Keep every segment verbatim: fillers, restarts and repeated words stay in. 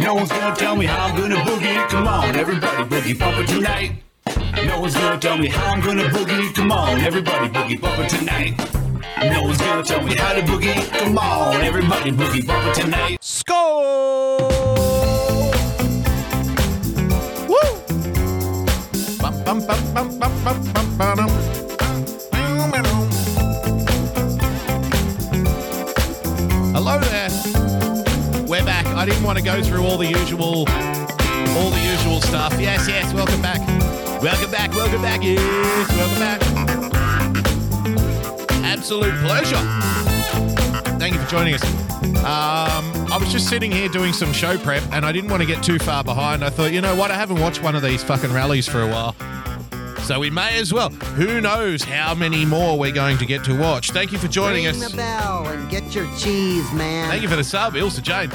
No one's gonna tell me how I'm gonna boogie. Come on, everybody boogie bumper tonight. No one's gonna tell me how I'm gonna boogie. Come on, everybody boogie bumper tonight. No one's gonna tell me how to boogie. Come on, everybody boogie bumper tonight. Skull! Woo! Bum, bum, bum, bum, bum, bum, bum, bum, bum. Hello there. We're back. I didn't want to go through all the usual, all the usual stuff. Yes, yes. Welcome back. Welcome back. Welcome back. Yes. Welcome back. Absolute pleasure. Thank you for joining us. Um, I was just sitting here doing some show prep, and I didn't want to get too far behind. I thought, you know what? I haven't watched one of these fucking rallies for a while. So we may as well. Who knows how many more we're going to get to watch. Thank you for joining us. Ring the bell and get your cheese, man. Thank you for the sub, Ilsa Jane.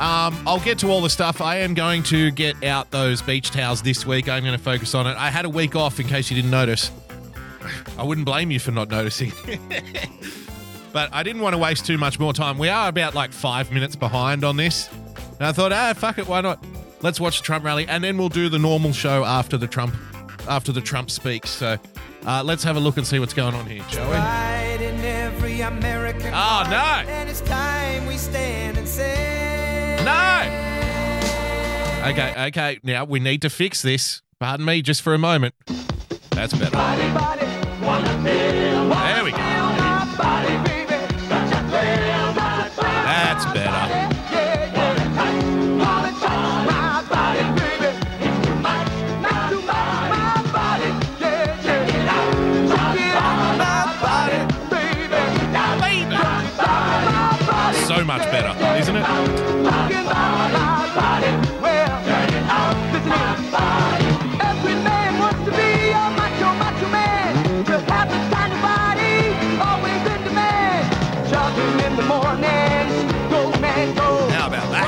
Um, I'll get to all the stuff. I am going to get out those beach towels this week. I'm going to focus on it. I had a week off in case you didn't notice. I wouldn't blame you for not noticing. But I didn't want to waste too much more time. We are about like five minutes behind on this. And I thought, ah, fuck it, why not? Let's watch the Trump rally. And then we'll do the normal show after the Trump after the Trump speaks. So uh, let's have a look and see what's going on here, shall we? Oh, no! And it's time we stand and say no! Okay, okay. Now, we need to fix this. Pardon me, just for a moment. That's better. Body, body, wanna feel, wanna there we go. Body, baby, that's better. So much better, isn't it? How about that?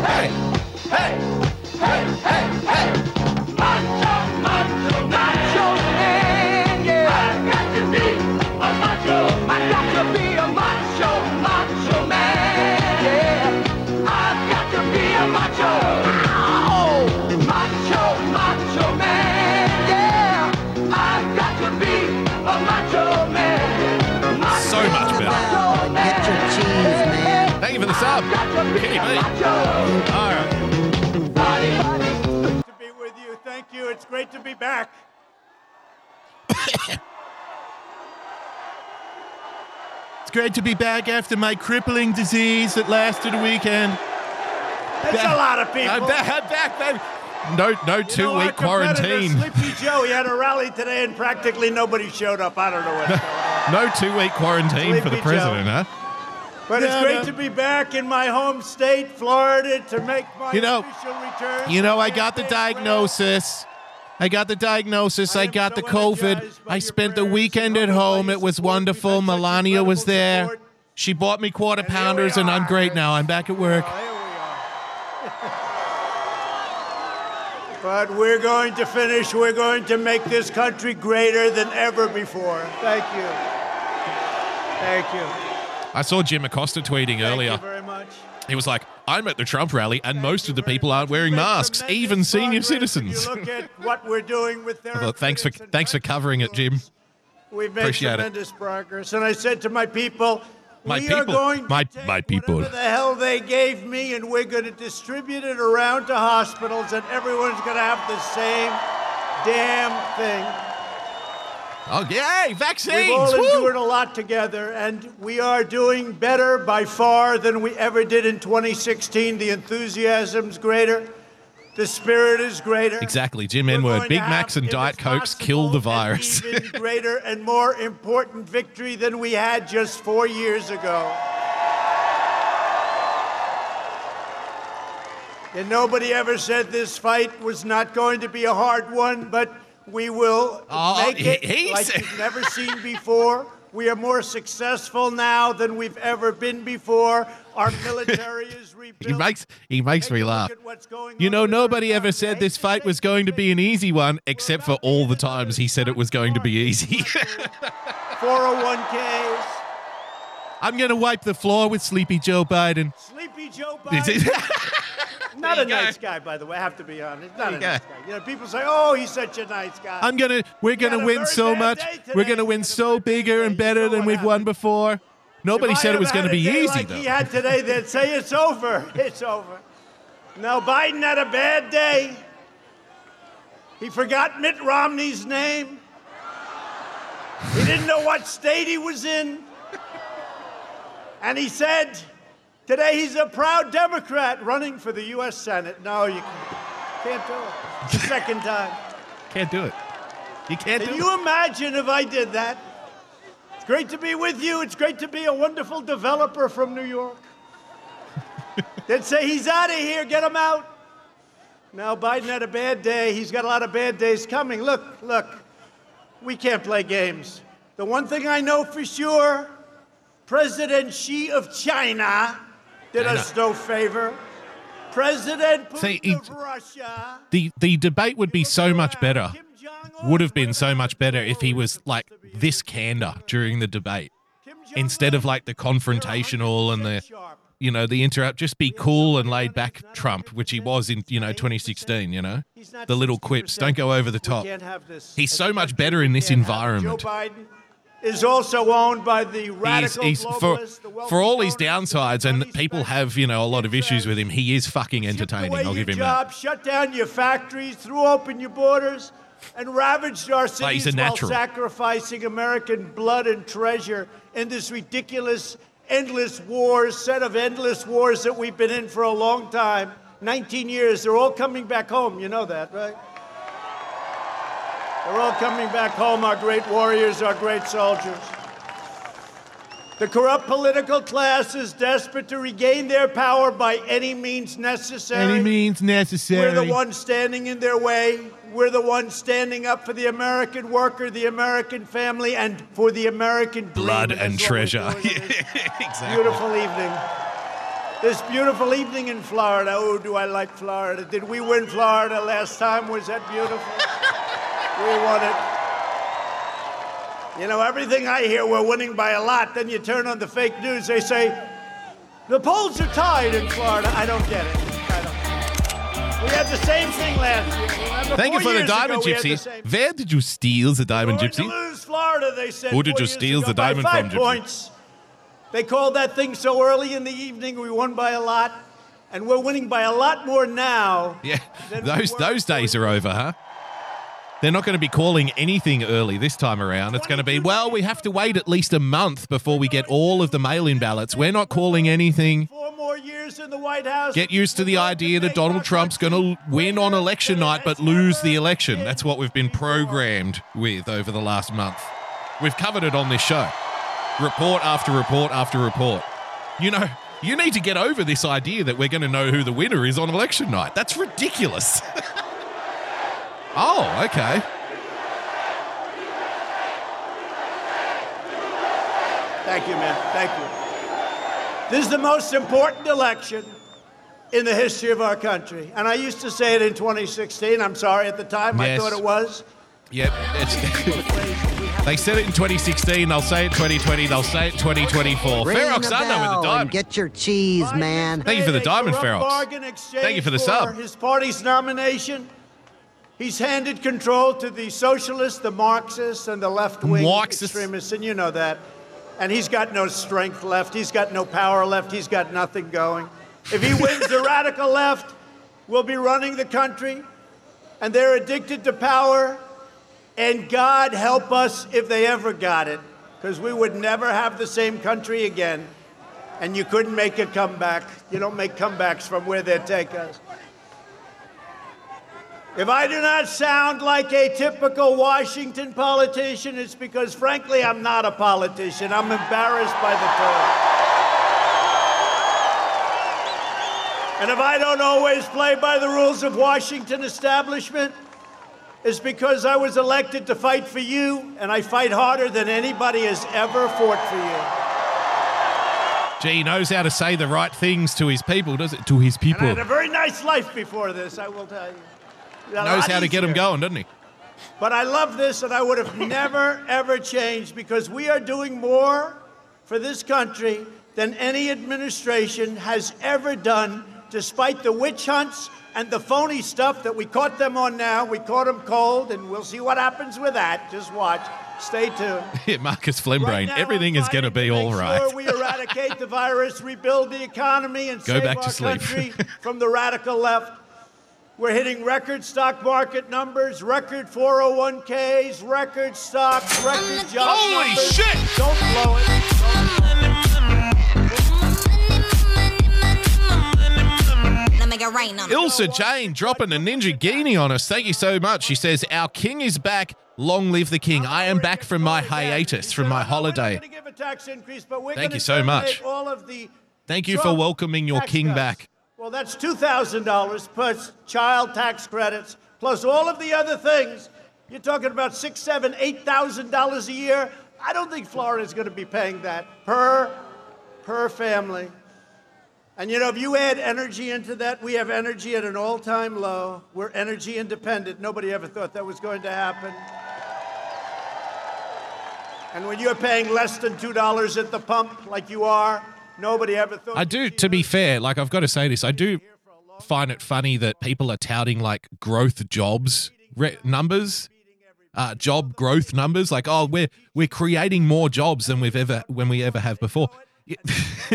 Hey, hey. Hey, hey, hey! Macho, macho man! Macho man, yeah! I've got to be a macho man! I've got to be a macho, macho man, yeah! I've got to be a macho! Ow! Macho, macho man, yeah! I've got to be a macho man! Macho, so much better! Macho man. Get your cheese, man! Thank you for the sub! I've got to be a macho! All right. Thank you. It's great to be back. It's great to be back after my crippling disease that lasted a weekend. That's back, a lot of people. I'm back, I'm back, baby. No, no two-week quarantine. Sleepy Joe, he had a rally today and practically nobody showed up. I don't know what's going on. No two-week quarantine Sleepy for the Joe. President, huh? But it's no, great no. to be back in my home state, Florida, to make my you know, official return. You know, I got the diagnosis. I got the diagnosis. I, I got so the COVID. I spent the weekend at home. It was wonderful. Melania was there. Support. She bought me quarter and pounders, and I'm great now. I'm back at work. Oh, here we are. But we're going to finish. We're going to make this country greater than ever before. Thank you. Thank you. I saw Jim Acosta tweeting Thank earlier. Thank you very much. He was like, I'm at the Trump rally and Thank most of the people aren't wearing masks, even senior citizens. You look at what we're doing with their thought, thanks for thanks for covering it, Jim. We've made Appreciate tremendous it. progress. And I said to my people, my we people, are going to my, take my people. whatever the hell they gave me and we're going to distribute it around to hospitals and everyone's going to have the same damn thing. Oh, yay, vaccines! We've all endured Woo! a lot together, and we are doing better by far than we ever did in twenty sixteen. The enthusiasm's greater. The spirit is greater. Exactly, Jim N-word. Big Macs and Diet Cokes kill the virus. An even greater and more important victory than we had just four years ago. And nobody ever said this fight was not going to be a hard one, but we will oh, make it he, he like said. You've never seen before. We are more successful now than we've ever been before. Our military is rebuilt. He makes, he makes me laugh. You know, nobody ever said this fight was going to be an easy one, except for all the times he said it was going to be easy. four oh one Ks. I'm going to wipe the floor with Sleepy Joe Biden. Sleepy Joe Biden. Not a go. nice guy, by the way. I have to be honest. Not a go. nice guy. You know, people say, "Oh, he's such a nice guy." I'm gonna, we're gonna win so much. We're gonna win so bigger and better than we've won before. Nobody said it was gonna be easy, though. If I had a day like he had today, they'd say it's over. It's over. No, Biden had a bad day. He forgot Mitt Romney's name. He didn't know what state he was in, and he said. Today, he's a proud Democrat running for the U S Senate. No, you can't do it. It's the second time. Can't do it. You can't do it. Can you imagine if I did that? It's great to be with you. It's great to be a wonderful developer from New York. They'd say, he's out of here. Get him out. Now, Biden had a bad day. He's got a lot of bad days coming. Look, look, we can't play games. The one thing I know for sure, President Xi of China... did us no favor. President Putin See, he, of Russia. The, the debate would be so much better, would have been so much better if he was like this candor during the debate. Instead of like the confrontational and the, you know, the interrupt, just be cool and laid back Trump, which he was in, you know, twenty sixteen, you know, the little quips. Don't go over the top. He's so much better in this environment. Is also owned by the radical he's, he's, globalists, for, the for all his downsides, and people have, you know, a lot of issues with him, he is fucking entertaining. I'll give him job, that. Shut down your factories, threw open your borders, and ravaged our cities like while sacrificing American blood and treasure in this ridiculous, endless wars, set of endless wars that we've been in for a long time. nineteen years, they're all coming back home. You know that, right? They're all coming back home, our great warriors, our great soldiers. The corrupt political class is desperate to regain their power by any means necessary. Any means necessary. We're the ones standing in their way. We're the ones standing up for the American worker, the American family, and for the American dream. Blood and treasure. Exactly. Beautiful evening. This beautiful evening in Florida. Oh, do I like Florida. Did we win Florida last time? Was that beautiful? We won it. You know, everything I hear, we're winning by a lot. Then you turn on the fake news, they say, the polls are tied in Florida. I don't get it. I don't. We had the same thing last year. Thank you for the diamond, ago, Gypsy. Where did you steal the diamond, Gypsy? We lose Florida, they said. Who did you steal the diamond by five from, points. Gypsy? They called that thing so early in the evening, we won by a lot. And we're winning by a lot more now. Yeah, those those days are over, huh? They're not going to be calling anything early this time around. It's going to be, well, we have to wait at least a month before we get all of the mail-in ballots. We're not calling anything. Four more years in the White House. Get used to the idea that Donald Trump's going to win on election night but lose the election. That's what we've been programmed with over the last month. We've covered it on this show. Report after report after report. You know, you need to get over this idea that we're going to know who the winner is on election night. That's ridiculous. Oh, okay. U S A, U S A, U S A, U S A. Thank you, man. Thank you. This is the most important election in the history of our country. And I used to say it in twenty sixteen. I'm sorry, at the time, yes. I thought it was. Yep. They said it in twenty sixteen. They'll say it twenty twenty. They'll say it twenty twenty-four. Ferox Sando with the diamond. Get your cheese, man. Thank you for the diamond, Ferox. Thank you for the sub. His party's nomination. He's handed control to the socialists, the Marxists, and the left-wing Marxist. extremists, and you know that. And he's got no strength left. He's got no power left. He's got nothing going. If he wins, the radical left will be running the country, and they're addicted to power. And God help us if they ever got it, because we would never have the same country again. And you couldn't make a comeback. You don't make comebacks from where they take us. If I do not sound like a typical Washington politician, it's because, frankly, I'm not a politician. I'm embarrassed by the term. And if I don't always play by the rules of Washington establishment, is because I was elected to fight for you, and I fight harder than anybody has ever fought for you. Gee, he knows how to say the right things to his people, does it? To his people. And I had a very nice life before this, I will tell you. Knows how to get them going, doesn't he? But I love this, and I would have never, ever changed, because we are doing more for this country than any administration has ever done, despite the witch hunts and the phony stuff that we caught them on now. We caught them cold, and we'll see what happens with that. Just watch. Stay tuned. Marcus Flembrain, right now, everything is going to be all right. Sure we eradicate the virus, rebuild the economy, and Go save back our to sleep. country from the radical left. We're hitting record stock market numbers, record four oh one k's, record stocks, record jobs. Holy numbers. shit! Don't blow it. Ilsa Jane dropping a ninja guinea on us. Thank you so much. She says, our king is back. Long live the king. I am back from my hiatus, from my holiday. Thank you so much. Thank you for welcoming your king back. Well, that's two thousand dollars plus child tax credits, plus all of the other things. You're talking about six, seven, eight thousand dollars a year. I don't think Florida's going to be paying that per per family. And you know, if you add energy into that, we have energy at an all-time low. We're energy independent. Nobody ever thought that was going to happen. And when you're paying less than two dollars at the pump, like you are. Nobody ever thought. I do, to be fair, like I've got to say this, I do find it funny that people are touting like growth jobs re- numbers, uh, job growth numbers. Like, oh, we're we're creating more jobs than we've ever when we ever have before.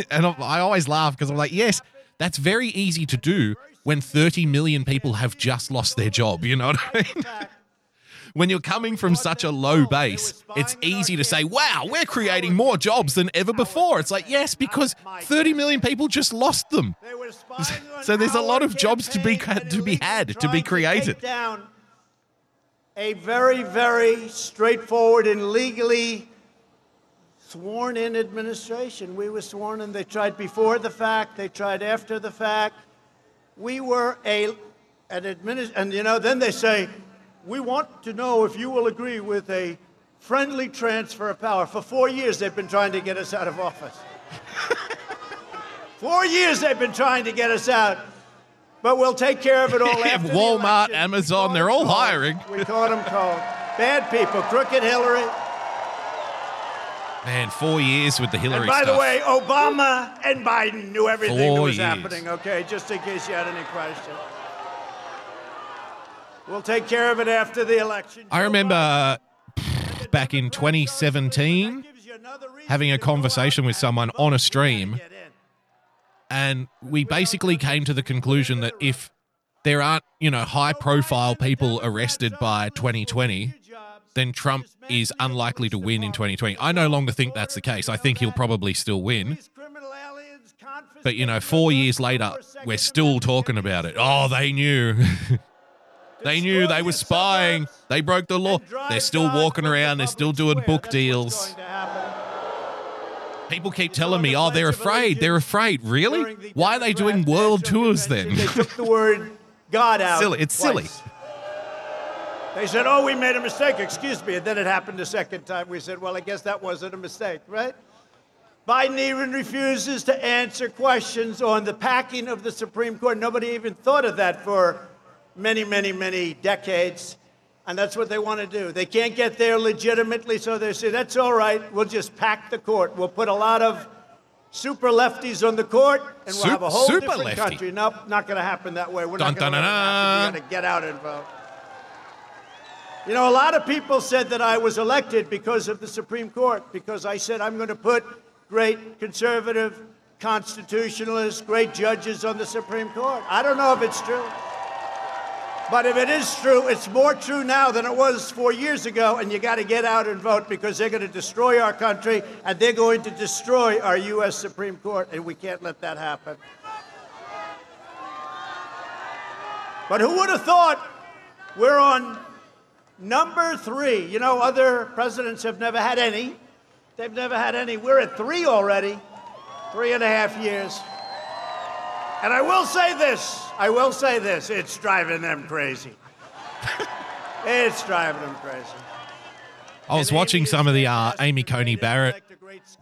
And I always laugh because I'm like, yes, that's very easy to do when thirty million people have just lost their job. You know what I mean? When you're coming from such a low base, it's easy to say, wow, we're creating more jobs than ever before. It's like, yes, because thirty million people just lost them. So there's a lot of jobs to be to be had, to be created. A very, very straightforward and legally sworn in administration. We were sworn in. They tried before the fact. They tried after the fact. We were a, an administration. And, you know, then they say, we want to know if you will agree with a friendly transfer of power. For four years, they've been trying to get us out of office. Four years they've been trying to get us out. But we'll take care of it all after the election. Walmart, Amazon, they're all hiring. We caught them cold. Bad people. Crooked Hillary. Man, four years with the Hillary stuff. And by the way, Obama and Biden knew everything that was happening, okay? Just in case you had any questions. We'll take care of it after the election. I remember back in twenty seventeen having a conversation with someone on a stream, and we basically came to the conclusion that if there aren't, you know, high-profile people arrested by twenty twenty, then Trump is unlikely to win in twenty twenty. I no longer think that's the case. I think he'll probably still win. But, you know, four years later, we're still talking about it. Oh, they knew. They knew, they were spying, they broke the law. They're still walking around, they're still doing book deals. People keep telling me, oh, they're afraid, they're afraid. Really? Why are they doing world tours then? They took the word God out. Silly. It's silly. They said, oh, we made a mistake, excuse me. And then it happened the second time. We said, well, I guess that wasn't a mistake, right? Biden even refuses to answer questions on the packing of the Supreme Court. Nobody even thought of that for many, many, many decades, and that's what they want to do. They can't get there legitimately, so they say, that's all right, we'll just pack the court. We'll put a lot of super lefties on the court, and we'll have a whole super different lefty. country. Nope, not going to happen that way. We're dun, not going to get out and vote. You know, a lot of people said that I was elected because of the Supreme Court, because I said I'm going to put great conservative constitutionalists, great judges on the Supreme Court. I don't know if it's true. But if it is true, it's more true now than it was four years ago, and you got to get out and vote because they're going to destroy our country, and they're going to destroy our U S Supreme Court, and we can't let that happen. But who would have thought we're on number three? You know, other presidents have never had any. They've never had any. We're at three already, three and a half years. And I will say this, I will say this, it's driving them crazy. It's driving them crazy. I was watching some of the uh, Amy Coney Barrett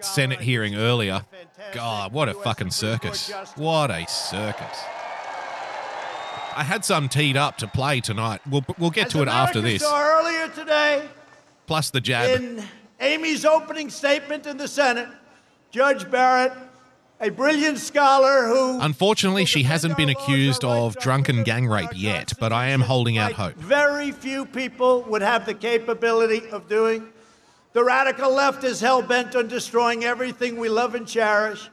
Senate hearing earlier. God, what a fucking circus. What a circus. I had some teed up to play tonight. We'll we'll get to it after this. Earlier today, plus the jab. In Amy's opening statement in the Senate, Judge Barrett, a brilliant scholar who... Unfortunately, she hasn't been accused of drunken gang rape yet, but I am holding out hope. Very few people would have the capability of doing. The radical left is hell-bent on destroying everything we love and cherish.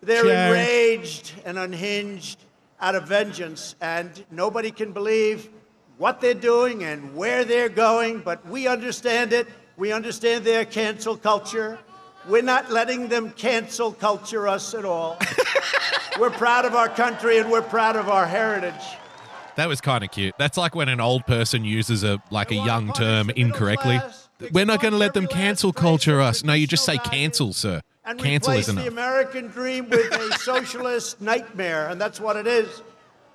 They're enraged and unhinged out of vengeance, and nobody can believe what they're doing and where they're going, but we understand it. We understand their cancel culture. We're not letting them cancel culture us at all. We're proud of our country and we're proud of our heritage. That was kind of cute. That's like when an old person uses a like a young term incorrectly. We're not going to let them cancel culture us. No, you just say cancel, sir. Cancel is enough. And replace the American dream with a socialist nightmare, and that's what it is.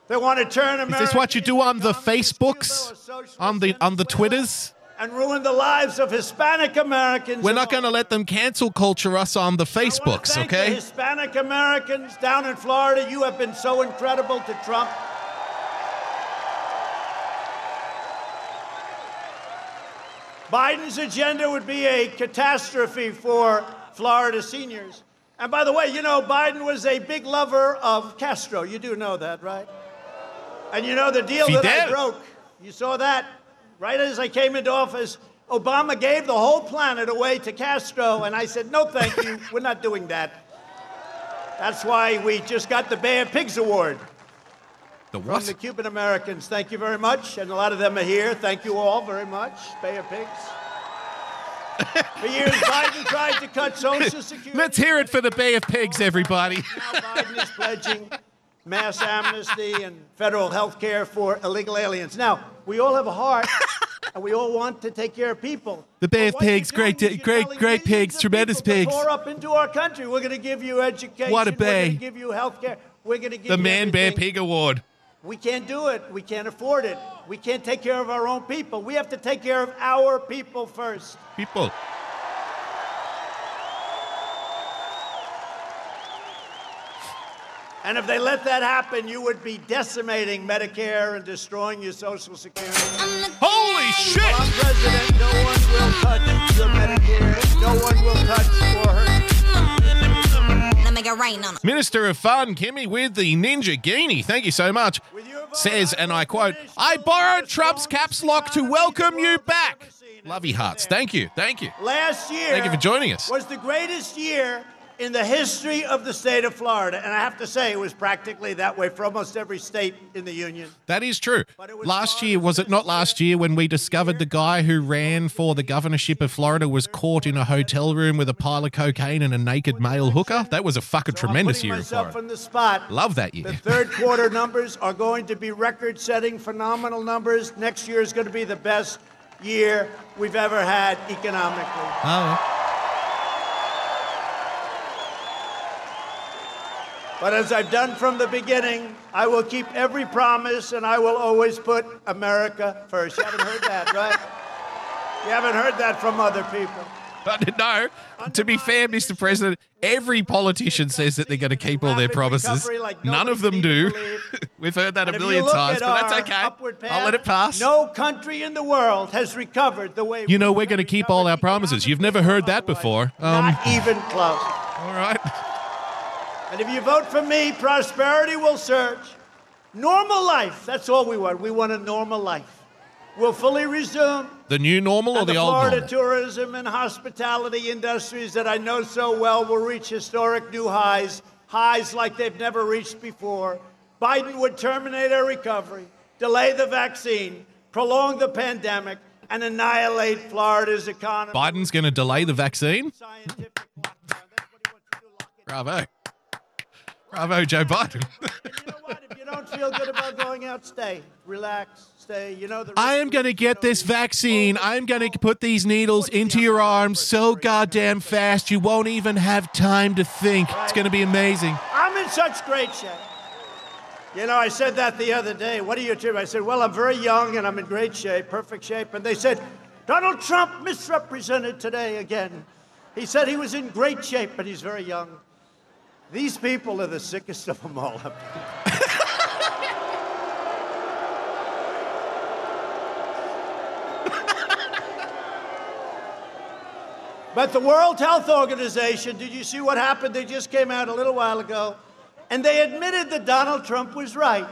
They want to turn America... Is this what you do on the Facebooks? On the on the Twitters? And ruin the lives of Hispanic Americans. We're not going to let them cancel culture us on the Facebooks, I want to thank okay? The Hispanic Americans down in Florida, you have been so incredible to Trump. Biden's agenda would be a catastrophe for Florida seniors. And by the way, you know, Biden was a big lover of Castro. You do know that, right? And you know the deal Fidel. That I broke. You saw that. Right as I came into office, Obama gave the whole planet away to Castro, and I said, no, thank you, we're not doing that. That's why we just got the Bay of Pigs Award. The what? From the Cuban Americans. Thank you very much, and a lot of them are here. Thank you all very much, Bay of Pigs. For years, Biden tried to cut Social Security. Let's hear it for the Bay of Pigs, everybody. Now Biden is pledging mass amnesty and federal health care for illegal aliens. Now, we all have a heart, and we all want to take care of people. The Bay of Pigs, great, great, great, great pigs, tremendous pigs. Pour up into our country. We're going to give you education. What a bay! We're going to give you health care. We're going to give you the Man Bear Pig Award. We can't do it. We can't afford it. We can't take care of our own people. We have to take care of our people first. People. And if they let that happen, you would be decimating Medicare and destroying your Social Security. Holy shit! Well, I'm president. No one will touch your Medicare. No one will touch or hurt. Make it rain on it. Minister of Fun, Kimmy, with the Ninja Guinea. Thank you so much. Says, and I quote, I borrowed Trump's caps lock to welcome you back. Lovey hearts. Thank you. Thank you. Last year. Thank you for joining us. Was the greatest year in the history of the state of Florida, and I have to say it was practically that way for almost every state in the union. That is true. Last year, was it not last year when we discovered the guy who ran for the governorship of Florida was caught in a hotel room with a pile of cocaine and a naked male hooker? That was a fucking tremendous year in Florida. Love that year. The third quarter numbers are going to be record-setting, phenomenal numbers. Next year is going to be the best year we've ever had economically. Oh. But as I've done from the beginning, I will keep every promise, and I will always put America first. You haven't heard that, right? You haven't heard that from other people. But no. To be fair, Mister President, every politician says that they're going to keep all their promises. None of them do. We've heard that a million times, but that's okay. I'll let it pass. No country in the world has recovered the way... You know, we're going to keep all our promises. You've never heard that before. Um, Not even close. All right. And if you vote for me, prosperity will surge. Normal life, that's all we want. We want a normal life. We'll fully resume. The new normal or the, the old normal? The Florida tourism and hospitality industries that I know so well will reach historic new highs, highs like they've never reached before. Biden would terminate our recovery, delay the vaccine, prolong the pandemic, and annihilate Florida's economy. Biden's going to delay the vaccine? Bravo. Bravo, Joe Biden. You know what? If you don't feel good about going out, stay. Relax. Stay. You know the I am going to get this vaccine. I am going to put these needles into your arms so goddamn fast you won't even have time to think. It's going to be amazing. I'm in such great shape. You know, I said that the other day. What are you doing? I said, well, I'm very young and I'm in great shape, perfect shape. And they said, Donald Trump misrepresented today again. He said he was in great shape, but he's very young. These people are the sickest of them all. But the World Health Organization, did you see what happened? They just came out a little while ago, and they admitted that Donald Trump was right.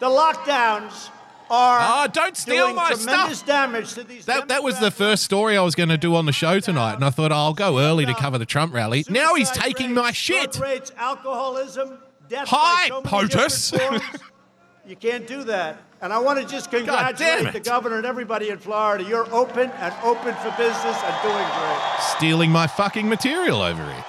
The lockdowns are oh, don't steal doing my tremendous stuff. damage to these That That was the first story I was going to do on the show tonight, and I thought, oh, I'll go early to cover the Trump rally. Suicide now he's taking rates, my shit. Rates, alcoholism, death Hi, so POTUS. You can't do that. And I want to just congratulate the governor and everybody in Florida. You're open and open for business and doing great. Stealing my fucking material over here.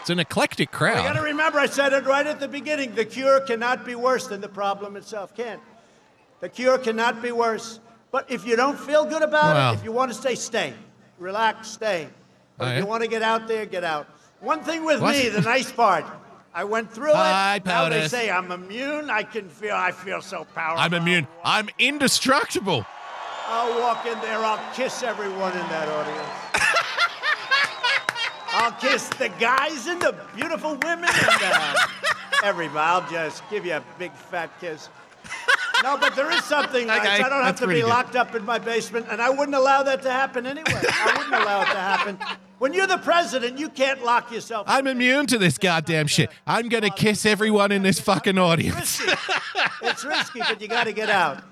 It's an eclectic crowd. You got to remember, I said it right at the beginning. The cure cannot be worse than the problem itself. Can't. The cure cannot be worse. But if you don't feel good about well, it, if you want to stay, stay. Relax, stay. But if you want to get out there, get out. One thing with what? me, the nice part, I went through it. Hi, now they say I'm immune. I can feel. I feel so powerful. I'm immune. I'm indestructible. I'll walk in there. I'll kiss everyone in that audience. I'll kiss the guys and the beautiful women and uh, everybody. I'll just give you a big fat kiss. No, but there is something. Okay, nice. I don't have to be good. locked up in my basement, and I wouldn't allow that to happen anyway. I wouldn't allow it to happen. When you're the president, you can't lock yourself. I'm immune to this goddamn shit. I'm going to kiss everyone in this fucking audience. It's risky, it's risky but you got to get out.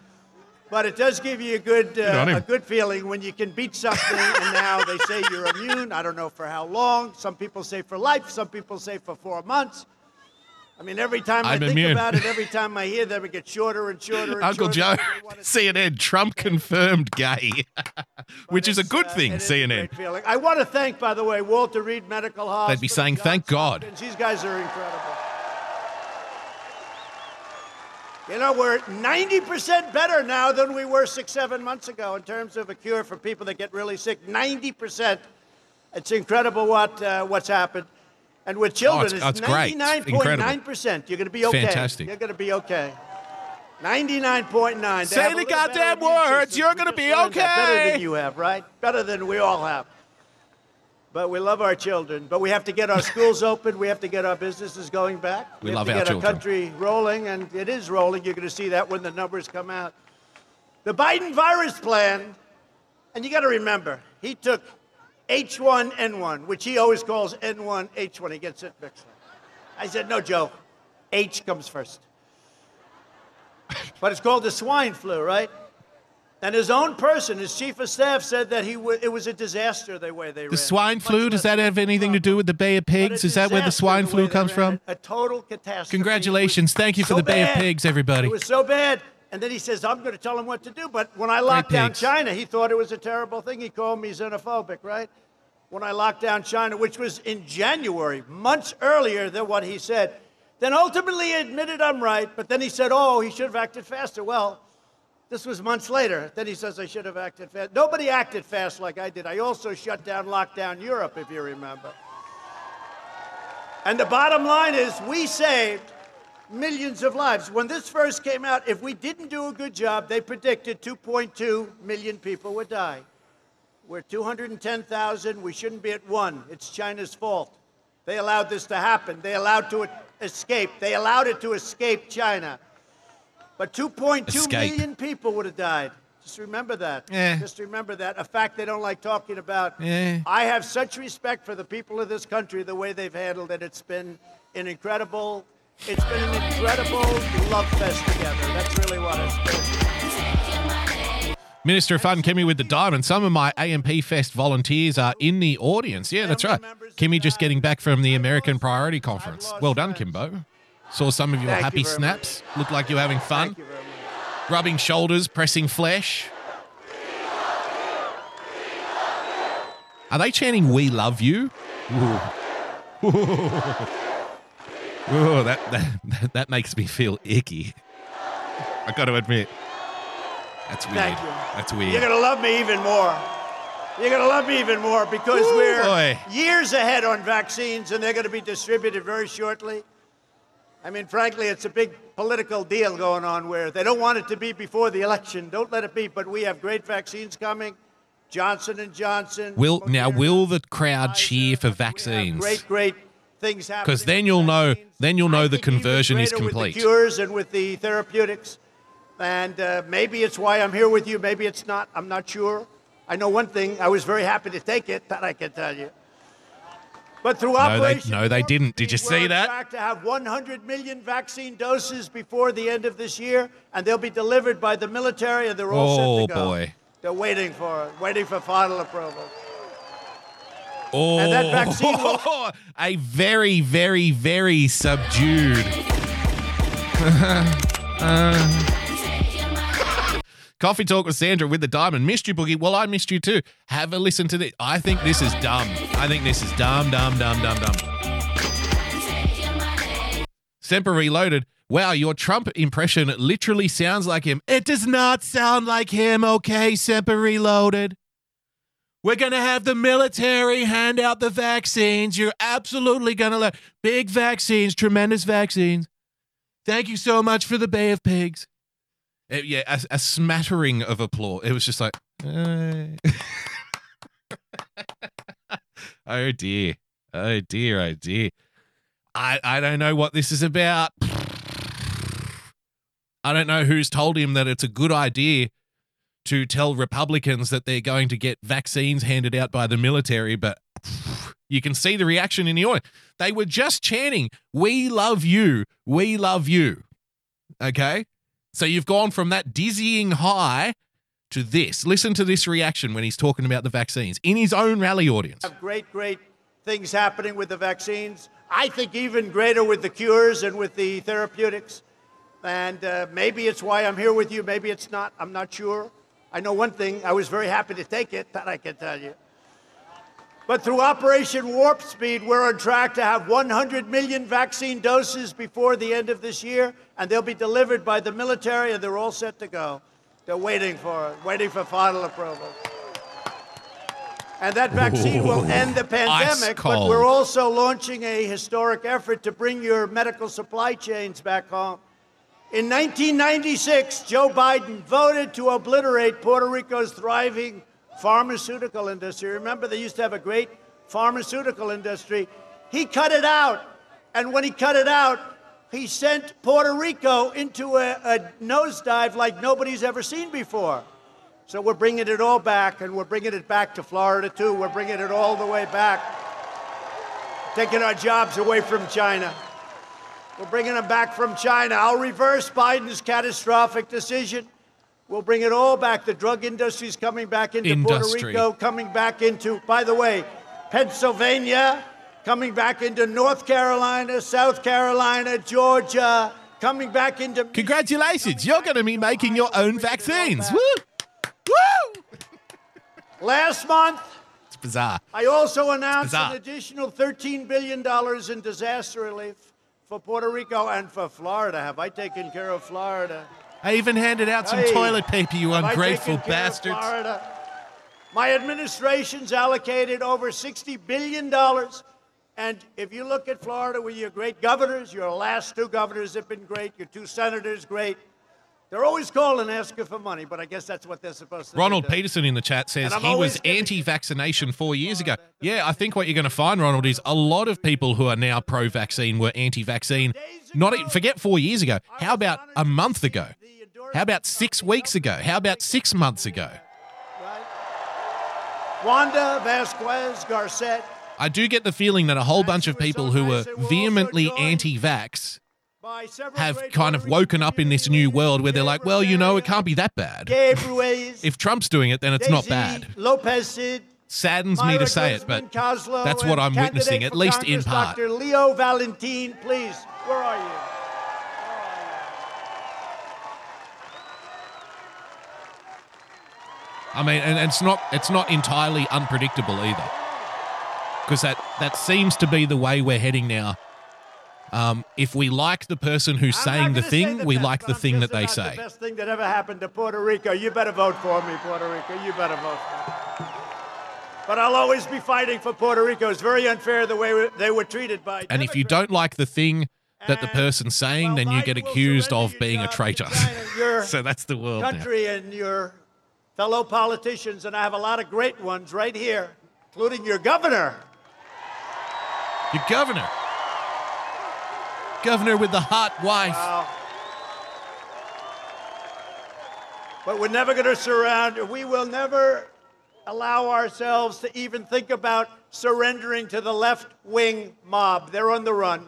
But it does give you a good uh, a good feeling when you can beat something, and now they say you're immune. I don't know for how long. Some people say for life. Some people say for four months. I mean, every time I'm I think immune. about it, every time I hear them, it gets shorter and shorter and Uncle shorter. Joe, C N N, Trump confirmed gay, which is a good uh, thing, C N N. I want to thank, by the way, Walter Reed Medical Hospital. They'd be saying, Johnson, thank God. These guys are incredible. You know, we're ninety percent better now than we were six, seven months ago in terms of a cure for people that get really sick. ninety percent. It's incredible what uh, what's happened. And with children, oh, it's, it's ninety-nine point nine percent. You're going to be okay. Fantastic. You're going to be okay. ninety-nine point nine. Say the goddamn words. You're going to be okay. Better than you have, right? Better than we all have. But we love our children. But we have to get our schools open. We have to get our businesses going back. We, we love our children. We have to get our country rolling, and it is rolling. You're going to see that when the numbers come out. The Biden virus plan, and you got to remember, he took H one N one, which he always calls N one H one. He gets it mixed up. I said, no, Joe, H comes first. But it's called the swine flu, right? And his own person, his chief of staff, said that he w- it was a disaster the way they ran it. The swine flu, does that have anything to do with the Bay of Pigs? Is that where the swine flu comes from? A total catastrophe. Congratulations. Thank you for the Bay of Pigs, everybody. It was so bad. And then he says, I'm going to tell him what to do. But when I locked down China, he thought it was a terrible thing. He called me xenophobic, right? When I locked down China, which was in January, months earlier than what he said. Then ultimately he admitted I'm right. But then he said, oh, he should have acted faster. Well, this was months later. Then he says I should have acted fast. Nobody acted fast like I did. I also shut down, locked down Europe, if you remember. And the bottom line is we saved millions of lives. When this first came out, if we didn't do a good job, they predicted two point two million people would die. We're two hundred ten thousand. We shouldn't be at one. It's China's fault. They allowed this to happen. They allowed to escape. They allowed it to escape China. But two point two million people would have died. Just remember that. Yeah. Just remember that. A fact they don't like talking about. Yeah. I have such respect for the people of this country, the way they've handled it. It's been an incredible... It's been an incredible love fest together. That's really what it's been. Minister of Fun, Kimmy with the Diamond. Some of my A M P Fest volunteers are in the audience. Yeah, that's right. Kimmy just getting back from the American Priority Conference. Well done, Kimbo. Saw some of your happy snaps. Looked like you were having fun. Rubbing shoulders, pressing flesh. Are they chanting, we love you? Ooh. Oh, that, that that makes me feel icky. I got to admit. That's weird. Thank you. That's weird. You're going to love me even more. You're going to love me even more because Ooh, we're boy. years ahead on vaccines, and they're going to be distributed very shortly. I mean, frankly, it's a big political deal going on where they don't want it to be before the election. Don't let it be. But we have great vaccines coming. Johnson and Johnson. Will now, will the crowd cheer for vaccines? Great, great things happen. Because then you'll know. Then you'll know the conversion is complete. With the cures and with the therapeutics, and uh, maybe it's why I'm here with you. Maybe it's not. I'm not sure. I know one thing. I was very happy to take it. That I can tell you. But through operation, no, they, no, they didn't. Did you see that? We're on track to have one hundred million vaccine doses before the end of this year, and they'll be delivered by the military, and they're all oh, set to go. Oh boy! They're waiting for it, waiting for final approval. Oh, and that vaccine will- a very, very, very subdued. uh. Coffee Talk with Sandra with the Diamond. Missed you, Boogie. Well, I missed you too. Have a listen to this. I think this is dumb. I think this is dumb, dumb, dumb, dumb, dumb. Semper Reloaded. Wow, your Trump impression literally sounds like him. It does not sound like him, okay, Semper Reloaded. We're going to have the military hand out the vaccines. You're absolutely going to learn. Big vaccines, tremendous vaccines. Thank you so much for the Bay of Pigs. It, yeah, a, a smattering of applause. It was just like, hey. oh dear, oh dear, oh dear. I, I don't know what this is about. I don't know who's told him that it's a good idea to tell Republicans that they're going to get vaccines handed out by the military, but you can see the reaction in the audience. They were just chanting, "We love you, we love you." Okay? So you've gone from that dizzying high to this. Listen to this reaction when he's talking about the vaccines in his own rally audience. Great, great things happening with the vaccines. I think even greater with the cures and with the therapeutics. And uh, maybe it's why I'm here with you. Maybe it's not. I'm not sure. I know one thing. I was very happy to take it, that I can tell you. But through Operation Warp Speed, we're on track to have one hundred million vaccine doses before the end of this year, and they'll be delivered by the military, and they're all set to go. They're waiting for it, waiting for final approval. And that vaccine Ooh, will end the pandemic, but we're also launching a historic effort to bring your medical supply chains back home. In nineteen ninety-six, Joe Biden voted to obliterate Puerto Rico's thriving pharmaceutical industry. Remember, they used to have a great pharmaceutical industry. He cut it out. And when he cut it out, he sent Puerto Rico into a, a nosedive like nobody's ever seen before. So we're bringing it all back, and we're bringing it back to Florida, too. We're bringing it all the way back, taking our jobs away from China. We're bringing them back from China. I'll reverse Biden's catastrophic decision. We'll bring it all back. The drug industry's coming back into Industry. Puerto Rico, coming back into, by the way, Pennsylvania, coming back into North Carolina, South Carolina, Georgia, coming back into... Congratulations. You're going to be making your own vaccines. Woo! Woo! Last month... It's bizarre. I also announced an additional thirteen billion dollars in disaster relief for Puerto Rico and for Florida. Have I taken care of Florida? I even handed out some hey, toilet paper, you ungrateful bastards. My administration's allocated over sixty billion dollars. And if you look at Florida with your great governors, your last two governors have been great, your two senators, great. They're always calling and asking for money, but I guess that's what they're supposed to do. Ronald Peterson in the chat says he was anti-vaccination four years ago. Yeah, I think what you're going to find, Ronald, is a lot of people who are now pro-vaccine were anti-vaccine. Not forget four years ago. How about a month ago? How about six weeks ago? How about six months ago? Right. Wanda Vasquez Garcet. I do get the feeling that a whole bunch of people who were vehemently anti-vax have kind of woken up in this new world where they're like, well, you know, it can't be that bad. If Trump's doing it, then it's not bad. Saddens me to say it, but that's what I'm witnessing, at least in part. Doctor Leo Valentin, please, where are you? I mean, and it's not it's not entirely unpredictable either, because that, that seems to be the way we're heading now. Um, if we like the person who's I'm saying the thing, the we best, like the thing that they say. The best thing that ever happened to Puerto Rico. You better vote for me, Puerto Rico. You better vote for me. but I'll always be fighting for Puerto Rico. It's very unfair the way they were treated by Democrats. And if you don't like the thing that the person's saying, then you get accused of being a traitor. So that's the world country now. And your fellow politicians, and I have a lot of great ones right here, including your governor. Your governor. Governor with the hot wife. Wow. But we're never going to surround, we will never allow ourselves to even think about surrendering to the left-wing mob. They're on the run.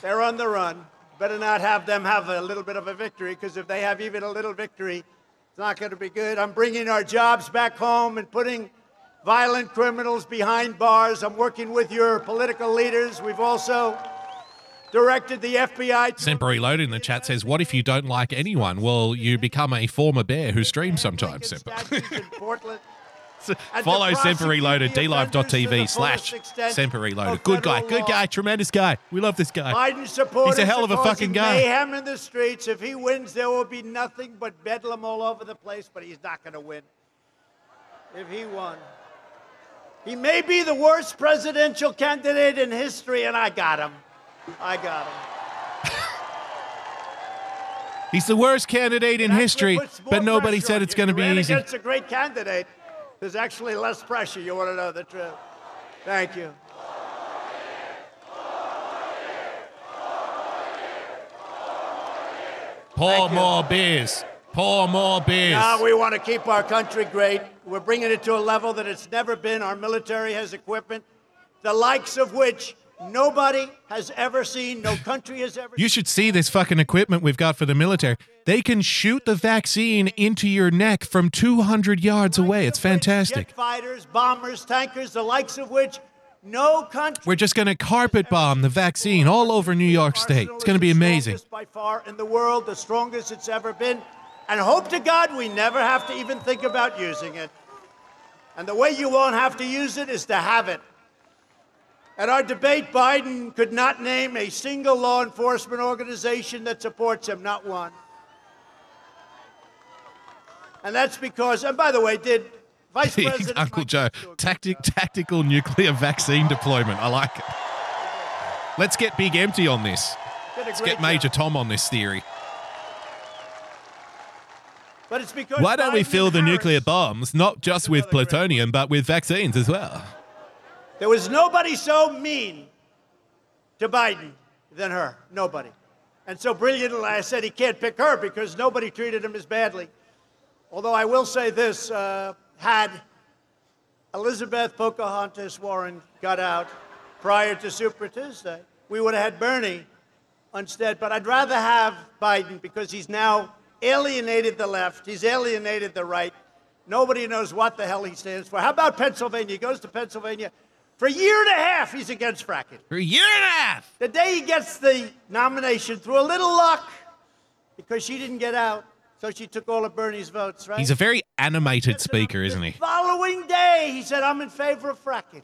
They're on the run. Better not have them have a little bit of a victory, because if they have even a little victory, it's not going to be good. I'm bringing our jobs back home and putting violent criminals behind bars. I'm working with your political leaders. We've also directed the F B I. Sempre Loaded in the chat says, what if you don't like anyone? Well, you become a former bear who streams sometimes, Sempre. Follow Sempre Loaded, d live dot t v slash Sempre Loaded. Good guy, good guy, tremendous guy. We love this guy. Biden supporters. He's a hell of a fucking guy. Mayhem in the streets. If he wins, there will be nothing but bedlam all over the place, but he's not going to win. If he won. He may be the worst presidential candidate in history, and I got him. I got him. He's the worst candidate in history, but nobody said it's going to be easy. It's a great candidate. There's actually less pressure. You want to know the truth. Thank you. Pour more beers. Pour more beers. Now we want to keep our country great. We're bringing it to a level that it's never been. Our military has equipment, the likes of which nobody has ever seen, no country has ever seen. You should see this fucking equipment we've got for the military. They can shoot the vaccine into your neck from two hundred yards away. It's fantastic. Jet fighters, bombers, tankers, the likes of which no country. We're just going to carpet bomb the vaccine all over New York State. It's going to be amazing. By far in the world, the strongest it's ever been. And hope to God we never have to even think about using it. And the way you won't have to use it is to have it. At our debate, Biden could not name a single law enforcement organization that supports him, not one. And that's because, and by the way, did Vice President... Uncle Joe, tactic, tactical nuclear vaccine deployment. I like it. Let's get Big Empty on this. Let's get Major Tom on this theory. But it's because why don't we fill the nuclear bombs, not just with plutonium, but with vaccines as well? There was nobody so mean to Biden than her. Nobody. And so brilliantly, I said he can't pick her because nobody treated him as badly. Although I will say this, uh, had Elizabeth Pocahontas Warren got out prior to Super Tuesday, we would have had Bernie instead. But I'd rather have Biden because he's now alienated the left. He's alienated the right. Nobody knows what the hell he stands for. How about Pennsylvania? He goes to Pennsylvania. For a year and a half, he's against fracking. For a year and a half. The day he gets the nomination, through a little luck, because she didn't get out, so she took all of Bernie's votes, right? He's a very animated speaker, isn't he? The following day, he said, I'm in favor of fracking.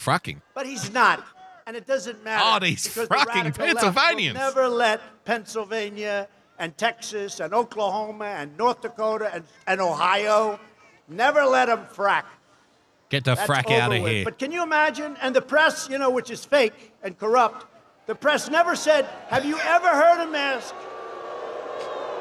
Fracking? But he's not, and it doesn't matter. Oh, these fracking Pennsylvanians. Will never let Pennsylvania and Texas and Oklahoma and North Dakota and, and Ohio, never let them frack. Get the That's frack out of with. Here. But can you imagine? And the press, you know, which is fake and corrupt, the press never said, have you ever heard a mask?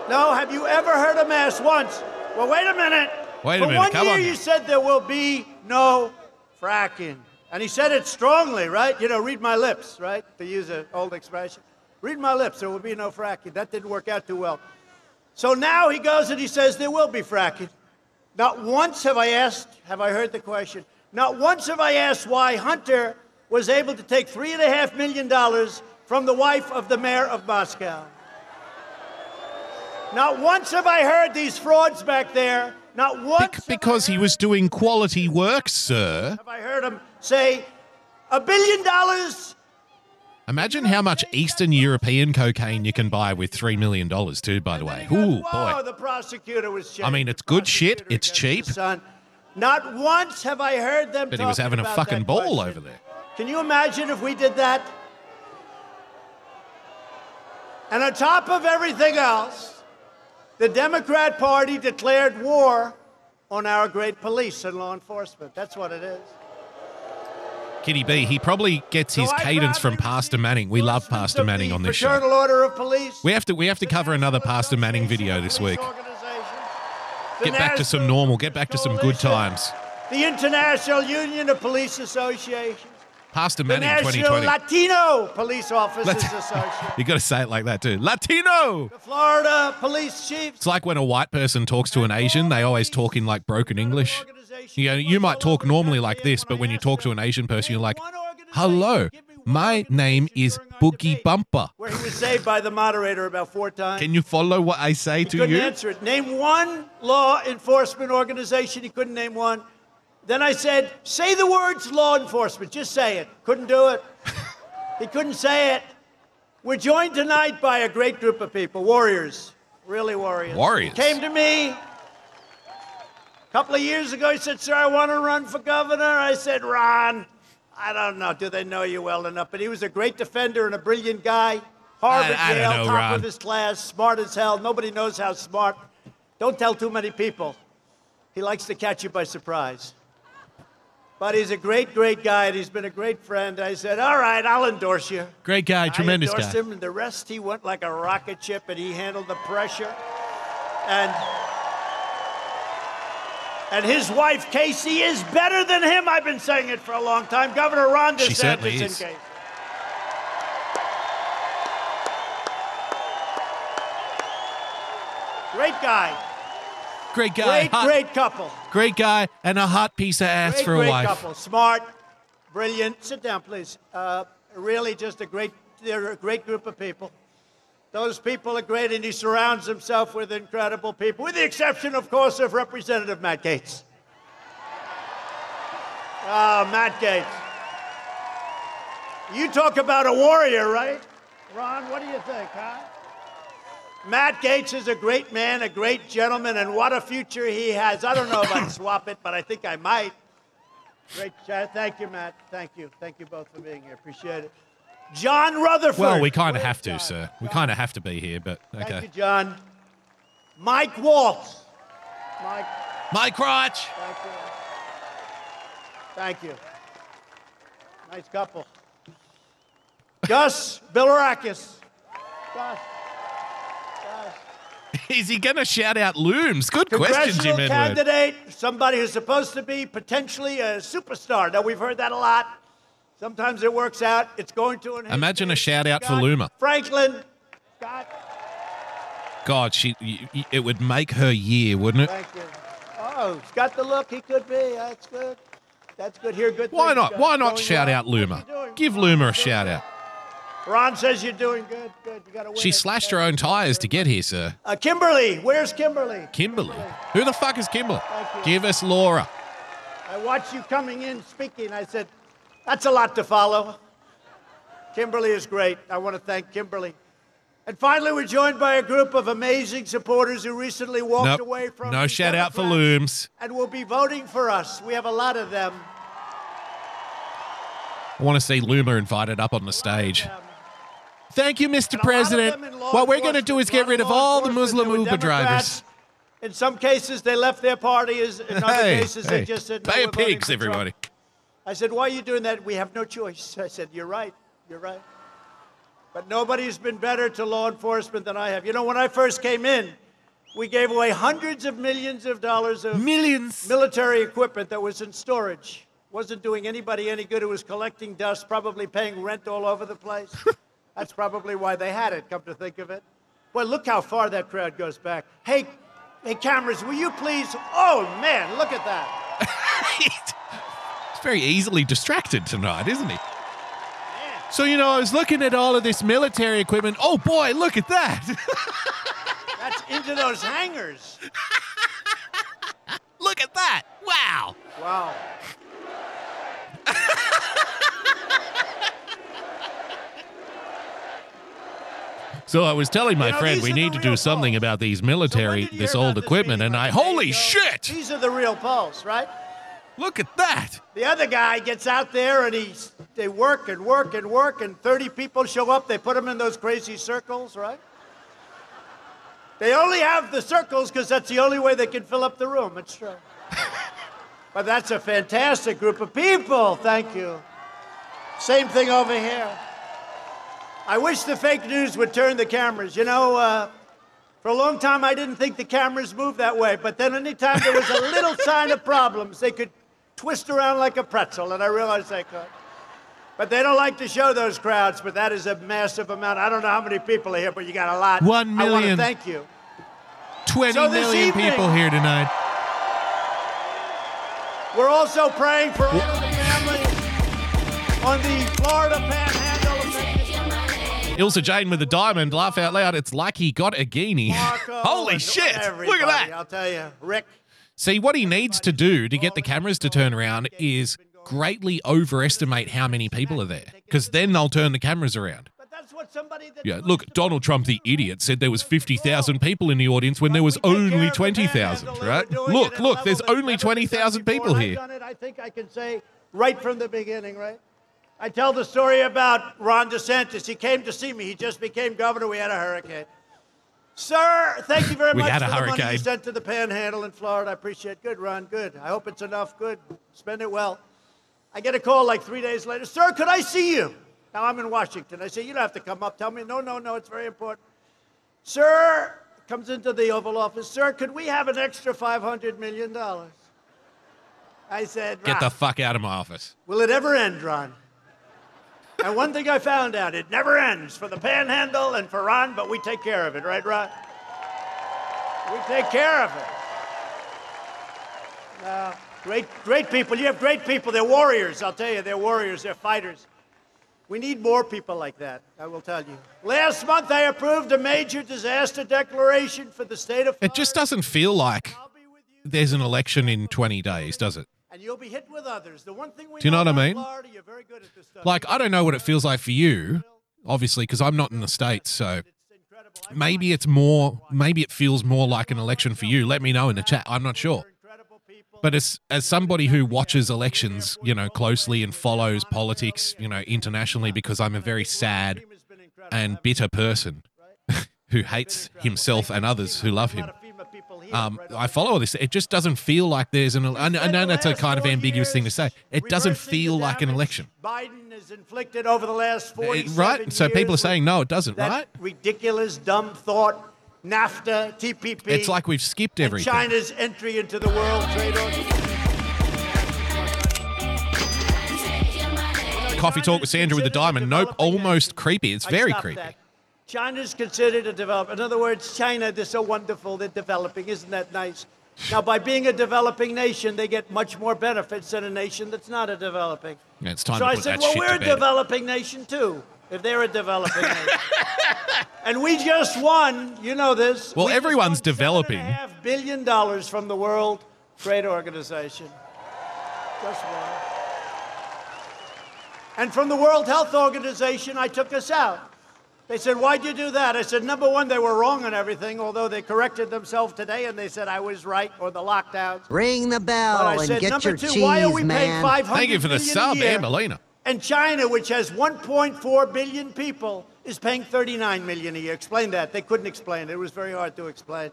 No, have you ever heard a mask once? Well, wait a minute. Wait a For minute. One Come year on. You said there will be no fracking. And he said it strongly, right? You know, read my lips, right? To use an old expression. Read my lips, there will be no fracking. That didn't work out too well. So now he goes and he says there will be fracking. Not once have I asked, have I heard the question, not once have I asked why Hunter was able to take three and a half million dollars from the wife of the mayor of Moscow. Not once have I heard these frauds back there. Not once. Be- because he was doing quality work, sir. Have I heard him say a billion dollars? Imagine how much Eastern European cocaine you can buy with three million dollars too, by the way. Ooh, boy. The prosecutor was cheap. I mean, it's good shit. It's cheap. Not once have I heard them talking about that question. But he was having a fucking ball over there. Can you imagine if we did that? And on top of everything else, the Democrat Party declared war on our great police and law enforcement. That's what it is. Kitty B, he probably gets his so cadence from Pastor Manning. We love Pastor Manning on this show. Order of police, we have to we have to cover another Pastor Manning video this week. Get back to some normal. Get back to some good times. The International Union of Police Associations. Pastor Manning twenty twenty. Latino Police Officers Lat- Association. You got to say it like that too. Latino. The Florida Police Chiefs. It's like when a white person talks to an Asian, they always talk in like broken English. You know, you might talk normally like this, but when you talk to an Asian person, you're like, hello, my name is BoogieBumper. Where he was saved by the moderator about four times. Can you follow what I say to you? He couldn't answer it. Name one law enforcement organization. He couldn't name one. Then I said, say the words law enforcement. Just say it. Couldn't do it. He couldn't say it. We're joined tonight by a great group of people, warriors, really warriors. Warriors. Came to me. A couple of years ago, he said, sir, I want to run for governor. I said, Ron, I don't know. Do they know you well enough? But he was a great defender and a brilliant guy. Harvard, I, I Yale, know, top Ron. Of his class, smart as hell. Nobody knows how smart. Don't tell too many people. He likes to catch you by surprise. But he's a great, great guy, and he's been a great friend. I said, all right, I'll endorse you. Great guy, tremendous guy. I endorsed him, and the rest, he went like a rocket ship, and he handled the pressure. And... And his wife, Casey, is better than him. I've been saying it for a long time. Governor Ron DeSantis. She certainly is. In Casey. Great guy. Great guy. Great, hot, great couple. Great guy and a hot piece of ass great, for a great wife. Great couple. Smart, brilliant. Sit down, please. Uh, really just a great, they're a great group of people. Those people are great, and he surrounds himself with incredible people, with the exception, of course, of Representative Matt Gaetz. Oh, Matt Gaetz. You talk about a warrior, right? Ron, what do you think, huh? Matt Gaetz is a great man, a great gentleman, and what a future he has. I don't know if I'd swap it, but I think I might. Great chat. Thank you, Matt. Thank you. Thank you both for being here. Appreciate it. John Rutherford. Well, we kind of have to, John, sir. We kind of have to be here, but okay. Thank you, John. Mike Waltz. Mike. Mike Crotch. Thank you. Thank you. Nice couple. Gus Bilirakis. Gus. Gus. Is he going to shout out looms? Good question, Jim Edward. Candidate, somebody who's supposed to be potentially a superstar. Now, we've heard that a lot. Sometimes it works out. It's going to an imagine a shout out Scott, for Loomer. Franklin. Scott. God, she it would make her year, wouldn't it? Thank you. Oh, he's got the look he could be. That's good. That's good. Here, good. Why not? Why not shout out Loomer? Give Loomer a shout out. Ron says you're doing good. Good. You got to win. She slashed her own tires to get here, sir. Uh, Kimberly, where's Kimberly? Kimberly. Kimberly. Who the fuck is Kimberly? Give us Laura. I watched you coming in speaking. I said. That's a lot to follow. Kimberly is great. I want to thank Kimberly. And finally, we're joined by a group of amazing supporters who recently walked nope. away from No shout out for Looms. And will be voting for us. We have a lot of them. I want to see Loomer invited up on the stage. Thank you, Mister President. What we're going to do is get rid of all the Muslim Uber drivers. In some cases, they left their parties. In other hey, cases, hey. they just said no. Bay of Pigs, everybody. Trump. I said, why are you doing that? We have no choice. I said, you're right. You're right. But nobody's been better to law enforcement than I have. You know, when I first came in, we gave away hundreds of millions of dollars of millions. military equipment that was in storage. Wasn't doing anybody any good. It was collecting dust, probably paying rent all over the place. That's probably why they had it, come to think of it. Well, look how far that crowd goes back. Hey, hey, cameras, will you please? Oh, man, look at that. Very easily distracted tonight, isn't he? Yeah. So, you know, I was looking at all of this military equipment. Oh, boy, look at that. That's into those hangars. Look at that. Wow. Wow. So I was telling my you know, friend we need to do polls. something about these military, so this old equipment, and I, holy shit. These are the real polls, right? Look at that. The other guy gets out there and he's, they work and work and work and thirty people show up. They put them in those crazy circles, right? They only have the circles because that's the only way they can fill up the room. It's true. But that's a fantastic group of people. Thank you. Same thing over here. I wish the fake news would turn the cameras. You know, uh, for a long time, I didn't think the cameras moved that way. But then anytime there was a little sign of problems, they could twist around like a pretzel, and I realized they could. But they don't like to show those crowds, but that is a massive amount. I don't know how many people are here, but you got a lot. One million. I want to thank you. twenty so million evening, people here tonight. We're also praying for all the families on the Florida Panhandle. Ilsa Jayden with a diamond. Laugh out loud. It's like he got a guinea. Marco, holy shit. Look at that. I'll tell you. Rick. See, what he needs to do to get the cameras to turn around is greatly overestimate how many people are there, because then they'll turn the cameras around. Yeah, look, Donald Trump, the idiot, said there was fifty thousand people in the audience when there was only twenty thousand, right? Look, look, there's only twenty thousand people here. I think I can say right from the beginning, right? I tell the story about Ron DeSantis. He came to see me. He just became governor. We had a hurricane. Sir, thank you very much for the hurricane. money you sent to the Panhandle in Florida. I appreciate it. Good, Ron, good. I hope it's enough. Good. Spend it well. I get a call like three days later. Sir, could I see you? Now, I'm in Washington. I say, you don't have to come up. Tell me, no, no, no, it's very important. Sir, comes into the Oval Office. Sir, could we have an extra five hundred million dollars? I said, Ron, get the fuck out of my office. Will it ever end, Ron? And one thing I found out, it never ends for the Panhandle and for Ron, but we take care of it, right, Ron? We take care of it. Uh, Great, great people. You have great people. They're warriors, I'll tell you. They're warriors. They're fighters. We need more people like that, I will tell you. Last month, I approved a major disaster declaration for the state of Florida. It just doesn't feel like there's an election in twenty days, does it? And you'll be hit with others. The one thing we do you know what I mean? Florida, you're very good at this stuff. Like, I don't know what it feels like for you, obviously, because I'm not in the States, so maybe it's more, maybe it feels more like an election for you. Let me know in the chat. I'm not sure. But as as somebody who watches elections, you know, closely and follows politics, you know, internationally, because I'm a very sad and bitter person who hates himself and others who love him, um, I follow this. It just doesn't feel like there's an election. I know that's a kind of ambiguous thing to say. It doesn't feel like an election. Biden has inflicted over the last forty-seven right? So people are saying, no, it doesn't, right? Ridiculous, dumb thought. NAFTA, T P P. It's like we've skipped everything. And China's entry into the World Trade Organization. Coffee Talk with Sandra with a diamond. Nope, almost creepy. It's very creepy. That. China's considered a developer. In other words, China, they're so wonderful, they're developing. Isn't that nice? Now, by being a developing nation, they get much more benefits than a nation that's not a developing. Yeah, it's time so to put I said, that well, shit we're a developing nation too. If they're a developing nation. And we just won, you know this. Well, we everyone's developing. seven point five billion dollars from the World Trade Organization. Just won. And from the World Health Organization, I took us out. They said, why'd you do that? I said, number one, they were wrong on everything, although they corrected themselves today and they said I was right or the lockdowns. Ring the bell I and said, get your two, cheese, why are we man. Paying five hundred Thank you for the sub, Ann Molina. And China, which has one point four billion people, is paying thirty-nine million a year. Explain that. They couldn't explain it. It was very hard to explain.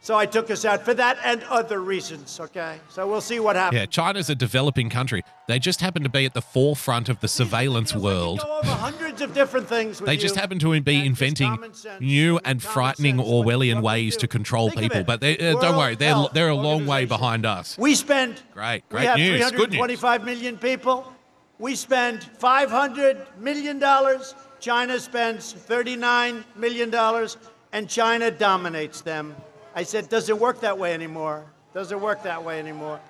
So I took us out for that and other reasons, okay? So we'll see what happens. Yeah, China's a developing country. They just happen to be at the forefront of the surveillance world. They go over hundreds of different things with They just you. happen to be inventing new and frightening Orwellian ways to control Think people. But they, uh, don't worry, they're they're a long way behind us. We spend Great, great we news. Good news. three hundred twenty-five million people. We spend five hundred million dollars, China spends thirty-nine million dollars, and China dominates them. I said, doesn't work that way anymore. Doesn't work that way anymore.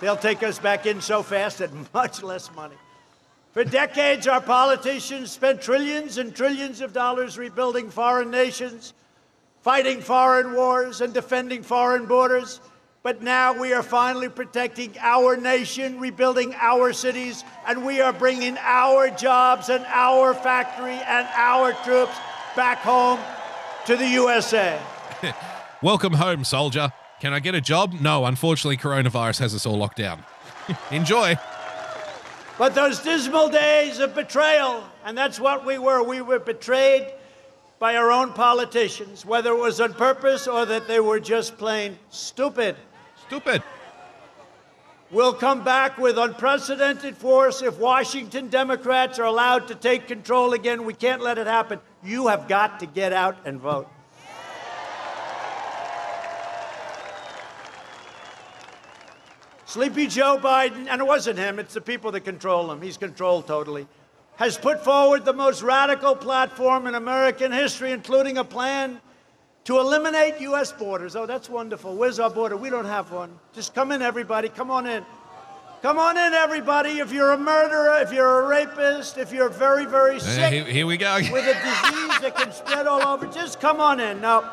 They'll take us back in so fast at much less money. For decades, our politicians spent trillions and trillions of dollars rebuilding foreign nations, fighting foreign wars and defending foreign borders. But now we are finally protecting our nation, rebuilding our cities, and we are bringing our jobs and our factory and our troops back home to the U S A. Welcome home, soldier. Can I get a job? No, unfortunately, coronavirus has us all locked down. Enjoy. But those dismal days of betrayal, and that's what we were. We were betrayed by our own politicians, whether it was on purpose or that they were just plain stupid. Stupid. We'll come back with unprecedented force if Washington Democrats are allowed to take control again. We can't let it happen. You have got to get out and vote. Sleepy Joe Biden, and it wasn't him, it's the people that control him, he's controlled totally, has put forward the most radical platform in American history, including a plan to eliminate U S borders. Oh, that's wonderful. Where's our border? We don't have one. Just come in, everybody. Come on in. Come on in, everybody. If you're a murderer, if you're a rapist, if you're very, very sick. Uh, here, here we go. With a disease that can spread all over, just come on in. Now,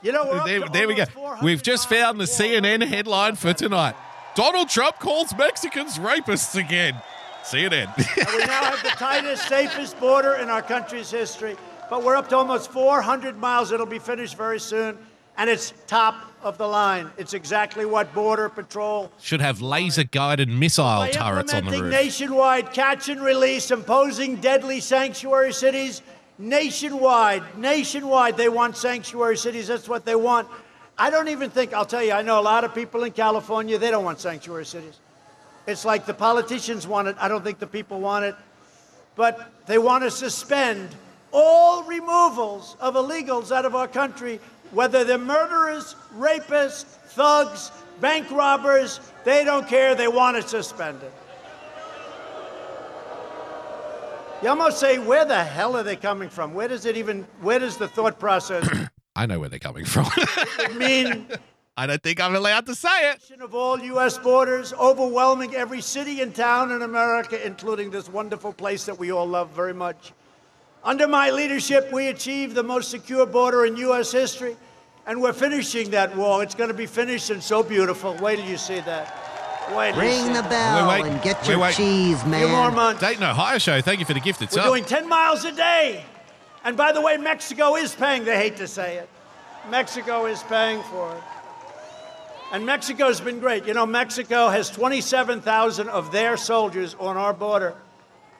you know, we're there, there we go. We've just found the C N N headline for tonight. Donald Trump calls Mexicans rapists again. C N N. We now have the tightest, safest border in our country's history. But we're up to almost four hundred miles. It'll be finished very soon. And it's top of the line. It's exactly what Border Patrol should have: laser-guided missile turrets on the roof. Nationwide catch and release, imposing deadly sanctuary cities nationwide. Nationwide, they want sanctuary cities. That's what they want. I don't even think, I'll tell you, I know a lot of people in California, they don't want sanctuary cities. It's like the politicians want it. I don't think the people want it. But they want to suspend all removals of illegals out of our country, whether they're murderers, rapists, thugs, bank robbers, they don't care. They want it suspended. You almost say, where the hell are they coming from? Where does it even, where does the thought process? I know where they're coming from. I mean, I don't think I'm allowed to say it. Of all U S borders, overwhelming every city and town in America, including this wonderful place that we all love very much. Under my leadership, we achieved the most secure border in U S history, and we're finishing that wall. It's going to be finished and so beautiful. Wait till you see that. Wait till Ring you see the bell wait, wait, and get wait, your wait. cheese, man. Few more months. Dayton, Ohio show. Thank you for the gift. It's We're up. doing ten miles a day. And by the way, Mexico is paying. They hate to say it. Mexico is paying for it. And Mexico's been great. You know, Mexico has twenty-seven thousand of their soldiers on our border.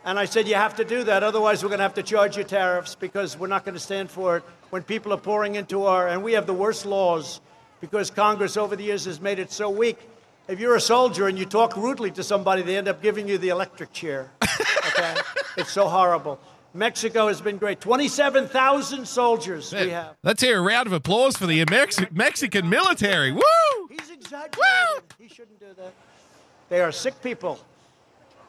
And I said, you have to do that. Otherwise, we're going to have to charge you tariffs because we're not going to stand for it when people are pouring into our, and we have the worst laws because Congress over the years has made it so weak. If you're a soldier and you talk rudely to somebody, they end up giving you the electric chair. Okay? It's so horrible. Mexico has been great. twenty-seven thousand soldiers Man, we have. Let's hear a round of applause for the Mex- Mexican military. Woo! He's exaggerating. Woo! He shouldn't do that. They are sick people.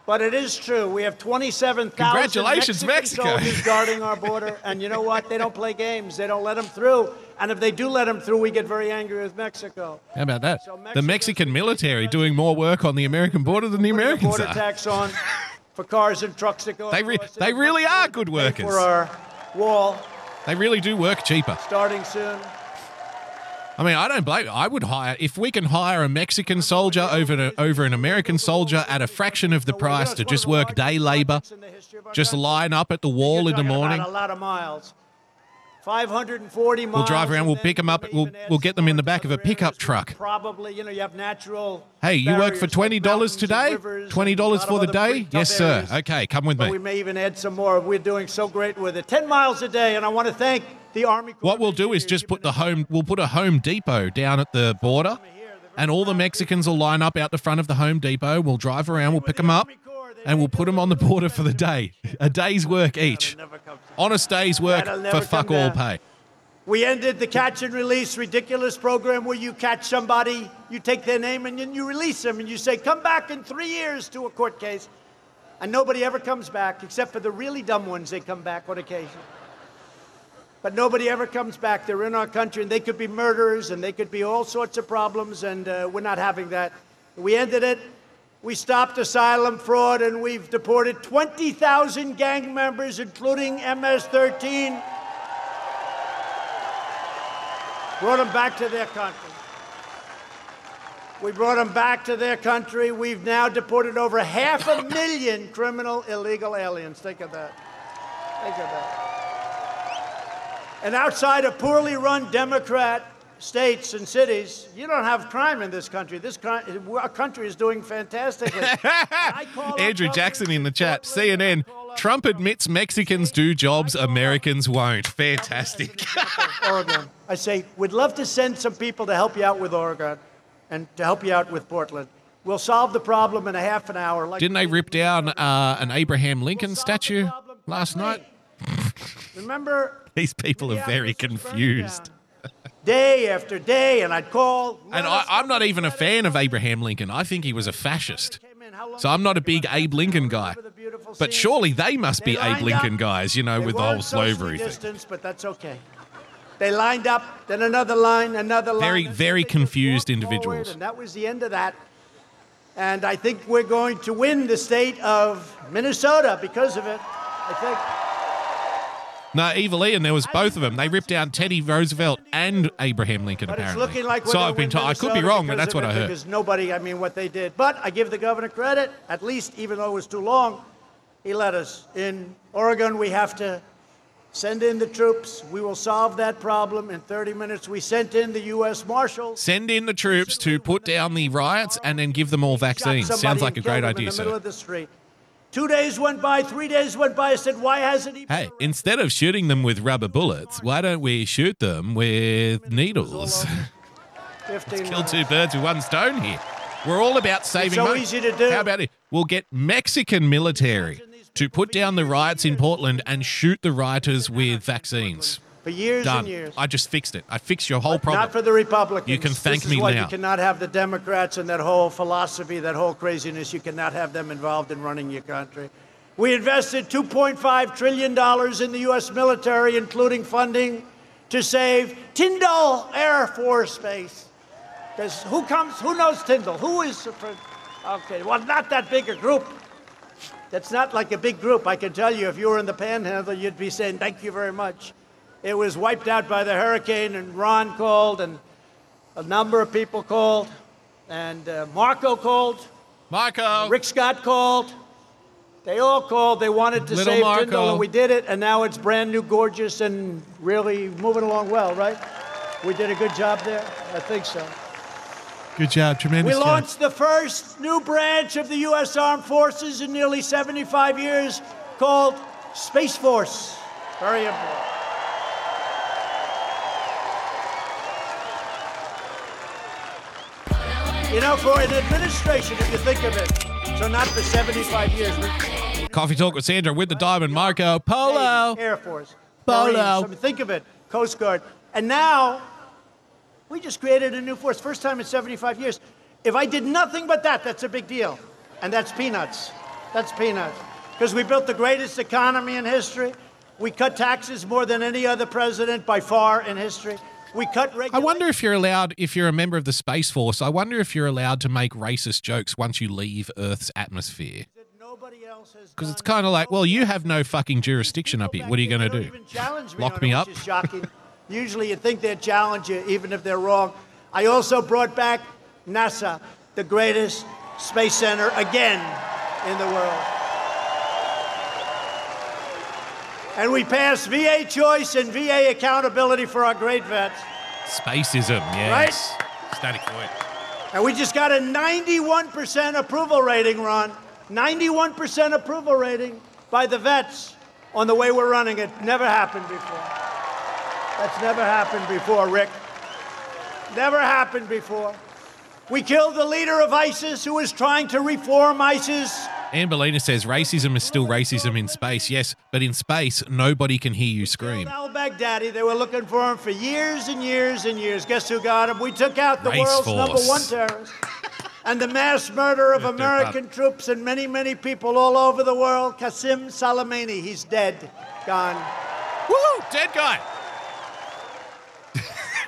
But it is true. We have twenty-seven thousand Mexican Mexico. soldiers guarding our border. And you know what? They don't play games. They don't let them through. And if they do let them through, we get very angry with Mexico. How about that? So the Mexican military doing more work on the American border than the Americans border are. Border tax on for cars and trucks that go. They, re- they really are good workers. For our wall. They really do work cheaper. Starting soon. I mean, I don't blame you. I would hire, if we can hire a Mexican soldier over an, over an American soldier at a fraction of the price to just work day labor, just line up at the wall in the morning. A lot of miles. five hundred forty miles. We'll drive around, we'll pick them up, we'll we'll get them in the back of a pickup truck. Probably, you know, you have natural. Hey, you work for twenty dollars today? twenty dollars for the day? Yes, sir. Okay, come with me. We may even add some more. We're doing so great with it. ten miles a day, and I want to thank the Army Corps. What we'll do is just put the home, we'll put a Home Depot down at the border, and all the Mexicans will line up out the front of the Home Depot. We'll drive around, we'll pick them up, and we'll put them on the border for the day. A day's work each. Honest day's work for fuck all pay. We ended the catch and release ridiculous program where you catch somebody, you take their name, and then you release them, and you say, come back in three years to a court case. And nobody ever comes back, except for the really dumb ones. They come back on occasion. But nobody ever comes back. They're in our country, and they could be murderers, and they could be all sorts of problems, and uh, we're not having that. We ended it. We stopped asylum fraud, and we've deported twenty thousand gang members, including M S thirteen. Brought them back to their country. We brought them back to their country. We've now deported over half a million criminal illegal aliens. Think of that. Think of that. And outside a poorly run Democrat states and cities, you don't have crime in this country. This con- our country is doing fantastically. Andrew Jackson in the chat, C N N, Trump admits Mexicans do jobs Americans won't. Fantastic. Oregon. I say, we'd love to send some people to help you out with Oregon and to help you out with Portland. We'll solve the problem in a half an hour. Like Didn't they rip down uh, an Abraham Lincoln we'll statue last night? Remember? These people are very confused. Day after day, and I'd call. And I, I'm not even a fan of Abraham Lincoln. I think he was a fascist. So I'm not a big Abe Lincoln guy. But surely they must be Abe Lincoln guys, you know, with the whole slavery thing. But that's okay. They lined up, then another line, another line. Very, very confused individuals. And that was the end of that. And I think we're going to win the state of Minnesota because of it, I think. No, Evil Ian, there was both of them. They ripped down Teddy Roosevelt and Abraham Lincoln, apparently. But it's looking like so I've been told. I could be wrong, but that's what I heard. Because nobody, I mean, what they did. But I give the governor credit, at least, even though it was too long, he let us. In Oregon, we have to send in the troops. We will solve that problem in thirty minutes. We sent in the U S Marshals. Send in the troops to put down the riots and then give them all vaccines. Sounds like a great idea, sir. Two days went by, three days went by. I said, why hasn't he... Hey, instead of shooting them with rubber bullets, why don't we shoot them with needles? Let's kill two birds with one stone here. We're all about saving money. It's so easy to do. How about it? We'll get Mexican military to put down the riots in Portland and shoot the rioters with vaccines. For years Done. and years. I just fixed it. I fixed your whole but problem. Not for the Republicans. You can thank me now. This is why you cannot have the Democrats and that whole philosophy, that whole craziness. You cannot have them involved in running your country. We invested two point five trillion dollars in the U S military, including funding to save Tyndall Air Force Base. Because who comes, who knows Tyndall? Who is, okay, well, not that big a group. That's not like a big group. I can tell you, if you were in the Panhandle, you'd be saying, thank you very much. It was wiped out by the hurricane, and Ron called, and a number of people called, and uh, Marco called. Marco. Rick Scott called. They all called. They wanted to Little save Marco. Tyndall, and we did it, and now it's brand new, gorgeous, and really moving along well, right? We did a good job there? I think so. Good job. Tremendous job. We launched job. the first new branch of the U S Armed Forces in nearly seventy-five years called Space Force. Very important. You know, for an administration, if you think of it, so not for seventy-five years. Coffee Talk with Sandra with the Diamond Marco Polo. Air Force. Polo. Marines, something, think of it. Coast Guard. And now, we just created a new force. First time in seventy-five years. If I did nothing but that, that's a big deal. And that's peanuts. That's peanuts. Because we built the greatest economy in history. We cut taxes more than any other president by far in history. We cut regulations. I wonder if you're allowed, if you're a member of the Space Force, I wonder if you're allowed to make racist jokes once you leave Earth's atmosphere. Because it's kind of like, well, you have no fucking jurisdiction up here. What are you going to do? Lock me up? Usually you think they'd challenge you, even if they're wrong. I also brought back NASA, the greatest space center again in the world. And we passed V A choice and V A accountability for our great vets. Spacism, yes. Right? Static point. And we just got a ninety-one percent approval rating, Ron. ninety-one percent approval rating by the vets on the way we're running it. Never happened before. That's never happened before, Rick. Never happened before. We killed the leader of ISIS who was trying to reform ISIS. Amberlina says racism is still racism in space, yes, but in space, nobody can hear you scream. Al-Baghdadi, they were looking for him for years and years and years. Guess who got him? We took out the Race world's force. number one terrorist. And the mass murder of American troops and many, many people all over the world, Qasem Soleimani, he's dead, gone. Woo, dead guy.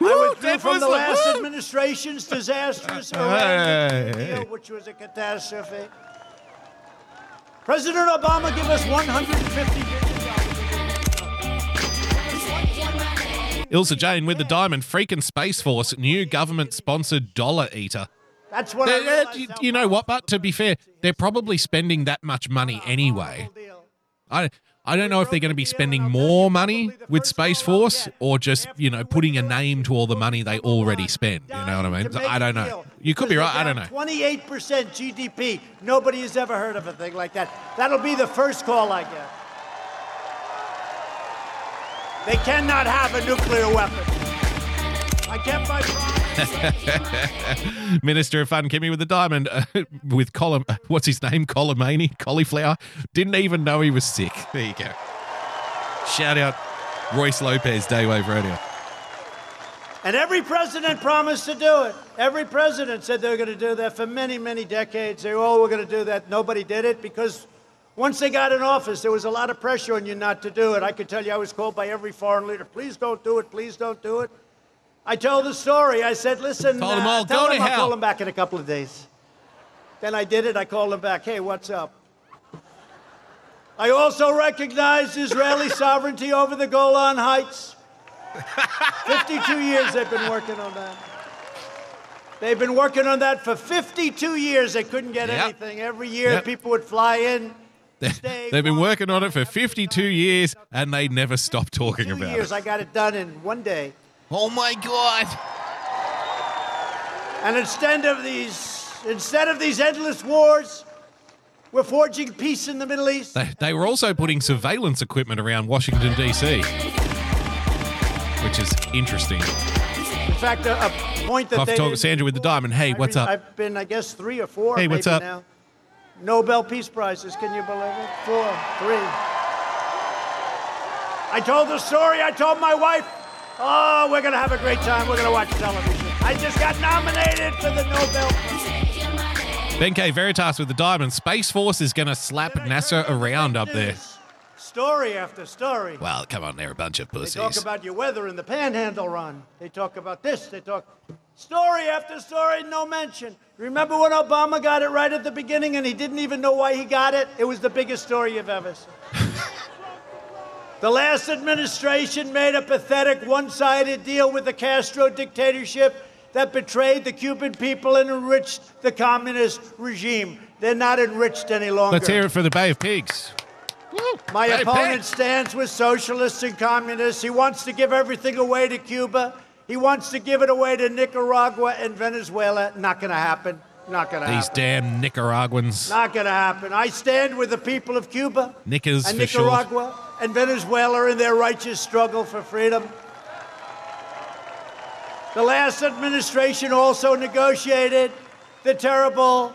I withdrew from the last Woo! administration's disastrous Iran deal, which was a catastrophe. President Obama give us one hundred fifty billion dollars. Ilsa Jane with the diamond, freaking Space Force, new government-sponsored dollar eater. That's what I uh, you, you know what, but to be fair, they're probably spending that much money anyway. I, I don't know if they're going to be spending more money with Space Force or just, you know, putting a name to all the money they already spend. You know what I mean? So I don't know. You could be right. I don't know. twenty-eight percent G D P. Nobody has ever heard of a thing like that. That'll be the first call I get. They cannot have a nuclear weapon. I kept my promise. Minister of Fun, Kimmy with the diamond, uh, with column. Uh, what's his name? Columani, cauliflower. Didn't even know he was sick. There you go. Shout out, Royce Lopez, Daywave Radio. And every president promised to do it. Every president said they were going to do that for many, many decades. They were, oh, we're going to do that. Nobody did it because once they got in office, there was a lot of pressure on you not to do it. I could tell you I was called by every foreign leader, please don't do it, please don't do it. I told the story. I said, listen, told them all, uh, tell go them to I'll hell. Call them back in a couple of days. Then I did it. I called them back. Hey, what's up? I also recognized Israeli sovereignty over the Golan Heights. fifty-two years they've been working on that. They've been working on that for fifty-two years. They couldn't get yep. anything. Every year yep. people would fly in. They've been working on it for fifty-two years, and they never stopped talking about it. fifty-two years, I got it done in one day. Oh my God! And instead of these, instead of these endless wars, we're forging peace in the Middle East. They, they were also putting surveillance equipment around Washington D C, which is interesting. In fact, a, a point that I've they talked to Sandra with the diamond. Hey, what's I've been, up? I've been, I guess, three or four. Hey, what's up? Now. Nobel Peace Prizes. Can you believe it? Four, three. I told the story. I told my wife. Oh, we're going to have a great time. We're going to watch television. I just got nominated for the Nobel Prize. Ben K. Veritas with the diamond. Space Force is going to slap NASA around up there. Story after story. Well, come on, they're a bunch of pussies. They talk about your weather in the Panhandle, Ron. They talk about this. They talk story after story, no mention. Remember when Obama got it right at the beginning and he didn't even know why he got it? It was the biggest story you've ever seen. The last administration made a pathetic one-sided deal with the Castro dictatorship that betrayed the Cuban people and enriched the communist regime. They're not enriched any longer. Let's hear it for the Bay of Pigs. Woo. My Bay opponent stands with socialists and communists. He wants to give everything away to Cuba. He wants to give it away to Nicaragua and Venezuela. Not going to happen. Not going to happen. These damn Nicaraguans. Not going to happen. I stand with the people of Cuba Nickers and Nicaragua. Sure. And Venezuela in their righteous struggle for freedom. The last administration also negotiated the terrible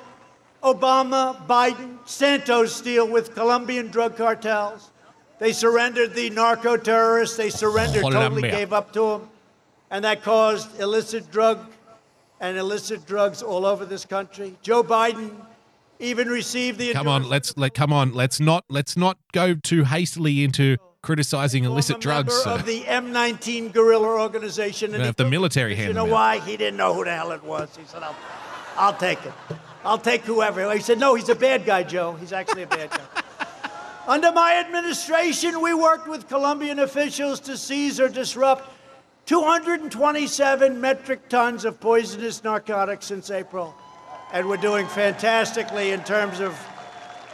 Obama-Biden-Santos deal with Colombian drug cartels. They surrendered the narco-terrorists. They surrendered, Colombia. Totally gave up to them. And that caused illicit drug and illicit drugs all over this country. Joe Biden even receive the come on let's let come on let's not let's not go too hastily into criticizing illicit drugs, sir. Of the M nineteen guerrilla organization and the military hand. You know why he didn't know who the hell it was? He said, I'll, I'll take it. I'll take whoever. He said, no, he's a bad guy, Joe. He's actually a bad guy. Under my administration, we worked with Colombian officials to seize or disrupt two hundred twenty-seven metric tons of poisonous narcotics since April. And we're doing fantastically in terms of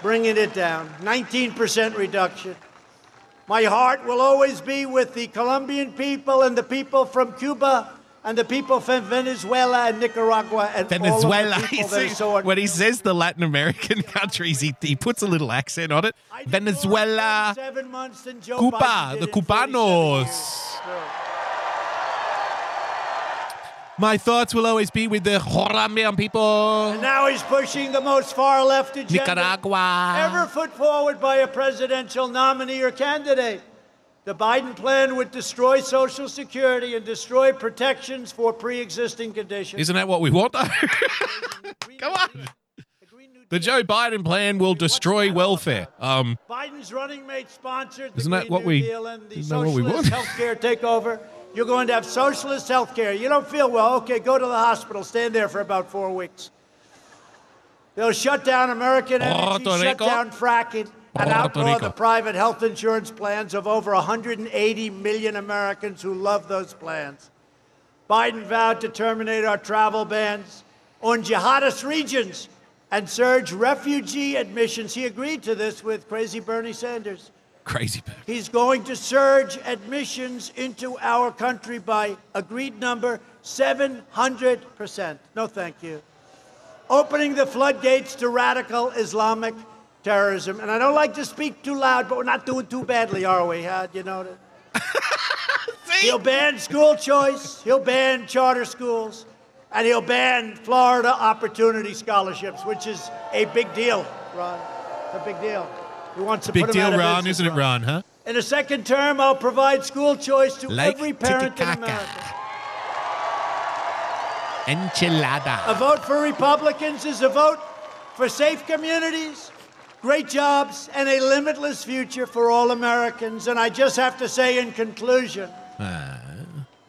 bringing it down. nineteen percent reduction. My heart will always be with the Colombian people and the people from Cuba and the people from Venezuela and Nicaragua and Venezuela. All of the people that are so when he says the Latin American countries, he, he puts a little accent on it. Venezuela, Cuba, the Cubanos. My thoughts will always be with the Colombian people. And now he's pushing the most far-left agenda Nicaragua. Ever put forward by a presidential nominee or candidate. The Biden plan would destroy Social Security and destroy protections for pre-existing conditions. Isn't that what we want, though? Come on. The Joe Biden plan will destroy welfare. Um, Biden's running mate sponsored the Green New Deal and the socialist health care takeover. You're going to have socialist health care. You don't feel well. Okay, go to the hospital. Stand there for about four weeks. They'll shut down American energy, shut down fracking, and outlaw the private health insurance plans of over one hundred eighty million Americans who love those plans. Biden vowed to terminate our travel bans on jihadist regions and surge refugee admissions. He agreed to this with crazy Bernie Sanders. Crazy. He's going to surge admissions into our country by agreed number seven hundred percent. No, thank you. Opening the floodgates to radical Islamic terrorism. And I don't like to speak too loud, but we're not doing too badly, are we? Huh? You know that? He'll ban school choice. He'll ban charter schools. And he'll ban Florida Opportunity Scholarships, which is a big deal, Ron. It's a big deal. He wants to big put deal, out of Ron, business, isn't it, Ron? Huh? In a second term, I'll provide school choice to like every parent in America. Enchilada. A vote for Republicans is a vote for safe communities, great jobs, and a limitless future for all Americans. And I just have to say in conclusion, uh.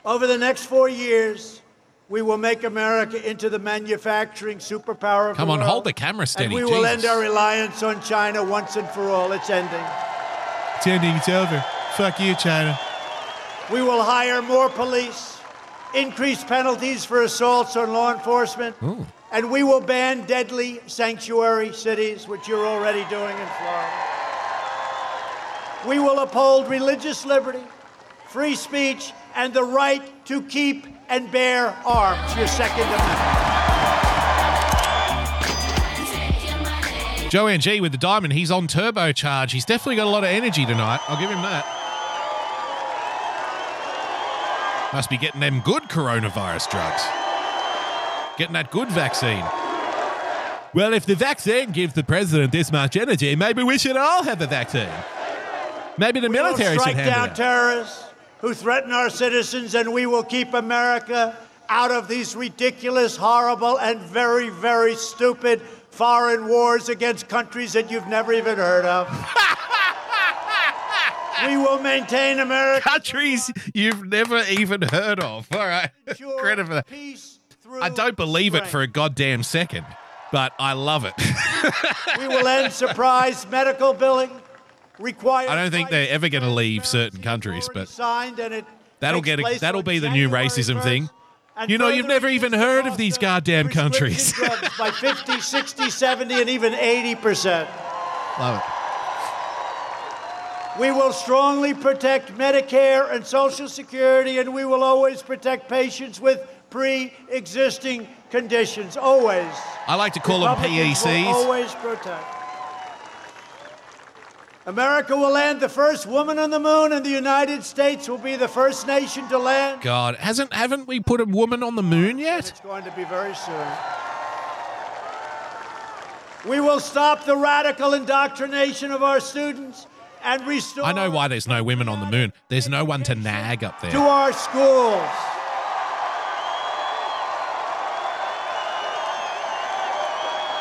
over the next four years, we will make America into the manufacturing superpower of the world. Come on, hold the camera steady. And we Jesus. will end our reliance on China once and for all. It's ending. It's ending. It's over. Fuck you, China. We will hire more police, increase penalties for assaults on law enforcement, Ooh. and we will ban deadly sanctuary cities, which you're already doing in Florida. We will uphold religious liberty, free speech, and the right to keep and bear arms. Your Second Amendment. Joey and G with the diamond. He's on turbocharge. He's definitely got a lot of energy tonight. I'll give him that. Must be getting them good coronavirus drugs. Getting that good vaccine. Well, if the vaccine gives the president this much energy, maybe we should all have the vaccine. Maybe the we military should have it. Strike down terrorists who threaten our citizens, and we will keep America out of these ridiculous, horrible, and very, very stupid foreign wars against countries that you've never even heard of. We will maintain America. Countries you've never even heard of. All right. Credit for that. I don't believe strength. it for a goddamn second, but I love it. We will end surprise medical billing. Required I don't think they're ever going to leave certain countries, but that'll get a, that'll be the new racism thing. You know, you've never even heard of these goddamn countries. By fifty, sixty, seventy, and even eighty percent. Love it. We will strongly protect Medicare and Social Security, and we will always protect patients with pre-existing conditions. Always. I like to call them P E Cs. Always protect. America will land the first woman on the moon, and the United States will be the first nation to land. God, hasn't haven't we put a woman on the moon yet? It's going to be very soon. We will stop the radical indoctrination of our students and restore... I know why there's no women on the moon. There's no one to nag up there. ...to our schools.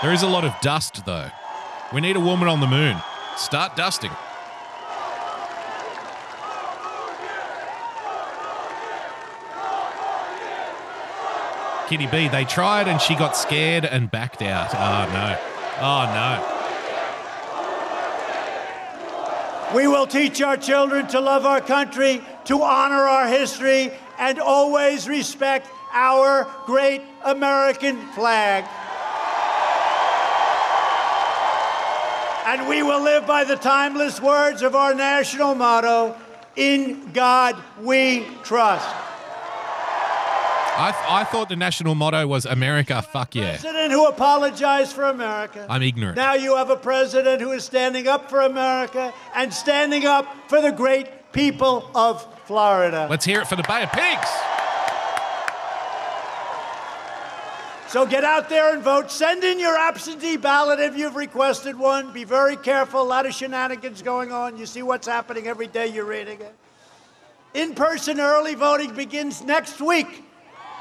There is a lot of dust, though. We need a woman on the moon. Start dusting. Kitty B, they tried and she got scared and backed out. Oh, no. Oh, no. We will teach our children to love our country, to honor our history, and always respect our great American flag. And we will live by the timeless words of our national motto, "In God we trust." I, th- I thought the national motto was "America, fuck yeah." President who apologized for America. I'm ignorant. Now you have a president who is standing up for America and standing up for the great people of Florida. Let's hear it for the Bay of Pigs. So get out there and vote. Send in your absentee ballot if you've requested one. Be very careful. A lot of shenanigans going on. You see what's happening every day you're reading it. In-person early voting begins next week.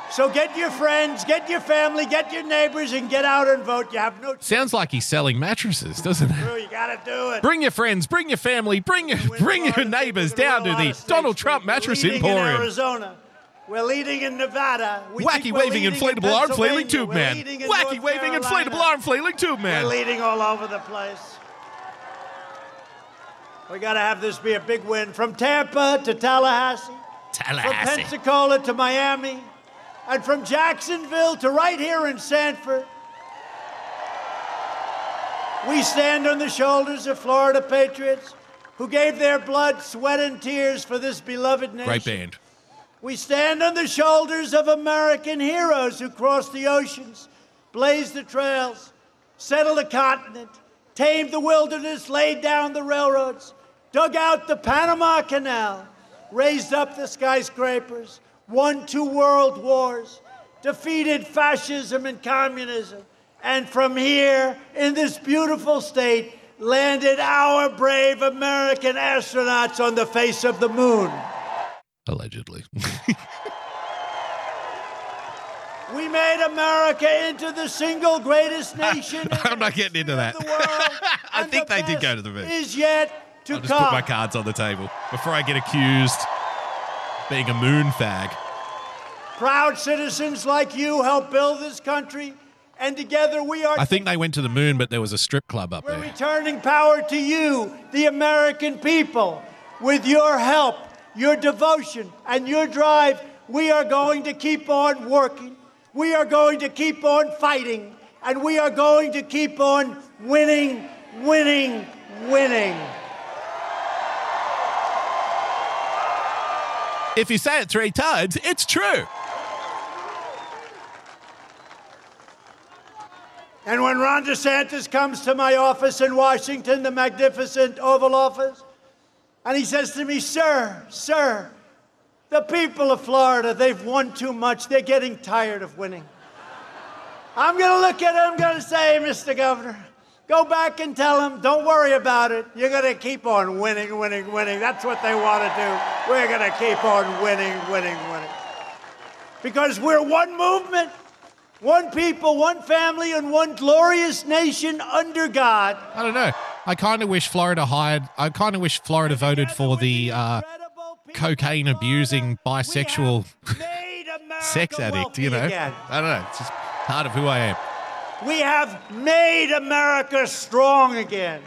So get your friends, get your family, get your neighbors, and get out and vote. You have no... Sounds like he's selling mattresses, doesn't it? You gotta do it. Bring your friends, bring your family, bring your, bring your neighbors down to the Donald Trump mattress emporium. In Arizona. We're leading in Nevada. We Wacky waving inflatable arm flailing tube we're man. Wacky waving inflatable arm flailing tube man. We're leading all over the place. We got to have this be a big win. From Tampa to Tallahassee. Tallahassee. From Pensacola to Miami. And from Jacksonville to right here in Sanford. We stand on the shoulders of Florida patriots who gave their blood, sweat, and tears for this beloved nation. Great band. We stand on the shoulders of American heroes who crossed the oceans, blazed the trails, settled the continent, tamed the wilderness, laid down the railroads, dug out the Panama Canal, raised up the skyscrapers, won two world wars, defeated fascism and communism, and from here, in this beautiful state, landed our brave American astronauts on the face of the moon. Allegedly. We made America into the single greatest nation I'm not getting into that. The world, I think the they did go to the moon. Is yet to I'll just come. Put my cards on the table before I get accused of being a moon fag. Proud citizens like you helped build this country, and together we are... I think they went to the moon, but there was a strip club up We're there. We're returning power to you, the American people. With your help, your devotion, and your drive, we are going to keep on working. We are going to keep on fighting, and we are going to keep on winning, winning, winning. If you say it three times, it's true. And when Ron DeSantis comes to my office in Washington, the magnificent Oval Office, and he says to me, sir, sir, the people of Florida, they've won too much. They're getting tired of winning. I'm going to look at him, I'm going to say, Mister Governor, go back and tell them, don't worry about it. You're going to keep on winning, winning, winning. That's what they want to do. We're going to keep on winning, winning, winning. Because we're one movement, one people, one family, and one glorious nation under God. I don't know. I kind of wish Florida hired, I kind of wish Florida voted for the... Uh, cocaine-abusing, bisexual sex addict, you know. Again. I don't know. It's just part of who I am. We have made America strong again.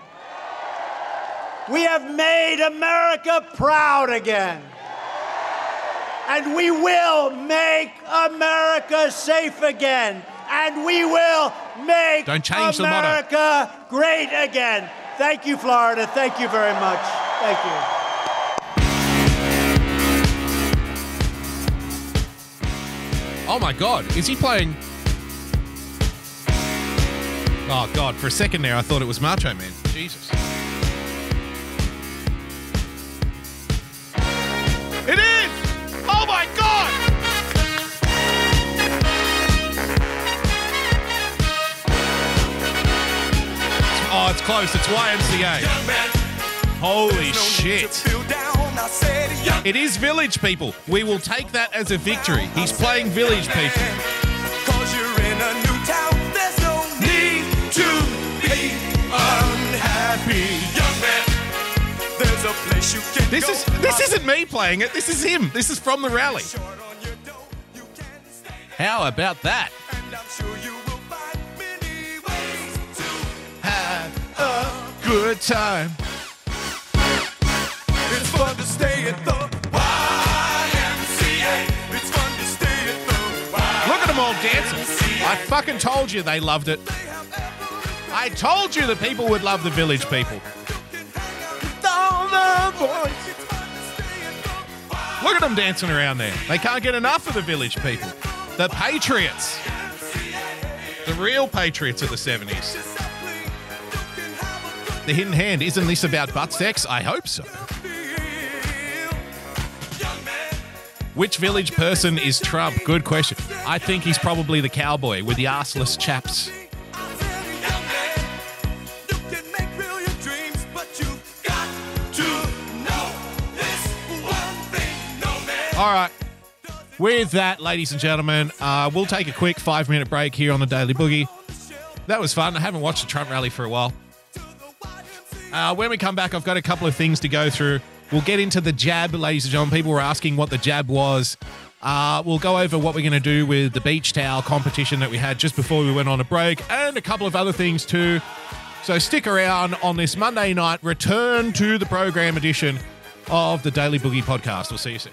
We have made America proud again. And we will make America safe again. And we will make don't change America the motto. Great again. Thank you, Florida. Thank you very much. Thank you. Oh, my God. Is he playing? Oh, God. For a second there, I thought it was Macho Man. Jesus. It is! Oh, my God! Oh, it's close. It's Y M C A. Holy shit. It is Village People. We will take that as a victory. He's playing Village People. Cause you're in a new town, there's no need to be unhappy. Young man, there's a place you can this is This isn't me playing it. This is him. This is from the rally. How about that? And I'm sure you will find many ways to have a good time. It's fun to stay at the Y M C A. It's fun to stay at the Y M C A. Look at them all dancing. I fucking told you they loved it. I told you the people would love the Village People. Look at them dancing around there. They can't get enough of the Village People. The Patriots. The real Patriots of the seventies. The Hidden Hand. Isn't this about butt sex? I hope so. Which village person is Trump? Good question. I think he's probably the cowboy with the arseless chaps. All right. With that, ladies and gentlemen, uh, we'll take a quick five-minute break here on the Daily Boogie. That was fun. I haven't watched the Trump rally for a while. Uh, when we come back, I've got a couple of things to go through. We'll get into the jab, ladies and gentlemen. People were asking what the jab was. Uh, we'll go over what we're going to do with the beach towel competition that we had just before we went on a break and a couple of other things too. So stick around on this Monday night. Return to the program edition of the Daily Boogie podcast. We'll see you soon.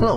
Hello,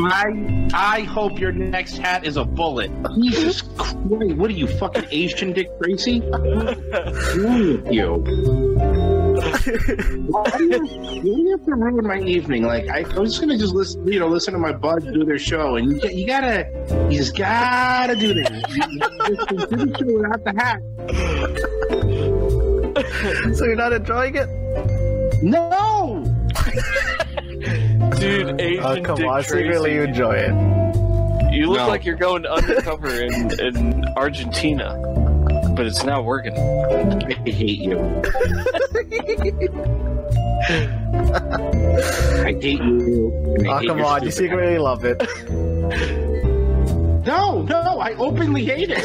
I, I hope your next hat is a bullet. Jesus Christ, what are you, fucking Asian Dick Tracy? What's wrong with you? Why do you have to ruin my evening? Like, I, I'm just going to just listen, you know, listen to my buds do their show, and you, you gotta, you just gotta do this. You just, you do the show without the hat. So you're not enjoying it? No! Dude, Asian uh, come Dick on, Tracy. Secretly enjoy it. You look no. like you're going undercover in, in Argentina, but it's not working. I hate you. I hate you. I oh, hate come on, you secretly hat. Love it. No, no, I openly hate it.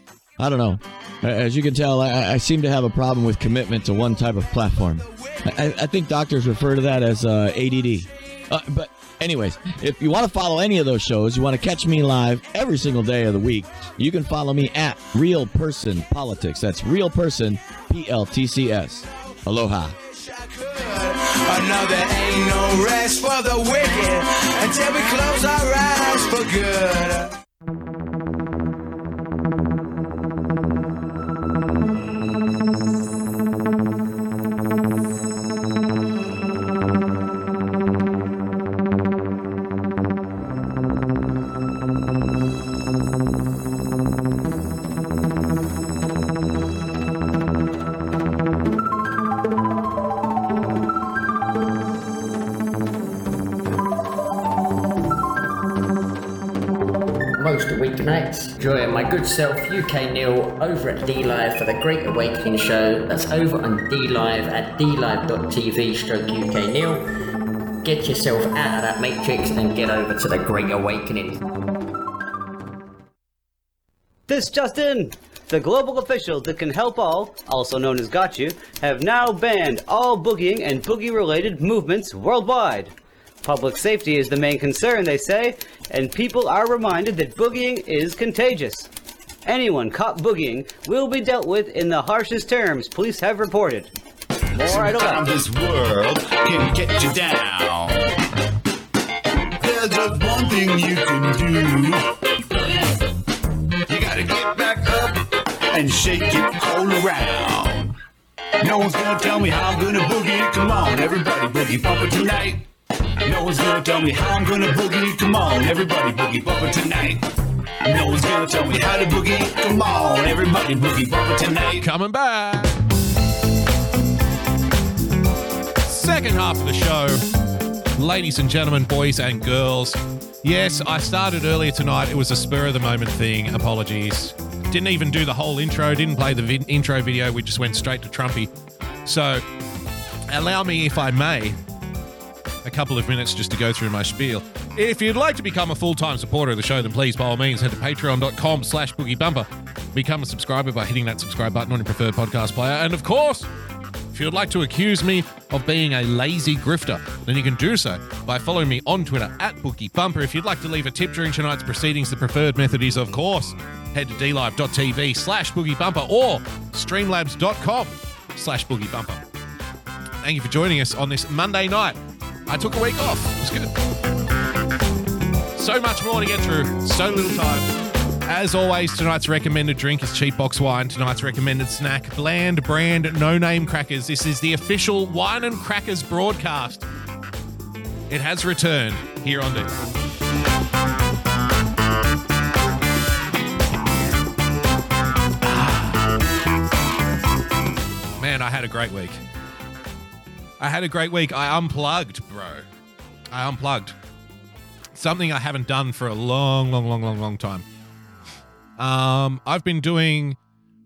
I don't know. As you can tell, I, I seem to have a problem with commitment to one type of platform. I, I think doctors refer to that as uh, A D D. Uh, but anyways, if you want to follow any of those shows, you want to catch me live every single day of the week, you can follow me at Real Person Politics. That's Real Person P L T C S. Aloha. I know there ain't no rest for the wicked until we close our eyes for good. Join my good self, U K Neil, over at D-Live for the Great Awakening show. That's over on D-Live at d live dot t v stroke U K Neil. Get yourself out of that matrix and get over to the Great Awakening. This just in! The global officials that can help all, also known as Got You, have now banned all boogieing and boogie-related movements worldwide. Public safety is the main concern, they say, and people are reminded that boogieing is contagious. Anyone caught boogieing will be dealt with in the harshest terms police have reported. More right about this world can get you down. There's just one thing you can do. You gotta get back up and shake it all around. No one's gonna tell me how I'm gonna boogie. Come on, everybody, boogie bumper tonight. No one's gonna tell me how I'm gonna boogie. Come on, everybody boogie bumper tonight. No one's gonna tell me how to boogie. Come on, everybody boogie bumper tonight. Coming back. Second half of the show. Ladies and gentlemen, boys and girls. Yes, I started earlier tonight. It was a spur of the moment thing. Apologies. Didn't even do the whole intro. Didn't play the vi- intro video. We just went straight to Trumpy. So, allow me, if I may, a couple of minutes just to go through my spiel. If you'd like to become a full-time supporter of the show, then please, by all means, head to patreon.com slash boogiebumper. Become a subscriber by hitting that subscribe button on your preferred podcast player. And, of course, if you would like to accuse me of being a lazy grifter, then you can do so by following me on Twitter at BoogieBumper. If you'd like to leave a tip during tonight's proceedings, the preferred method is, of course, head to D-Live.tv slash BoogieBumper or Streamlabs.com slash BoogieBumper. Thank you for joining us on this Monday night. I took a week off. It was good. So much more to get through. So little time. As always, tonight's recommended drink is cheap box wine. Tonight's recommended snack, bland brand, no-name crackers. This is the official Wine and Crackers broadcast. It has returned here on this. Ah. Man, I had a great week. I had a great week. I unplugged, bro. I unplugged. Something I haven't done for a long, long, long, long, long time. Um, I've been doing,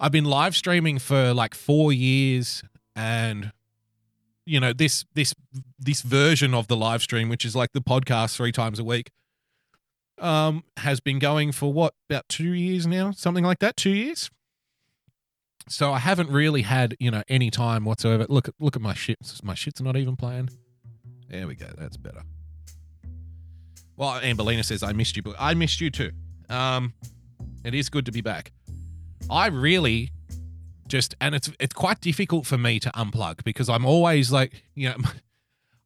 I've been live streaming for like four years and, you know, this, this, this version of the live stream, which is like the podcast three times a week, um, has been going for what, about two years now, something like that, two years. So I haven't really had, you know, any time whatsoever. Look, look at my shit. My shit's not even playing. There we go. That's better. Well, Amberlina says, I missed you, but I missed you too. Um, It is good to be back. I really just, and it's it's quite difficult for me to unplug because I'm always like, you know,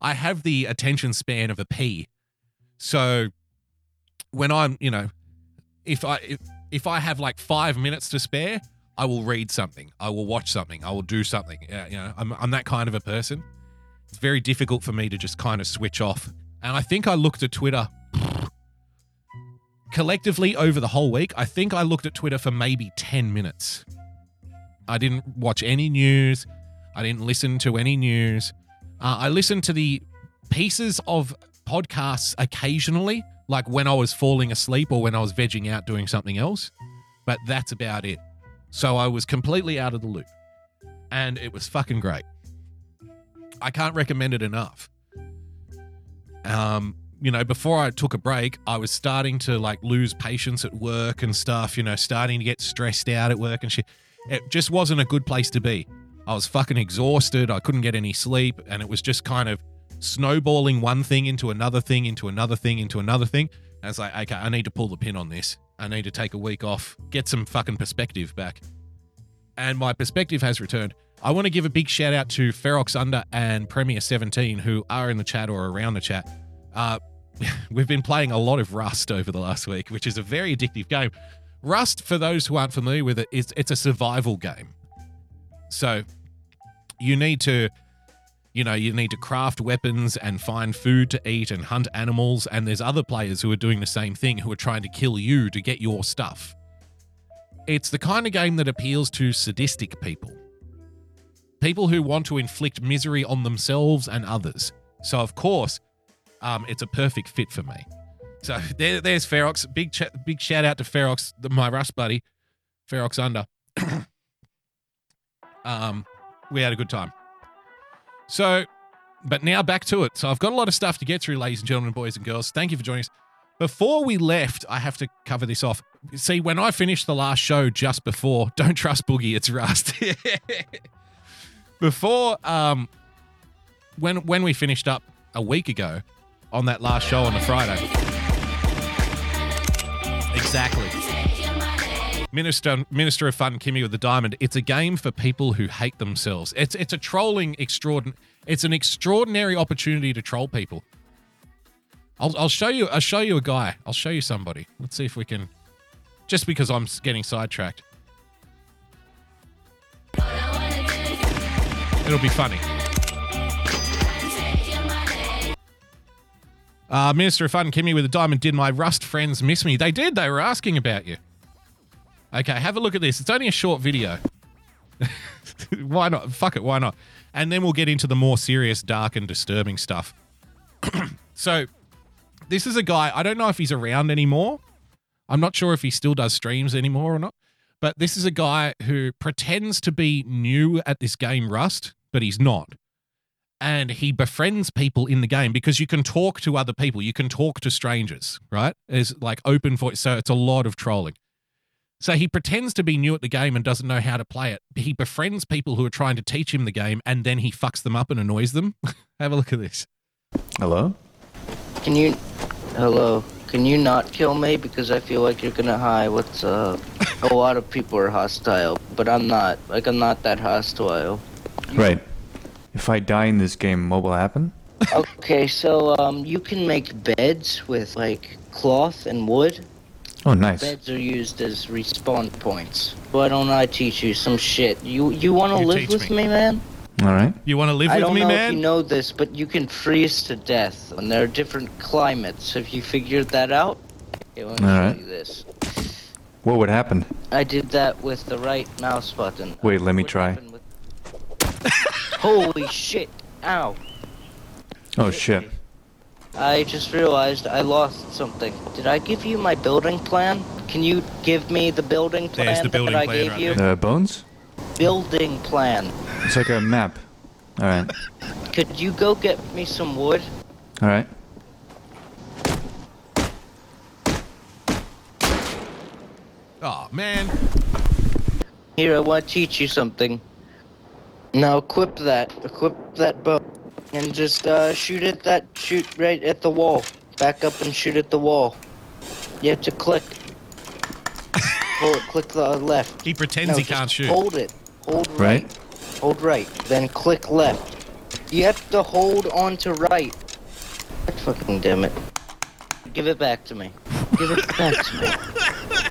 I have the attention span of a pea. So when I'm, you know, if I if, if I have like five minutes to spare, I will read something, I will watch something, I will do something. Yeah, you know, I'm I'm that kind of a person. It's very difficult for me to just kind of switch off. And I think I looked at Twitter. Collectively, over the whole week, I think I looked at Twitter for maybe ten minutes. I didn't watch any news. I didn't listen to any news. Uh, I listened to the pieces of podcasts occasionally, like when I was falling asleep or when I was vegging out doing something else. But that's about it. So I was completely out of the loop. And it was fucking great. I can't recommend it enough. Um... You know, before I took a break, I was starting to like lose patience at work and stuff, you know, starting to get stressed out at work and shit. It just wasn't a good place to be. I was fucking exhausted. I couldn't get any sleep. And it was just kind of snowballing one thing into another thing, into another thing, into another thing. And I was like, okay, I need to pull the pin on this. I need to take a week off, get some fucking perspective back. And my perspective has returned. I want to give a big shout out to Ferox Under and Premier seventeen who are in the chat or around the chat. Uh, we've been playing a lot of Rust over the last week, which is a very addictive game. Rust, for those who aren't familiar with it, is it's a survival game. So you need to, you know, you need to craft weapons and find food to eat and hunt animals. And there's other players who are doing the same thing, who are trying to kill you to get your stuff. It's the kind of game that appeals to sadistic people, people who want to inflict misery on themselves and others. So of course, Um, it's a perfect fit for me. So there, there's Ferox. Big ch- big shout out to Ferox, the, my Rust buddy, Ferox Under. um, we had a good time. So, but now back to it. So I've got a lot of stuff to get through, ladies and gentlemen, boys and girls. Thank you for joining us. Before we left, I have to cover this off. See, when I finished the last show just before, don't trust Boogie, it's Rust. before, um, when when we finished up a week ago, on that last show on the Friday. Exactly. Minister Minister of Fun, Kimmy with the Diamond. It's a game for people who hate themselves. It's it's a trolling extraordinary. It's an extraordinary opportunity to troll people. I'll I'll show you I'll show you a guy. I'll show you somebody. Let's see if we can. Just because I'm getting sidetracked. It'll be funny. Uh, Minister of Fun, Kimmy with a Diamond, did my Rust friends miss me? They did. They were asking about you. Okay, have a look at this. It's only a short video. Why not? Fuck it, why not? And then we'll get into the more serious, dark and disturbing stuff. So this is a guy, I don't know if he's around anymore. I'm not sure if he still does streams anymore or not. But this is a guy who pretends to be new at this game Rust, but he's not. And he befriends people in the game because you can talk to other people. You can talk to strangers, right? It's like open for it. So it's a lot of trolling. So he pretends to be new at the game and doesn't know how to play it. He befriends people who are trying to teach him the game, and then he fucks them up and annoys them. Have a look at this. Hello? Can you... Hello. Can you not kill me? Because I feel like you're gonna hide. What's up? A lot of people are hostile, but I'm not. Like, I'm not that hostile. Right. If I die in this game, what will happen? Okay, so um, you can make beds with, like, cloth and wood. Oh, nice. Beds are used as respawn points. Why don't I teach you some shit? You you want to live with me, me man? All right. You want to live with me, man? I don't know if you know this, but you can freeze to death, and there are different climates. Have you figured that out? Okay, let me show you this. What would happen? I did that with the right mouse button. Wait, let me try. Holy shit! Ow! Oh shit! I just realized I lost something. Did I give you my building plan? Can you give me the building plan There's the building that I plan gave right you? The uh, bones? Building plan. It's like a map. All right. Could you go get me some wood? All right. Oh man. Here, I want to teach you something. Now equip that. Equip that bow. And just uh, shoot at that, shoot right at the wall. Back up and shoot at the wall. You have to click. Hold it, click the left. He pretends no, he can't shoot. Hold it. Hold right. right. Hold right. Then click left. You have to hold on to right. Fucking damn it. Give it back to me. Give it back to me.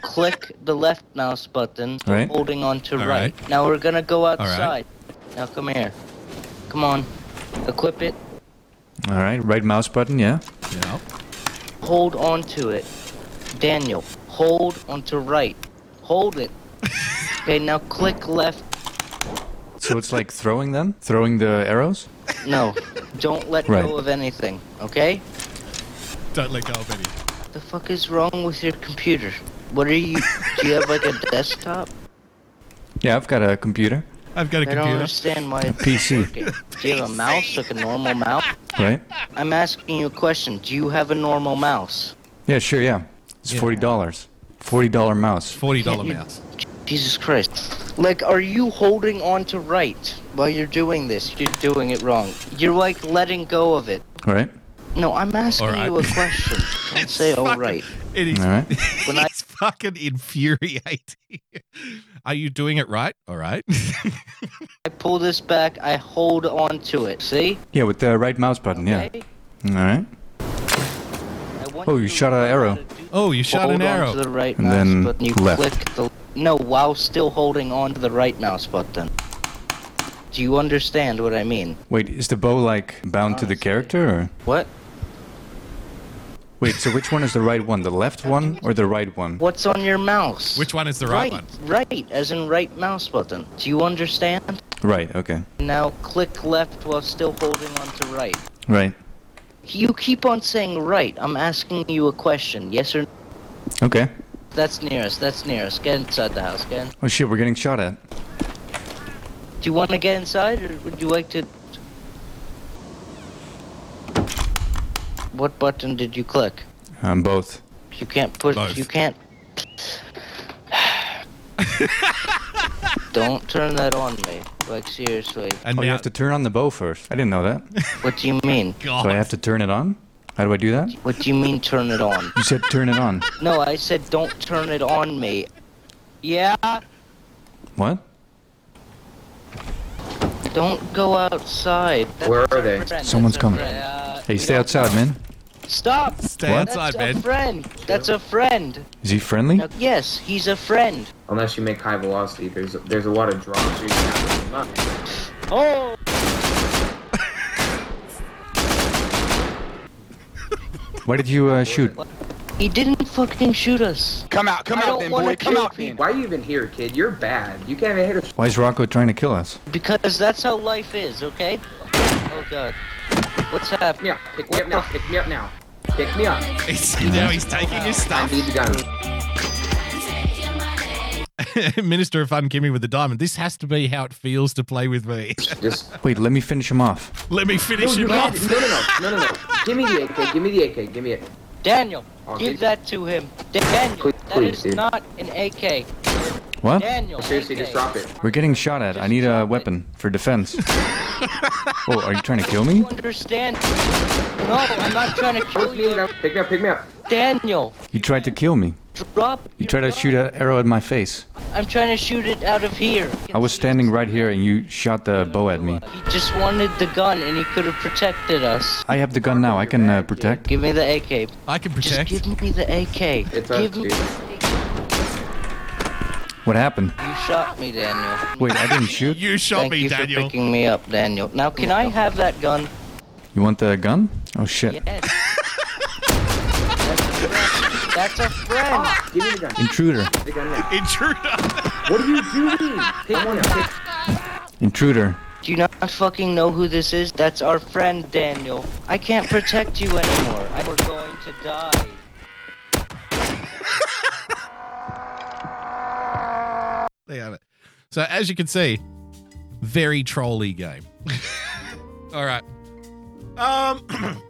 Click the left mouse button, right. Holding on to right. right. Now we're gonna go outside. Right. Now come here. Come on. Equip it. All right, right mouse button, yeah. Yeah. Hold on to it. Daniel, hold on to right. Hold it. Okay, now click left. So it's like throwing them? Throwing the arrows? No, don't let right. go of anything, okay? Don't let go of anything. What the fuck is wrong with your computer? What are you... Do you have like a desktop? Yeah, I've got a computer. I've got a I computer. I don't understand why it's P C. Do you have a mouse, like a normal mouse? Right. I'm asking you a question. Do you have a normal mouse? Yeah, sure, yeah. It's yeah. forty dollars. forty dollars mouse. forty dollars yeah, mouse. Jesus Christ. Like, are you holding on to right while you're doing this? You're doing it wrong. You're, like, letting go of it. Right. No, I'm asking right. you a question. Don't say all fucking, right. It is all right. When I, it's fucking infuriating. Are you doing it right? All right. I pull this back. I hold on to it. See? Yeah, with the right mouse button. Okay. Yeah. All right. Oh, you shot an arrow. Oh, you shot an arrow. To the right and mouse then button. You left. Click the, no, while still holding on to the right mouse button. Do you understand what I mean? Wait, is the bow, like, bound Honestly. to the character, or? What? Wait, so which one is the right one? The left one or the right one? What's on your mouse? Which one is the right, right one? Right, as in right mouse button. Do you understand? Right, okay. Now click left while still holding on to right. Right. You keep on saying right. I'm asking you a question. Yes or no? Okay. That's near us. That's near us. Get inside the house, get in. Oh shit, we're getting shot at. Do you want to get inside or would you like to... What button did you click? Um, both. You can't push. Both. You can't. Don't turn that on me. Like seriously. And oh, you have to turn on the bow first. I didn't know that. What do you mean? God. Do I have to turn it on? How do I do that? What do you mean turn it on? You said turn it on. No, I said don't turn it on me. Yeah. What? Don't go outside. That's Where are they? Friend. Someone's That's coming. Hey, stay outside, man. Stop! Stay what? outside, That's man. That's a friend. That's a friend. Is he friendly? No, yes, he's a friend. Unless you make high velocity, there's a, there's a lot of drops. Oh! Why did you uh, shoot? He didn't fucking shoot us. Come out, come I out then, boy. Come out, man. Why are you even here, kid? You're bad. You can't even hit us. Why is Rocco trying to kill us? Because that's how life is, okay? Oh, God. What's happening? Yeah, pick me up now. Pick me up now. Pick me up. He's, now he's taking his stuff. I need the gun. Minister of Fun, Kimmy with the diamond. This has to be how it feels to play with me. Just wait. Let me finish him off. Let me finish no, him off. No, no, no, no, no, no. Give me the A K. Give me the A K. Give me it. Daniel, okay. Give that to him. Daniel, please, that please, is dude. Not an A K. What? Daniel, seriously, A K. Just drop it. We're getting shot at. Just I need a weapon it. For defense. Oh, are you trying to kill me? I don't understand. No, I'm not trying to kill you. Pick me up, pick me up. Daniel. You tried to kill me. Drop. You tried to shoot an arrow at my face. I'm trying to shoot it out of here. I was standing right here and you shot the bow at me. He just wanted the gun and he could have protected us. I have the gun now. I can uh, protect. Give me the A K. I can protect. Just give me the A K. It's give me what happened? You shot me, Daniel. Wait, I didn't shoot? You shot Thank me, you Daniel. Thank you for picking me up, Daniel. Now, can I have that gun? You want the gun? Oh, shit. Yes. That's a friend. Give me the gun. Intruder. The gun Intruder. What are you doing? Intruder. Do you not fucking know who this is? That's our friend Daniel. I can't protect you anymore. I we're going to die. They got it. So as you can see, very trolly game. All right. Um.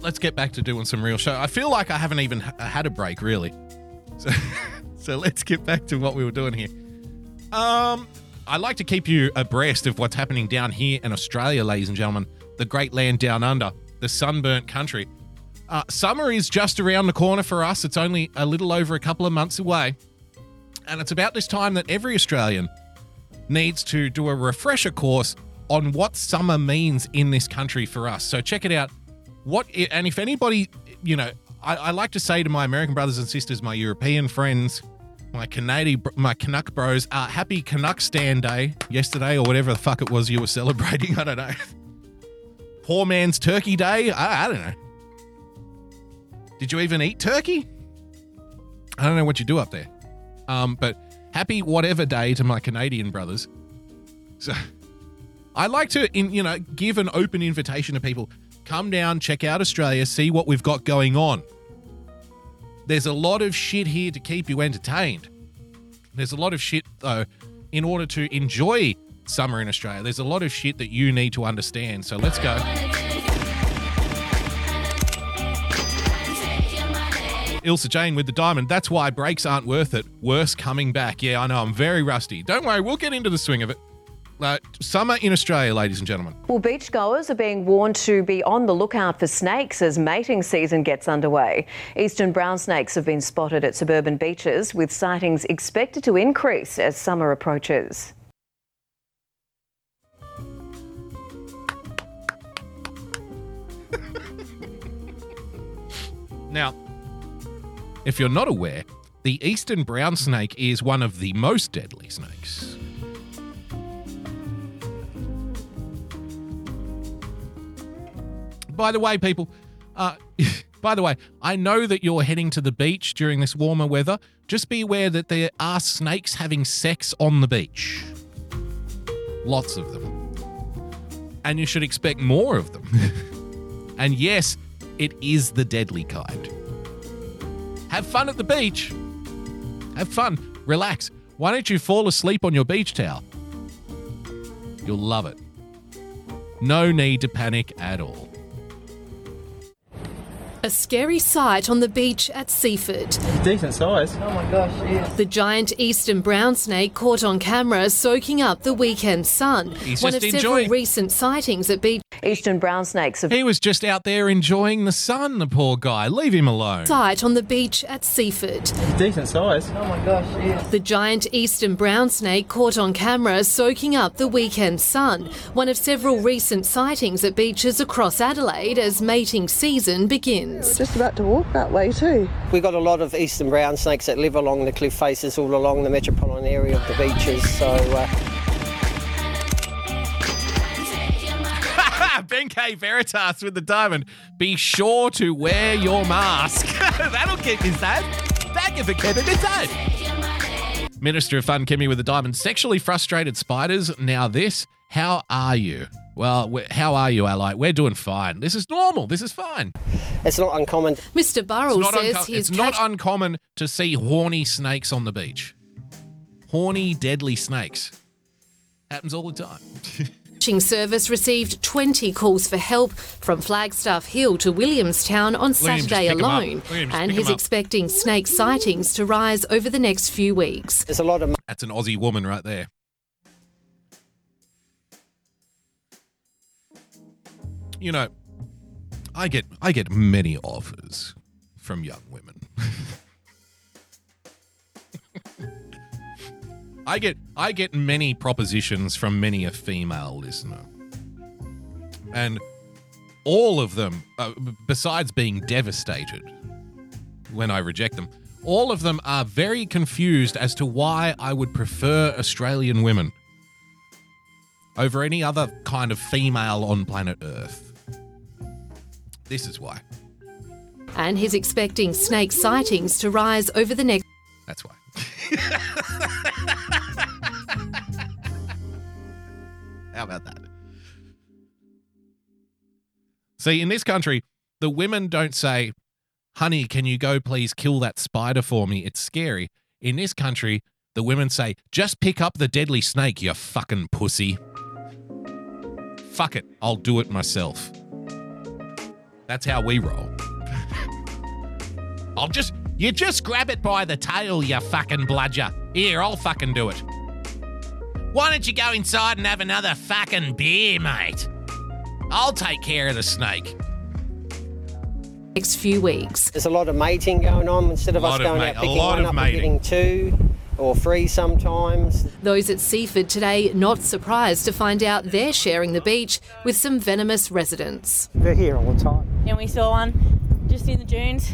Let's get back to doing some real show. I feel like I haven't even had a break, really. So, so let's get back to what we were doing here. Um, I like to keep you abreast of what's happening down here in Australia, ladies and gentlemen. The great land down under, the sunburnt country. Uh, summer is just around the corner for us. It's only a little over a couple of months away. And it's about this time that every Australian needs to do a refresher course on what summer means in this country for us. So check it out. What, and if anybody, you know, I, I like to say to my American brothers and sisters, my European friends, my Canadian, my Canuck bros, uh, happy Canuck Stand Day yesterday or whatever the fuck it was you were celebrating. I don't know. Poor man's Turkey Day. I, I don't know. Did you even eat turkey? I don't know what you do up there. Um, but happy whatever day to my Canadian brothers. So I like to, in, you know, give an open invitation to people. Come down, check out Australia, see what we've got going on. There's a lot of shit here to keep you entertained. There's a lot of shit, though, in order to enjoy summer in Australia. There's a lot of shit that you need to understand. So let's go. Ilsa Jane with the diamond. That's why breaks aren't worth it. Worse coming back. Yeah, I know. I'm very rusty. Don't worry. We'll get into the swing of it. Uh, summer in Australia, ladies and gentlemen. Well, beachgoers are being warned to be on the lookout for snakes as mating season gets underway. Eastern brown snakes have been spotted at suburban beaches, with sightings expected to increase as summer approaches. Now, if you're not aware, the eastern brown snake is one of the most deadly snakes. By the way, people, uh, by the way, I know that you're heading to the beach during this warmer weather. Just be aware that there are snakes having sex on the beach. Lots of them. And you should expect more of them. And yes, it is the deadly kind. Have fun at the beach. Have fun. Relax. Why don't you fall asleep on your beach towel? You'll love it. No need to panic at all. A scary sight on the beach at Seaford. Decent size. Oh my gosh, yes. The giant eastern brown snake caught on camera soaking up the weekend sun. He's one just of enjoying. Several recent sightings at beach. Eastern brown snakes. Have- he was just out there enjoying the sun, the poor guy. Leave him alone. Sight on the beach at Seaford. Decent size. Oh my gosh, yes. The giant eastern brown snake caught on camera soaking up the weekend sun. One of several recent sightings at beaches across Adelaide as mating season begins. We're just about to walk that way too. We've got a lot of eastern brown snakes that live along the cliff faces, all along the metropolitan area of the beaches. So, uh... Ben K. Veritas with the diamond. Be sure to wear your mask. That'll keep his dad. That give a kid his dad. Minister of Fun Kimmy with the diamond. Sexually frustrated spiders. Now this. How are you? Well, how are you, ally? We're doing fine. This is normal. This is fine. It's not uncommon. Mister Burrell says unco- he's... It's catch- not uncommon to see horny snakes on the beach. Horny, deadly snakes. Happens all the time. Searching service received twenty calls for help from Flagstaff Hill to Williamstown on Saturday alone, and he's expecting snake sightings to rise over the next few weeks. There's a lot of. That's an Aussie woman right there. You know, I get I get many offers from young women. I get I get many propositions from many a female listener, and all of them, uh, besides being devastated when I reject them, all of them are very confused as to why I would prefer Australian women over any other kind of female on planet Earth. This is why. And he's expecting snake sightings to rise over the next... That's why. How about that? See, in this country, the women don't say, honey, can you go please kill that spider for me? It's scary. In this country, the women say, just pick up the deadly snake, you fucking pussy. Fuck it. I'll do it myself. That's how we roll. I'll just, you just grab it by the tail, you fucking bludger. Here, I'll fucking do it. Why don't you go inside and have another fucking beer, mate? I'll take care of the snake. Next few weeks. There's a lot of mating going on. Instead of us going out picking one up and getting two or three sometimes. Those at Seaford today not surprised to find out they're sharing the beach with some venomous residents. They're here all the time. And we saw one just in the dunes,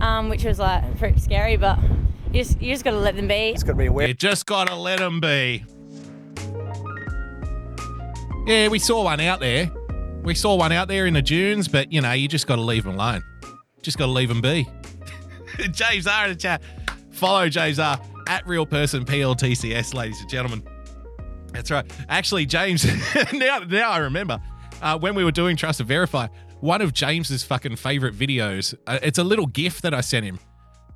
um, which was like pretty scary, but you just, you just got to let them be. It's got to be aware. You just got to let them be. Yeah, we saw one out there. We saw one out there in the dunes, but, you know, you just got to leave them alone. Just got to leave them be. James R in the chat. Follow James R at Real Person P L T C S, ladies and gentlemen. That's right. Actually, James, now, now I remember, uh, when we were doing Trust and Verify, one of James's fucking favorite videos, uh, it's a little gif that I sent him,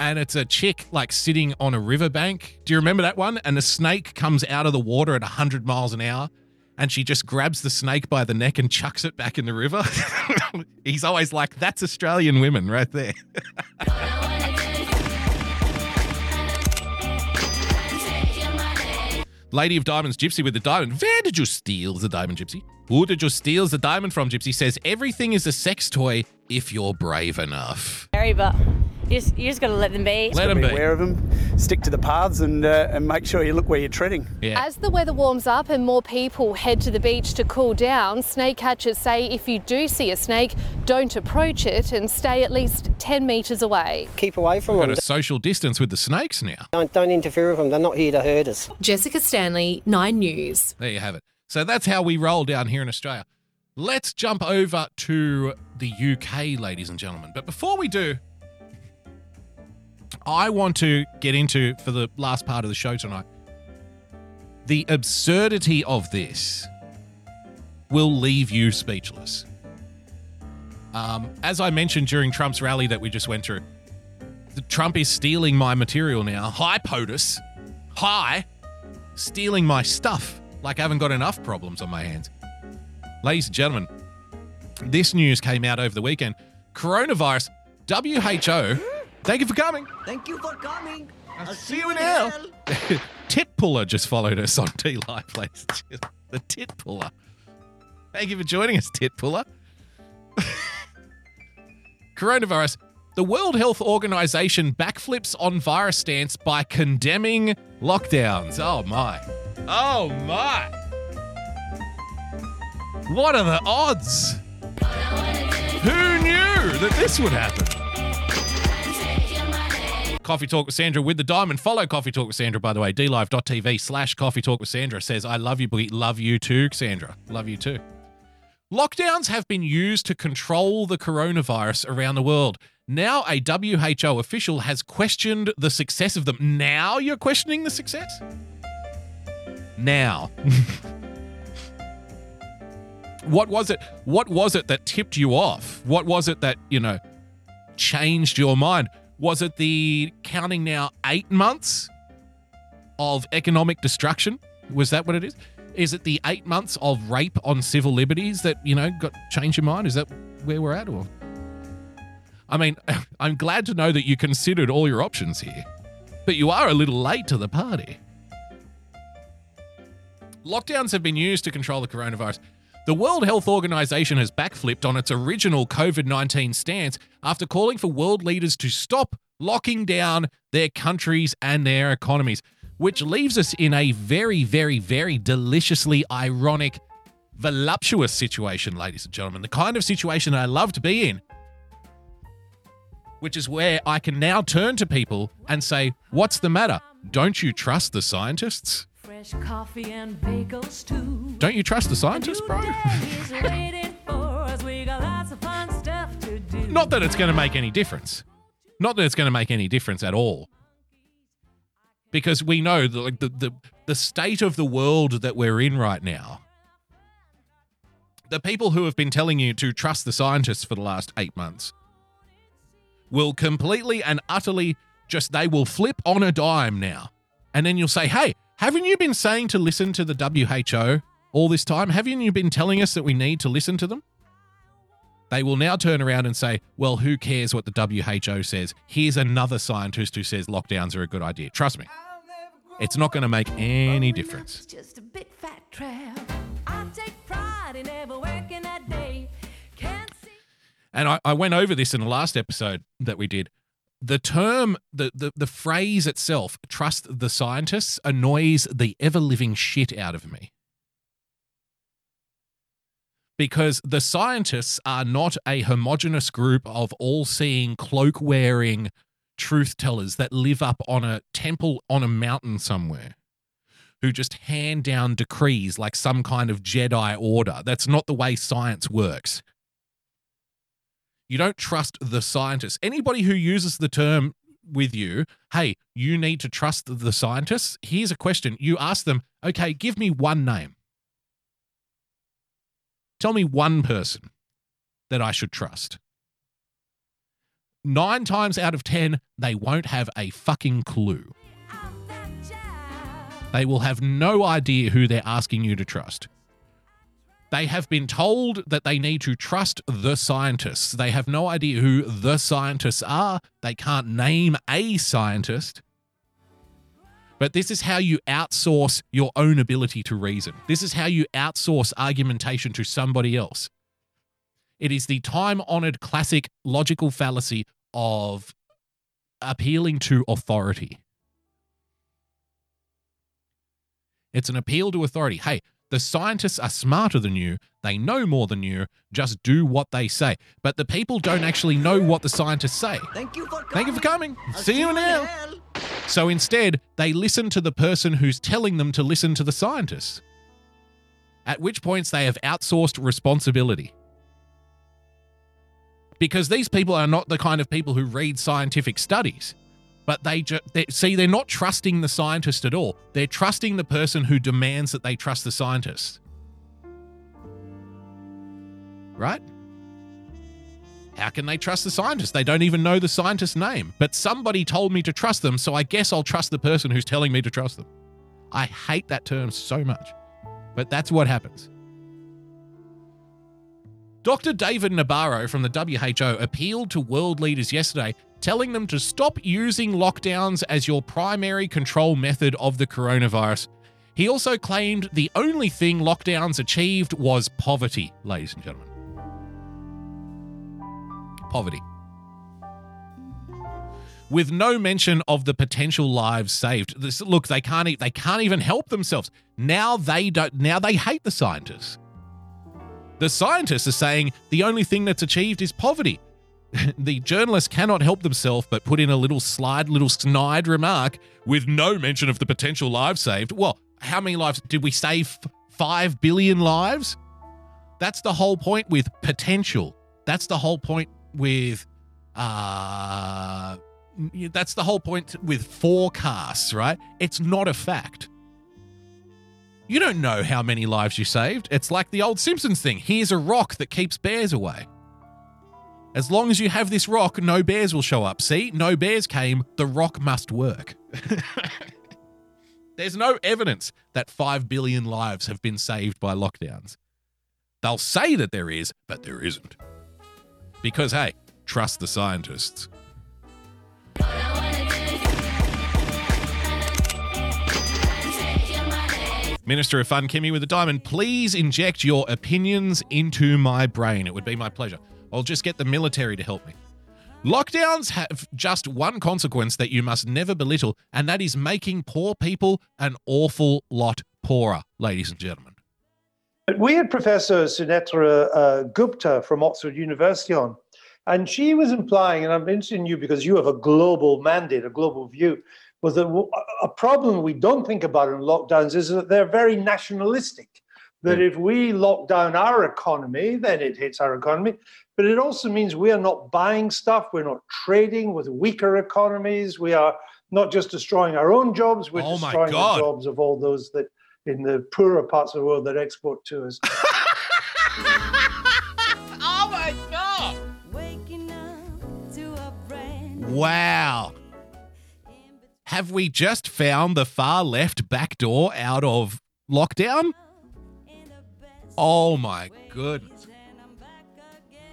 and it's a chick like sitting on a riverbank. Do you remember that one? And the snake comes out of the water at one hundred miles an hour, and she just grabs the snake by the neck and chucks it back in the river. He's always like, that's Australian women right there. Lady of Diamonds, Gypsy with the diamond. Where did you steal the diamond, Gypsy? Who did you steal the diamond from, Gypsy? Says everything is a sex toy if you're brave enough. Sorry, but you just, you just got to let them be. Let them be. Be aware of them. Stick to the paths and uh, and make sure you look where you're treading. Yeah. As the weather warms up and more people head to the beach to cool down, snake catchers say if you do see a snake, don't approach it and stay at least ten metres away. Keep away from We've them. Got a social distance with the snakes now. Don't, don't interfere with them. They're not here to hurt us. Jessica Stanley, Nine News. There you have it. So that's how we roll down here in Australia. Let's jump over to the U K, ladies and gentlemen. But before we do, I want to get into, for the last part of the show tonight, the absurdity of this will leave you speechless. Um, as I mentioned during Trump's rally that we just went through, Trump is stealing my material now. Hi, POTUS. Hi. Stealing my stuff. Like I haven't got enough problems on my hands. Ladies and gentlemen, this news came out over the weekend. Coronavirus, W H O... Thank you for coming. Thank you for coming. I'll, I'll see, see you in hell. hell. Tit Puller just followed us on D-Live, ladies and gentlemen. The Tit Puller. Thank you for joining us, Tit Puller. Coronavirus. The World Health Organization backflips on virus stance by condemning lockdowns. Oh, my. Oh, my. What are the odds? Who knew that this would happen? Coffee Talk with Sandra with the diamond. Follow Coffee Talk with Sandra, by the way. D Live dot T V slash Coffee Talk with Sandra says, I love you, Boogie. Love you too, Sandra. Love you too. Lockdowns have been used to control the coronavirus around the world. Now a W H O official has questioned the success of them. Now you're questioning the success? Now. What was it? What was it that tipped you off? What was it that, you know, changed your mind? Was it the counting now eight months of economic destruction? Was that what it is? Is it the eight months of rape on civil liberties that, you know, got changed your mind? Is that where we're at? Or, I mean, I'm glad to know that you considered all your options here, but you are a little late to the party. Lockdowns have been used to control the coronavirus. The World Health Organization has backflipped on its original COVID nineteen stance after calling for world leaders to stop locking down their countries and their economies, which leaves us in a very, very, very deliciously ironic, voluptuous situation, ladies and gentlemen. The kind of situation I love to be in, which is where I can now turn to people and say, what's the matter? Don't you trust the scientists? Fresh coffee and bagels too. Don't you trust the scientists, bro? Not that it's going to make any difference. Not that it's going to make any difference at all. Because we know the, like, the, the, the state of the world that we're in right now. The people who have been telling you to trust the scientists for the last eight months will completely and utterly just, they will flip on a dime now. And then you'll say, hey, haven't you been saying to listen to the W H O all this time? Haven't you been telling us that we need to listen to them? They will now turn around and say, well, who cares what the W H O says? Here's another scientist who says lockdowns are a good idea. Trust me, it's not going to make any difference. And I, I went over this in the last episode that we did. The term, the, the the phrase itself, trust the scientists, annoys the ever-living shit out of me. Because the scientists are not a homogenous group of all-seeing, cloak-wearing truth-tellers that live up on a temple on a mountain somewhere, who just hand down decrees like some kind of Jedi order. That's not the way science works. You don't trust the scientists. Anybody who uses the term with you, hey, you need to trust the scientists, here's a question. You ask them, okay, give me one name. Tell me one person that I should trust. Nine times out of ten, they won't have a fucking clue. They will have no idea who they're asking you to trust. They have been told that they need to trust the scientists. They have no idea who the scientists are. They can't name a scientist. But this is how you outsource your own ability to reason. This is how you outsource argumentation to somebody else. It is the time-honored classic logical fallacy of appealing to authority. It's an appeal to authority. Hey, the scientists are smarter than you. They know more than you. Just do what they say. But the people don't actually know what the scientists say. Thank you for coming. Thank you for coming. See, see you now. Hell. So instead, they listen to the person who's telling them to listen to the scientists. At which points they have outsourced responsibility. Because these people are not the kind of people who read scientific studies. But they, ju- they see, they're not trusting the scientist at all. They're trusting the person who demands that they trust the scientist. Right? How can they trust the scientist? They don't even know the scientist's name. But somebody told me to trust them, so I guess I'll trust the person who's telling me to trust them. I hate that term so much. But that's what happens. Doctor David Nabarro from the W H O appealed to world leaders yesterday, telling them to stop using lockdowns as your primary control method of the coronavirus. He also claimed the only thing lockdowns achieved was poverty, ladies and gentlemen. Poverty. With no mention of the potential lives saved. This, look, they can't e- they can't even help themselves. Now they don't now they hate the scientists. The scientists are saying the only thing that's achieved is poverty. The journalist cannot help themselves but put in a little slide, little snide remark with no mention of the potential lives saved. Well, how many lives? Did we save five billion lives? That's the whole point with potential. That's the whole point with, uh, that's the whole point with forecasts, right? It's not a fact. You don't know how many lives you saved. It's like the old Simpsons thing. Here's a rock that keeps bears away. As long as you have this rock, no bears will show up. See, no bears came. The rock must work. There's no evidence that five billion lives have been saved by lockdowns. They'll say that there is, but there isn't. Because, hey, trust the scientists. Minister of Fun, Kimmy with a diamond, please inject your opinions into my brain. It would be my pleasure. I'll just get the military to help me. Lockdowns have just one consequence that you must never belittle, and that is making poor people an awful lot poorer, ladies and gentlemen. We had Professor Sunetra uh, Gupta from Oxford University on, and she was implying, and I'm interested in you because you have a global mandate, a global view, was that a problem we don't think about in lockdowns is that they're very nationalistic, that if we lock down our economy, then it hits our economy. But it also means we are not buying stuff. We're not trading with weaker economies. We are not just destroying our own jobs. We're oh destroying the jobs of all those that in the poorer parts of the world that export to us. Oh, my God. Waking up to a brand new wow. Have we just found the far left back door out of lockdown? Oh, my goodness.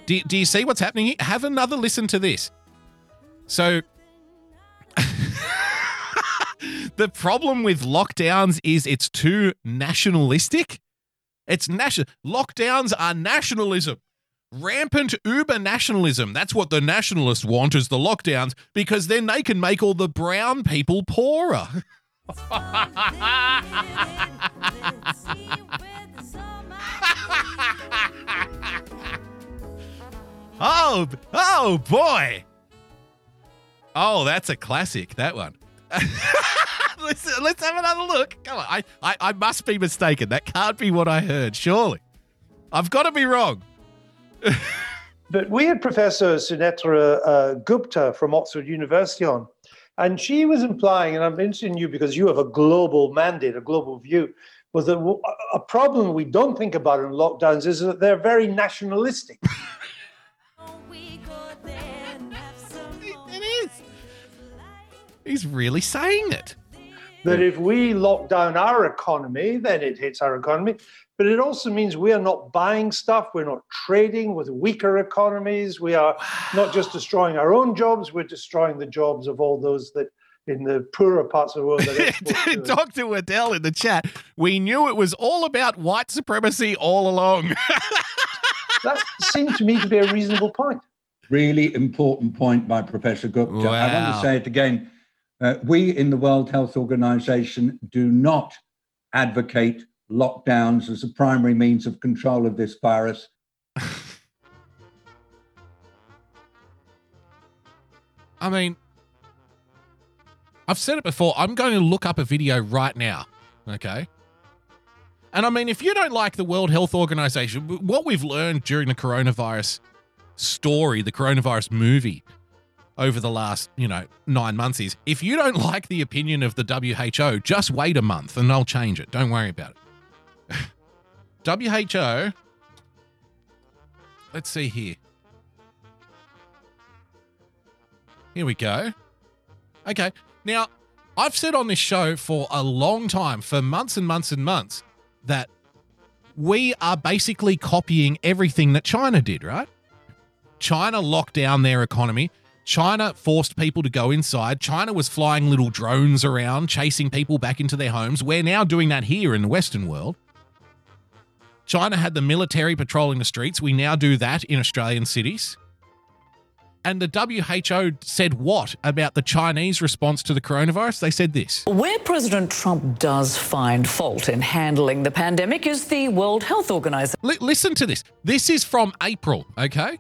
Do, do you see what's happening here? Have another listen to this. So the problem with lockdowns is it's too nationalistic. It's national. Lockdowns are nationalism. Rampant uber nationalism. That's what the nationalists want is the lockdowns, because then they can make all the brown people poorer. Oh, oh boy. Oh, that's a classic, that one. let's, let's have another look. Come on, I, I, I must be mistaken. That can't be what I heard, surely. I've got to be wrong. But we had Professor Sunetra uh, Gupta from Oxford University on, and she was implying, and I'm interested in you because you have a global mandate, a global view, was that a problem we don't think about in lockdowns is that they're very nationalistic. He's really saying it. That if we lock down our economy, then it hits our economy. But it also means we are not buying stuff. We're not trading with weaker economies. We are not just destroying our own jobs. We're destroying the jobs of all those that in the poorer parts of the world. That Doctor Waddell in the chat, we knew it was all about white supremacy all along. That seemed to me to be a reasonable point. Really important point by Professor Gupta. Wow. I want to say it again. Uh, we in the World Health Organization do not advocate lockdowns as a primary means of control of this virus. I mean, I've said it before. I'm going to look up a video right now, okay? And I mean, if you don't like the World Health Organization, what we've learned during the coronavirus story, the coronavirus movie, over the last, you know, nine months is, if you don't like the opinion of the W H O, just wait a month and they'll change it. Don't worry about it. W H O, let's see here. Here we go. Okay. Now, I've said on this show for a long time, for months and months and months, that we are basically copying everything that China did, right? China locked down their economy. China forced people to go inside. China was flying little drones around, chasing people back into their homes. We're now doing that here in the Western world. China had the military patrolling the streets. We now do that in Australian cities. And the W H O said what about the Chinese response to the coronavirus? They said this. Where President Trump does find fault in handling the pandemic is the World Health Organization. L- listen to this. This is from April, okay?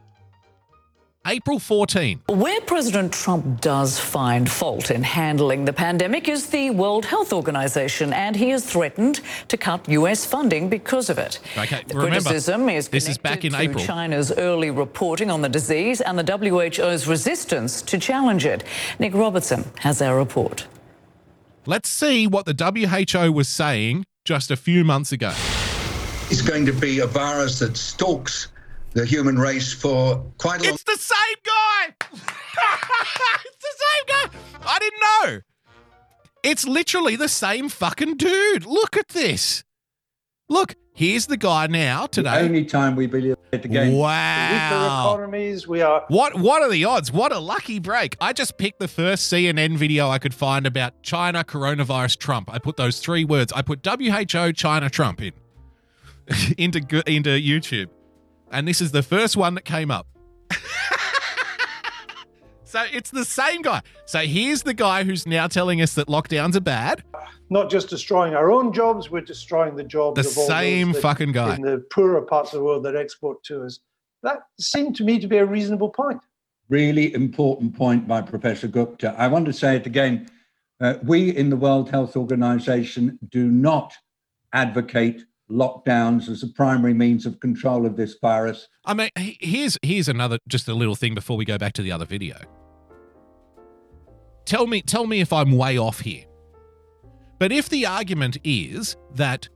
April fourteenth. Where President Trump does find fault in handling the pandemic is the World Health Organization, and he has threatened to cut U S funding because of it. Okay, the remember, criticism is this is back in April. China's early reporting on the disease and the W H O's resistance to challenge it. Nick Robertson has our report. Let's see what the W H O was saying just a few months ago. It's going to be a virus that stalks the human race for quite a long... It's the same guy! It's the same guy! I didn't know. It's literally the same fucking dude. Look at this. Look, here's the guy now today. The only time we believe at the game. Wow. With the economies, we are. What, what are the odds? What a lucky break. I just picked the first C N N video I could find about China, coronavirus, Trump. I put those three words. I put W H O, China, Trump in into, into YouTube. And this is the first one that came up. So it's the same guy. So here's the guy who's now telling us that lockdowns are bad. Not just destroying our own jobs, we're destroying the jobs the of all same those fucking guy in the poorer parts of the world that export to us. That seemed to me to be a reasonable point. Really important point by Professor Gupta. I want to say it again. Uh, we in the World Health Organization do not advocate lockdowns as a primary means of control of this virus. I mean, here's here's another just a little thing before we go back to the other video. Tell me, tell me if I'm way off here. But if the argument is that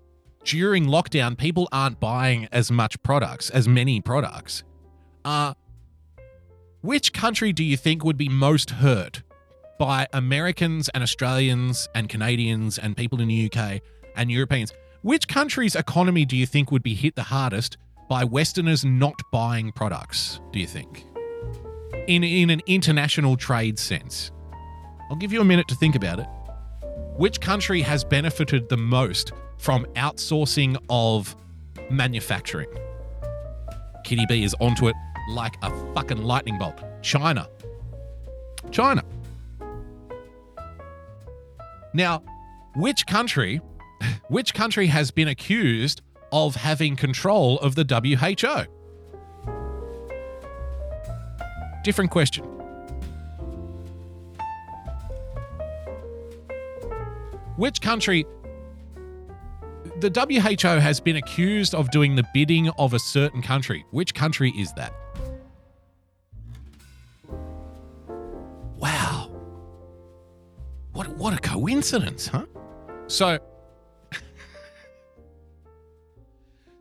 during lockdown, people aren't buying as much products, as many products, uh, which country do you think would be most hurt by Americans and Australians and Canadians and people in the U K and Europeans? Which country's economy do you think would be hit the hardest by Westerners not buying products, do you think? In, in an international trade sense. I'll give you a minute to think about it. Which country has benefited the most from outsourcing of manufacturing? Kitty B is onto it like a fucking lightning bolt. China. China. Now, which country, which country has been accused of having control of the W H O? Different question. Which country? The W H O has been accused of doing the bidding of a certain country. Which country is that? Wow. What, what a coincidence, huh? So,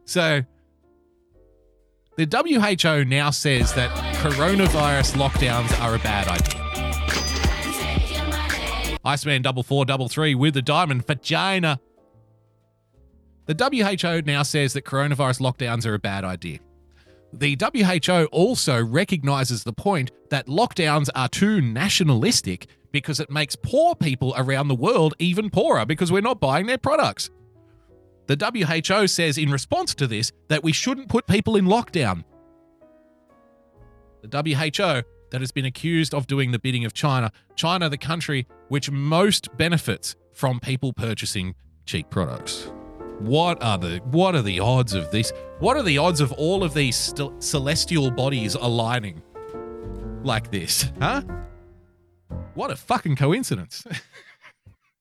so the W H O now says that coronavirus lockdowns are a bad idea. Iceman double four double three with the diamond for China. The W H O now says that coronavirus lockdowns are a bad idea. The W H O also recognizes the point that lockdowns are too nationalistic because it makes poor people around the world even poorer because we're not buying their products. The W H O says in response to this that we shouldn't put people in lockdown. The W H O that has been accused of doing the bidding of China. China, the country which most benefits from people purchasing cheap products. What are the what are the odds of this? What are the odds of all of these st- celestial bodies aligning like this? Huh? What a fucking coincidence.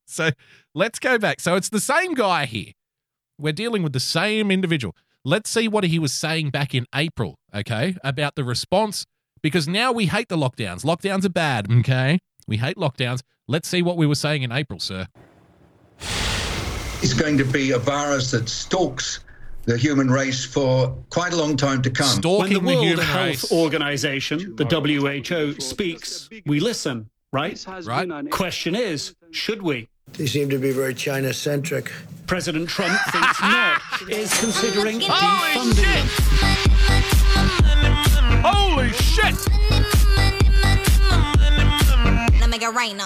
So let's go back. So it's the same guy here. We're dealing with the same individual. Let's see what he was saying back in April, okay, about the response. Because now we hate the lockdowns. Lockdowns are bad, okay? We hate lockdowns. Let's see what we were saying in April, sir. It's going to be a virus that stalks the human race for quite a long time to come. Stalking when the, the World human Health race. Organization, the W H O, speaks, we listen, right? Right. Question is, should we? They seem to be very China-centric. President Trump thinks not, is considering defunding them. Holy shit!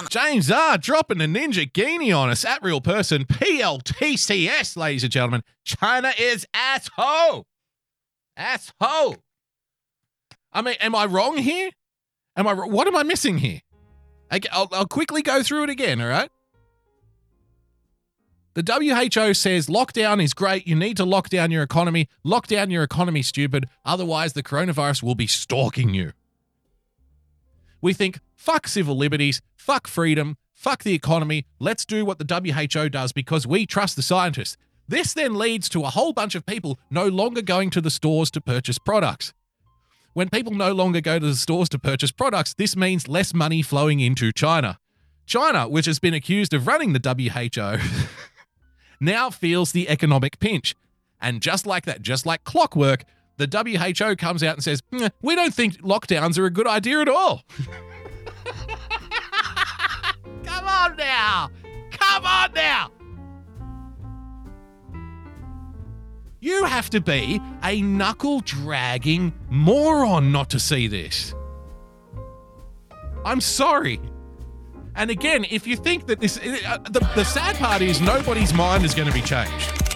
James R. dropping the ninja guinea on us. At real person, P L T C S, ladies and gentlemen. China is asshole. Asshole. I mean, am I wrong here? Am I? What am I missing here? I'll, I'll quickly go through it again, all right? The W H O says lockdown is great. You need to lock down your economy. Lock down your economy, stupid. Otherwise, the coronavirus will be stalking you. We think, fuck civil liberties, fuck freedom, fuck the economy. Let's do what the W H O does because we trust the scientists. This then leads to a whole bunch of people no longer going to the stores to purchase products. When people no longer go to the stores to purchase products, this means less money flowing into China. China, which has been accused of running the W H O... now feels the economic pinch. And just like that, just like clockwork, the W H O comes out and says, mm, we don't think lockdowns are a good idea at all. Come on now. Come on now. You have to be a knuckle-dragging moron not to see this. I'm sorry. And again, if you think that this... Uh, the, the sad part is nobody's mind is going to be changed.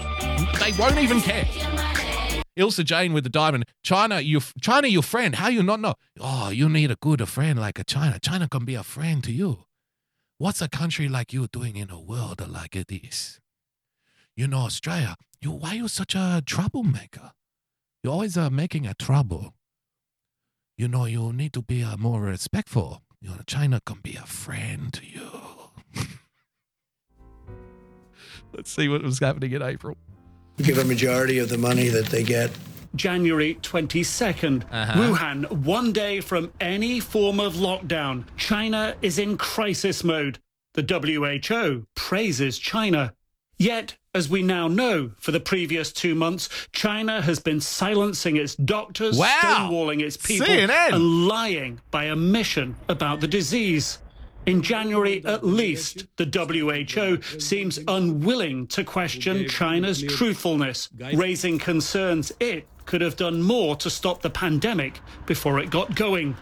They won't even care. Ilsa Jane with the diamond. China, you, China, your friend. How you not know? Oh, you need a good a friend like a China. China can be a friend to you. What's a country like you doing in a world like this? You know, Australia, you, why are you such a troublemaker? You're always uh, making a trouble. You know, you need to be uh, more respectful. You know, China can be a friend to you. Let's see what was happening in April. Give a majority of the money that they get. January twenty-second, uh-huh. Wuhan, one day from any form of lockdown. China is in crisis mode. The W H O praises China. Yet, as we now know, for the previous two months, China has been silencing its doctors, wow. stonewalling its people, C N N. And lying by omission about the disease. In January, at least, the W H O seems unwilling to question China's truthfulness, raising concerns it could have done more to stop the pandemic before it got going.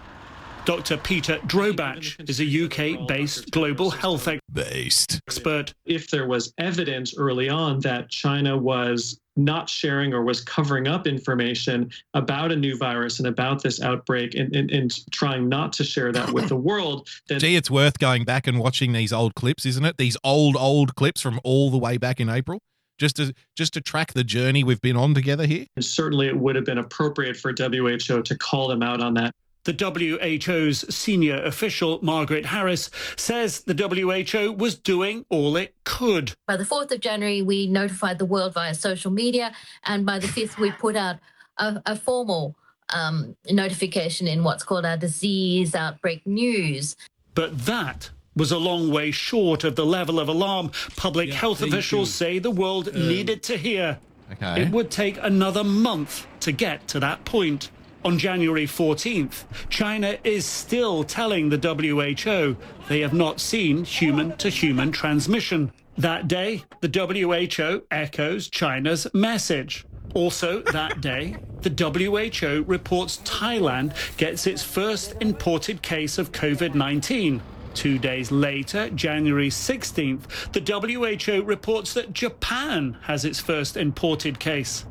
Doctor Peter Drobach is a U K-based global health based. expert. If there was evidence early on that China was not sharing or was covering up information about a new virus and about this outbreak and, and, and trying not to share that with the world. Then- Gee, it's worth going back and watching these old clips, isn't it? These old, old clips from all the way back in April. Just to just to track the journey we've been on together here. And certainly it would have been appropriate for W H O to call them out on that. The W H O's senior official, Margaret Harris, says the W H O was doing all it could. By the fourth of January, we notified the world via social media, and by the fifth, we put out a, a formal um, notification in what's called our disease outbreak news. But that was a long way short of the level of alarm public yeah, health officials you. say the world um, needed to hear. Okay. It would take another month to get to that point. On January fourteenth, China is still telling the W H O they have not seen human-to-human transmission. That day, the W H O echoes China's message. Also that day, the W H O reports Thailand gets its first imported case of COVID nineteen. Two days later, January sixteenth, the W H O reports that Japan has its first imported case.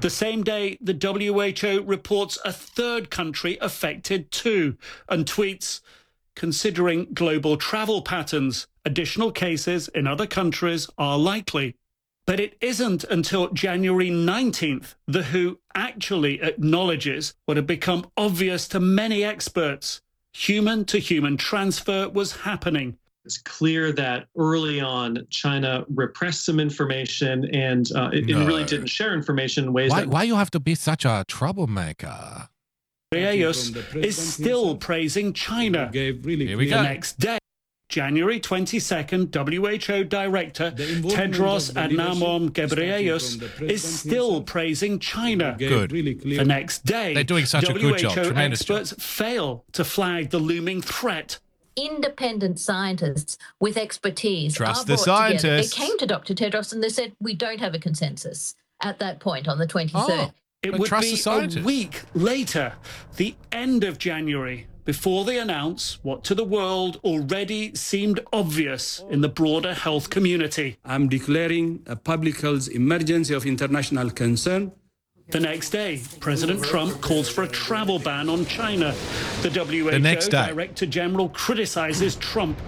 The same day, the W H O reports a third country affected too, and tweets, considering global travel patterns, additional cases in other countries are likely. But it isn't until January nineteenth the W H O actually acknowledges what had become obvious to many experts. Human-to-human transfer was happening. It's clear that early on, China repressed some information and uh, it, no. it really didn't share information in ways why, that... Why you have to be such a troublemaker? Ghebreyesus is still praising China. Really Here we go. The next day, January twenty-second, W H O Director Tedros Adhanom Ghebreyesus is still praising China. Good. Really the next day, they're doing such a good job. W H O experts job. fail to flag the looming threat. Independent scientists with expertise Trust are brought the scientists. together. They came to Doctor Tedros and they said, we don't have a consensus at that point on the twenty-third. Oh, it would be a week later, the end of January, before they announce what to the world already seemed obvious in the broader health community. I'm declaring a public health emergency of international concern. The next day, President Trump calls for a travel ban on China. The W H O Director General criticizes Trump.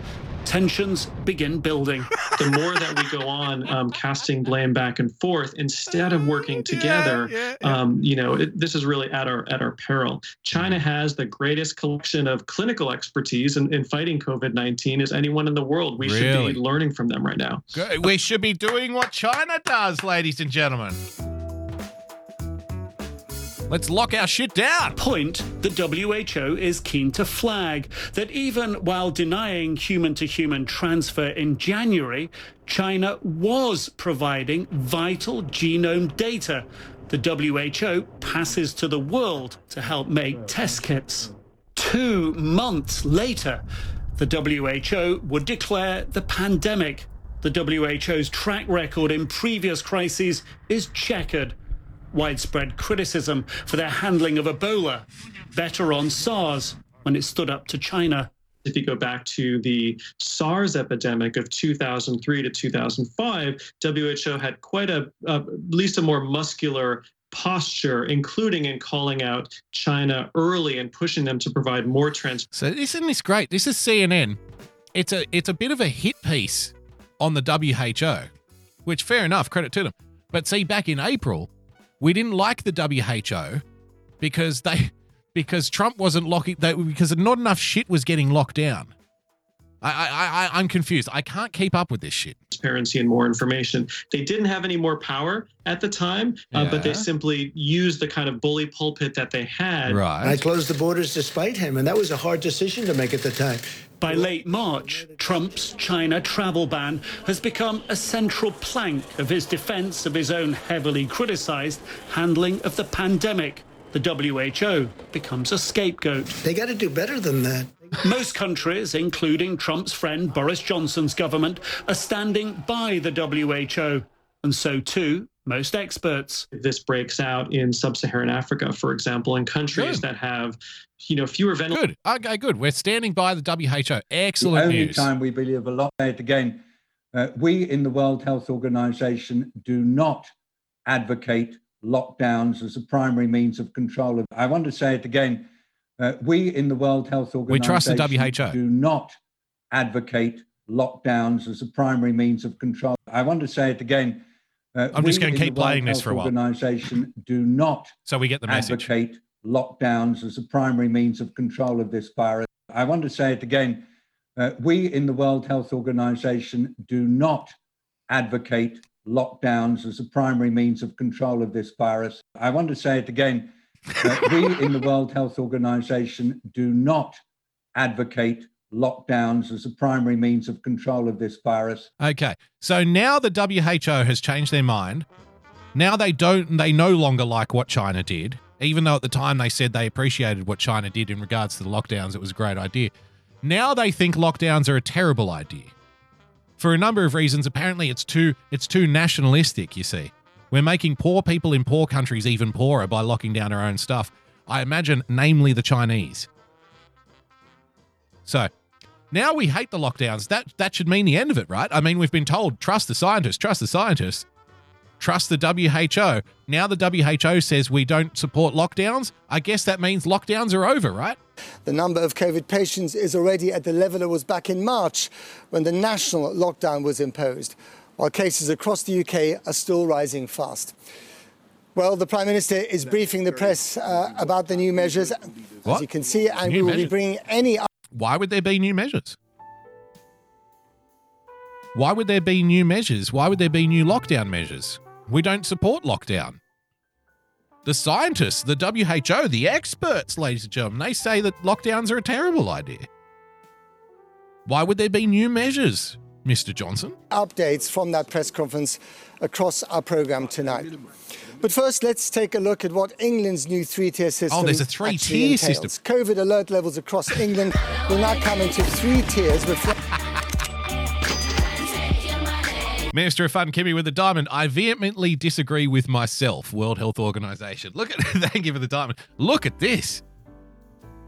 Tensions begin building. The more that we go on um, casting blame back and forth instead of working together, yeah, yeah, yeah. Um, you know, it, this is really at our at our peril. China has the greatest collection of clinical expertise in, in fighting COVID nineteen as anyone in the world. We really? should be learning from them right now. Good. We should be doing what China does, ladies and gentlemen. Let's lock our shit down. Point, the W H O is keen to flag that even while denying human-to-human transfer in January, China was providing vital genome data the W H O passes to the world to help make test kits. Two months later, the W H O would declare the pandemic. The W H O's track record in previous crises is checkered. Widespread criticism for their handling of Ebola, better on SARS when it stood up to China. If you go back to the SARS epidemic of two thousand three to two thousand five, W H O had quite a, a at least a more muscular posture, including in calling out China early and pushing them to provide more trans. So isn't this great? This is C N N. It's a it's a bit of a hit piece on the W H O, which fair enough, credit to them. But see, back in April, we didn't like the W H O because they. Because Trump wasn't locking, they, because not enough shit was getting locked down. I, I, I, I'm confused. I can't keep up with this shit. Transparency and more information. They didn't have any more power at the time, uh, yeah. but they simply used the kind of bully pulpit that they had. Right. And I closed the borders despite him, and that was a hard decision to make at the time. By late March, Trump's China travel ban has become a central plank of his defense of his own heavily criticized handling of the pandemic. The W H O becomes a scapegoat. They got to do better than that. Most countries, including Trump's friend Boris Johnson's government, are standing by the W H O, and so too most experts. This breaks out in sub-Saharan Africa, for example, in countries good. that have, you know, fewer ventilators. Good. Okay, good. We're standing by the W H O. Excellent the news. The only time we believe a lot again, uh, we in the World Health Organization do not advocate lockdowns as a primary means of control. I want to say it again. Uh, we in the World Health Organization we trust the W H O. Do not advocate lockdowns as a primary means of control. I want to say it again. Uh, I'm just going to keep playing this for a while. Organization do not so we get the message. Advocate lockdowns as a primary means of control of this virus. I want to say it again. Uh, we in the World Health Organization do not advocate lockdowns as a primary means of control of this virus. I want to say it again. Uh, we in the World Health Organization do not advocate lockdowns as a primary means of control of this virus. Okay. So now the W H O has changed their mind. Now they don't, they no longer like what China did, even though at the time they said they appreciated what China did in regards to the lockdowns. It was a great idea. Now they think lockdowns are a terrible idea. For a number of reasons, apparently it's too it's too nationalistic, you see. We're making poor people in poor countries even poorer by locking down our own stuff. I imagine, namely the Chinese. So, now we hate the lockdowns. That that should mean the end of it, right? I mean, we've been told, trust the scientists, trust the scientists, trust the W H O. Now the W H O says we don't support lockdowns. I guess that means lockdowns are over, right? The number of COVID patients is already at the level it was back in March when the national lockdown was imposed, while cases across the U K are still rising fast. Well, the Prime Minister is briefing the press uh, about the new measures, what? As you can see, and new we will measures. Be bringing any... Why would there be new measures? Why would there be new measures? Why would there be new lockdown measures? We don't support lockdown. The scientists, the W H O, the experts, ladies and gentlemen, they say that lockdowns are a terrible idea. Why would there be new measures, Mister Johnson? Updates from that press conference across our programme tonight. But first, let's take a look at what England's new three-tier system Oh, there's a three-tier system. COVID alert levels across England will now come into three tiers with... Minister of Fun, Kimmy with the diamond. I vehemently disagree with myself, World Health Organization. Look at, thank you for the diamond. Look at this.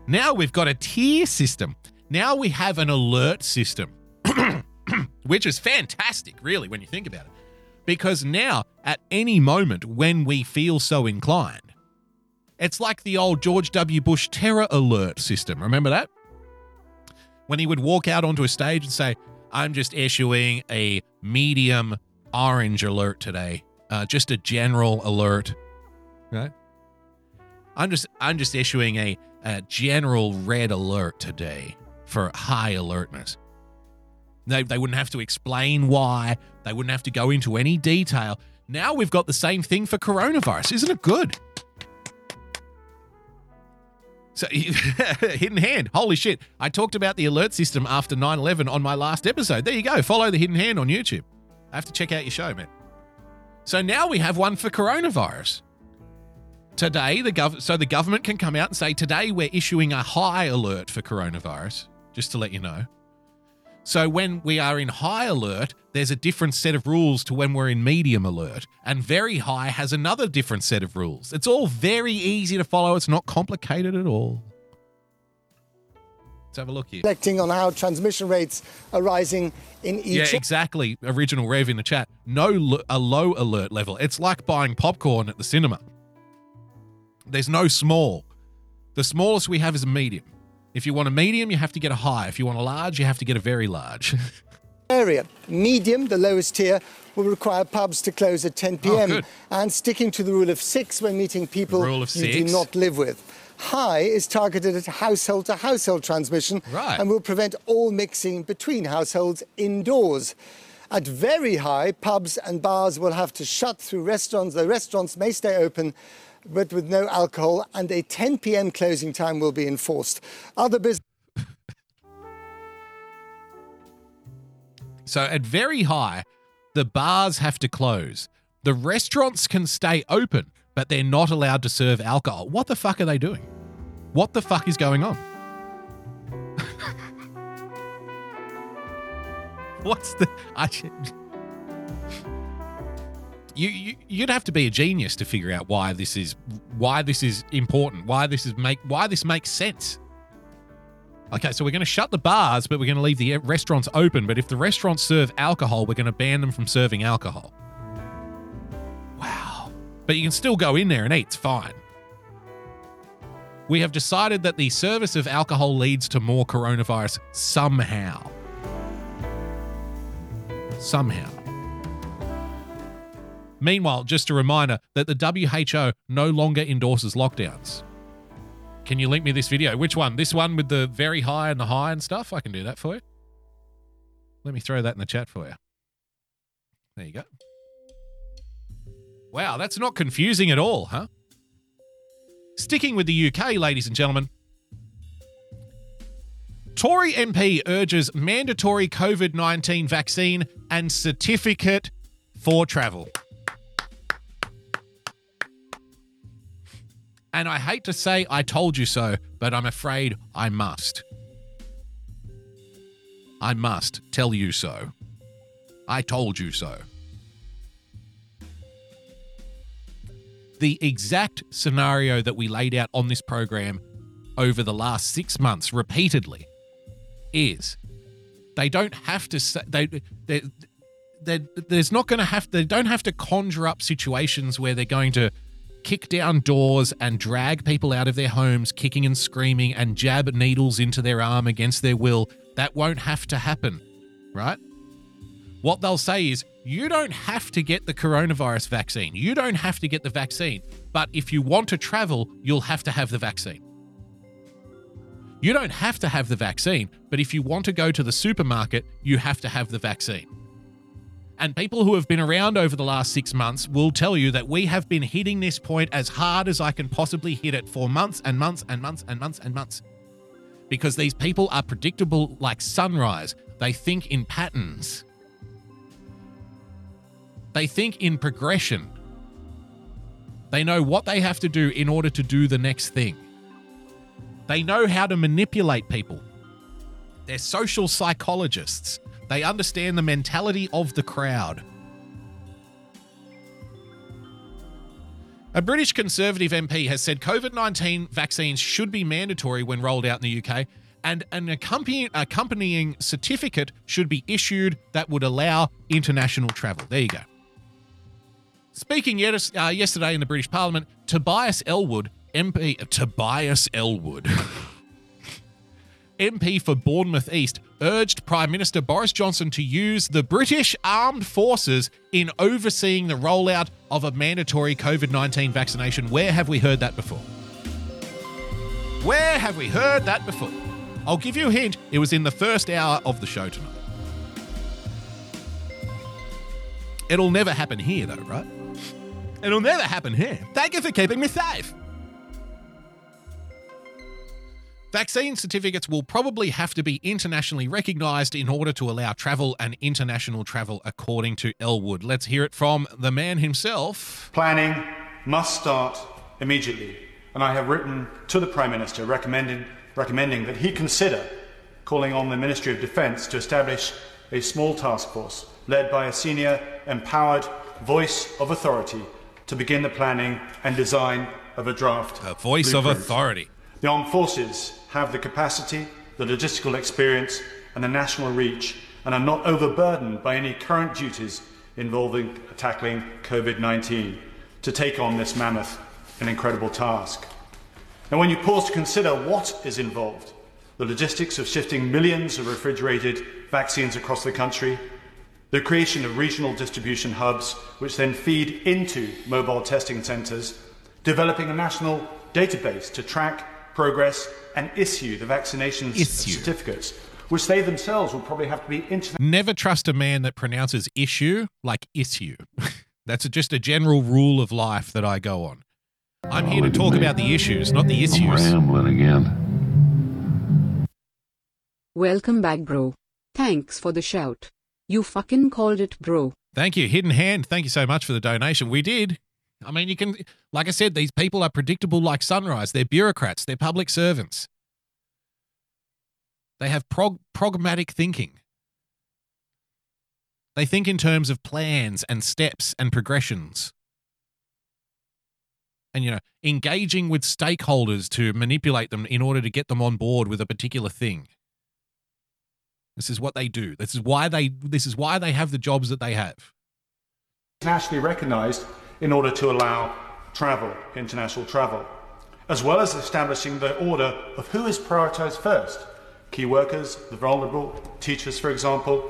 Now we've got a tier system. Now we have an alert system, which is fantastic, really, when you think about it. Because now, at any moment, when we feel so inclined, it's like the old George W. Bush terror alert system. Remember that? When he would walk out onto a stage and say, I'm just issuing a medium orange alert today. Uh, just a general alert. Right? I'm just I'm just issuing a, a general red alert today for high alertness. They they wouldn't have to explain why. They wouldn't have to go into any detail. Now we've got the same thing for coronavirus. Isn't it good? So, hidden hand. Holy shit. I talked about the alert system after nine eleven on my last episode. There you go. Follow the hidden hand on YouTube. I have to check out your show, man. So now we have one for coronavirus. Today, the gov- so the government can come out and say, today we're issuing a high alert for coronavirus, just to let you know. So when we are in high alert, there's a different set of rules to when we're in medium alert. And very high has another different set of rules. It's all very easy to follow. It's not complicated at all. Let's have a look here. Reflecting on how transmission rates are rising in each... Yeah, exactly. Original Rev in the chat. No, lo- a low alert level. It's like buying popcorn at the cinema. There's no small. The smallest we have is a medium. If you want a medium, you have to get a high. If you want a large, you have to get a very large. Area. Medium, the lowest tier, will require pubs to close at ten p.m. Oh, and sticking to the rule of six when meeting people you six. do not live with. High is targeted at household-to-household transmission right. and will prevent all mixing between households indoors. At very high, pubs and bars will have to shut through restaurants. The restaurants may stay open, but with no alcohol, and a ten p.m. closing time will be enforced. Other business... So at very high, the bars have to close. The restaurants can stay open, but they're not allowed to serve alcohol. What the fuck are they doing? What the fuck is going on? What's the... I should... You, you you'd have to be a genius to figure out why this is why this is important, why this is make why this makes sense. Okay, so we're going to shut the bars, but we're going to leave the restaurants open. But if the restaurants serve alcohol, we're going to ban them from serving alcohol. Wow! But you can still go in there and eat. It's fine. We have decided that the service of alcohol leads to more coronavirus somehow. Somehow. Meanwhile, just a reminder that the W H O no longer endorses lockdowns. Can you link me this video? Which one? This one with the very high and the high and stuff? I can do that for you. Let me throw that in the chat for you. There you go. Wow, that's not confusing at all, huh? Sticking with the U K, ladies and gentlemen. Tory M P urges mandatory COVID nineteen vaccine and certificate for travel. And I hate to say I told you so, but I'm afraid I must. I must tell you so. I told you so. The exact scenario that we laid out on this program over the last six months repeatedly is they don't have to say... they. they there's not going to have... They don't have to conjure up situations where they're going to kick down doors and drag people out of their homes, kicking and screaming, and jab needles into their arm against their will. That won't have to happen, right? What they'll say is, you don't have to get the coronavirus vaccine. You don't have to get the vaccine. But if you want to travel, you'll have to have the vaccine. You don't have to have the vaccine, but if you want to go to the supermarket, you have to have the vaccine. And people who have been around over the last six months will tell you that we have been hitting this point as hard as I can possibly hit it for months and months and months and months and months. Because these people are predictable like sunrise. They think in patterns. They think in progression. They know what they have to do in order to do the next thing. They know how to manipulate people. They're social psychologists. They understand the mentality of the crowd. A British Conservative M P has said COVID nineteen vaccines should be mandatory when rolled out in the U K, and an accompanying, accompanying certificate should be issued that would allow international travel. There you go. Speaking yes, uh, yesterday in the British Parliament, Tobias Elwood, M P... Uh, Tobias Elwood... M P for Bournemouth East urged Prime Minister Boris Johnson to use the British Armed Forces in overseeing the rollout of a mandatory COVID nineteen vaccination. Where have we heard that before? Where have we heard that before? I'll give you a hint. It was in the first hour of the show tonight. It'll never happen here, though, right? It'll never happen here. Thank you for keeping me safe. Vaccine certificates will probably have to be internationally recognised in order to allow travel and international travel, according to Elwood. Let's hear it from the man himself. Planning must start immediately, and I have written to the Prime Minister recommending that he consider calling on the Ministry of Defence to establish a small task force led by a senior, empowered voice of authority to begin the planning and design of a draft blueprint. A voice of authority. The armed forces have the capacity, the logistical experience and the national reach, and are not overburdened by any current duties involving tackling COVID nineteen to take on this mammoth and incredible task. And when you pause to consider what is involved, the logistics of shifting millions of refrigerated vaccines across the country, the creation of regional distribution hubs, which then feed into mobile testing centres, developing a national database to track progress and issue the vaccination issue. certificates, which they themselves will probably have to be inter- Never trust a man that pronounces issue like issue. That's just a general rule of life that I go on. I'm here to talk about the issues, not the issues. I'm rambling again. Welcome back, bro. Thanks for the shout. You fucking called it, bro. Thank you. Hidden Hand, thank you so much for the donation. We did. I mean, you can, like I said, these people are predictable like sunrise. They're bureaucrats. They're public servants. They have prog- pragmatic thinking. They think in terms of plans and steps and progressions. And, you know, engaging with stakeholders to manipulate them in order to get them on board with a particular thing. This is what they do. This is why they this is why they have the jobs that they have. Internationally recognised in order to allow travel, international travel, as well as establishing the order of who is prioritised first. Key workers, the vulnerable, teachers, for example,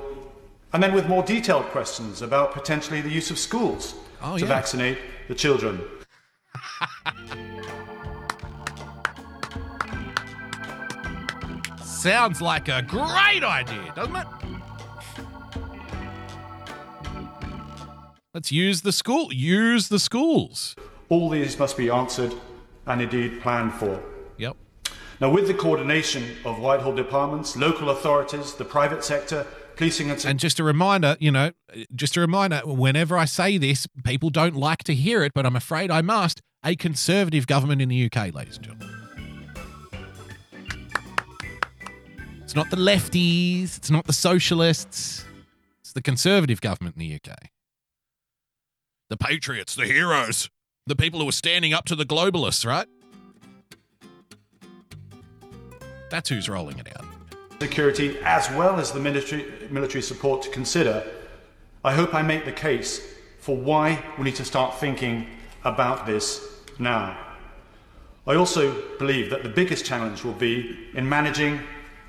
and then with more detailed questions about potentially the use of schools oh, to yeah. vaccinate the children. Sounds like a great idea, doesn't it? Let's use the school. Use the schools. All these must be answered and indeed planned for. Yep. Now, with the coordination of Whitehall departments, local authorities, the private sector, policing and... And just a reminder, you know, just a reminder, whenever I say this, people don't like to hear it, but I'm afraid I must. A Conservative government in the U K, ladies and gentlemen. It's not the lefties, it's not the socialists, it's the Conservative government in the U K. The patriots, the heroes, the people who are standing up to the globalists, right? That's who's rolling it out. Security, as well as the military, military support to consider, I hope I make the case for why we need to start thinking about this now. I also believe that the biggest challenge will be in managing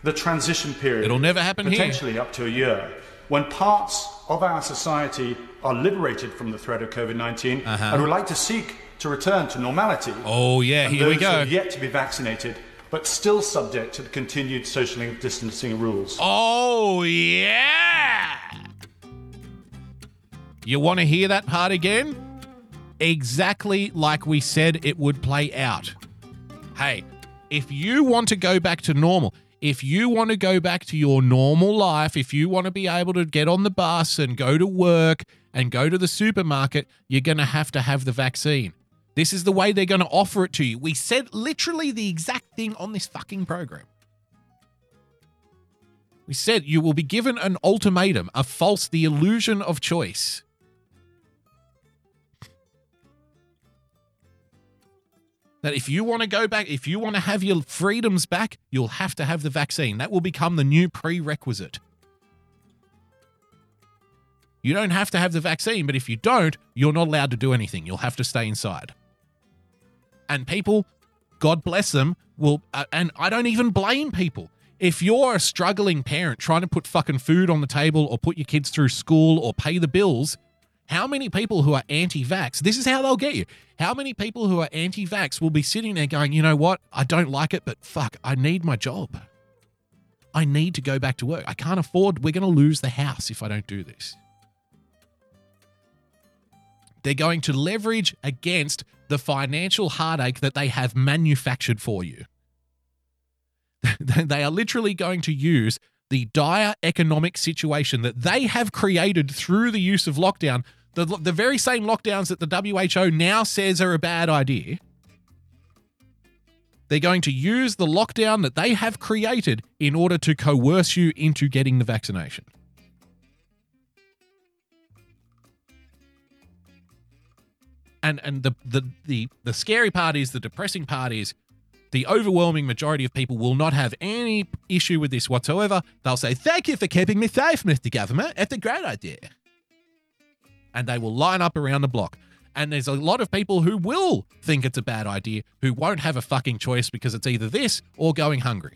the transition period. It'll never happen potentially here. Potentially up to a year, when parts of our society are liberated from the threat of COVID nineteen uh-huh. and would like to seek to return to normality. Oh, yeah, here we go. Those who are yet to be vaccinated, but still subject to the continued social distancing rules. Oh, yeah! You want to hear that part again? Exactly like we said it would play out. Hey, if you want to go back to normal... If you want to go back to your normal life, if you want to be able to get on the bus and go to work and go to the supermarket, you're going to have to have the vaccine. This is the way they're going to offer it to you. We said literally the exact thing on this fucking program. We said you will be given an ultimatum, a false, the illusion of choice. That if you want to go back, if you want to have your freedoms back, you'll have to have the vaccine. That will become the new prerequisite. You don't have to have the vaccine, but if you don't, you're not allowed to do anything. You'll have to stay inside. And people, God bless them, will, uh, and I don't even blame people. If you're a struggling parent trying to put fucking food on the table or put your kids through school or pay the bills, how many people who are anti-vax, this is how they'll get you. How many people who are anti-vax will be sitting there going, you know what? I don't like it, but fuck, I need my job. I need to go back to work. I can't afford, we're going to lose the house if I don't do this. They're going to leverage against the financial heartache that they have manufactured for you. They are literally going to use the dire economic situation that they have created through the use of lockdown, the, the very same lockdowns that the W H O now says are a bad idea, They're going to use the lockdown that they have created in order to coerce you into getting the vaccination. And and the the the, the scary part is, the depressing part is, the overwhelming majority of people will not have any issue with this whatsoever. They'll say, thank you for keeping me safe, Mister Government. It's a great idea. And they will line up around the block. And there's a lot of people who will think it's a bad idea, who won't have a fucking choice because it's either this or going hungry.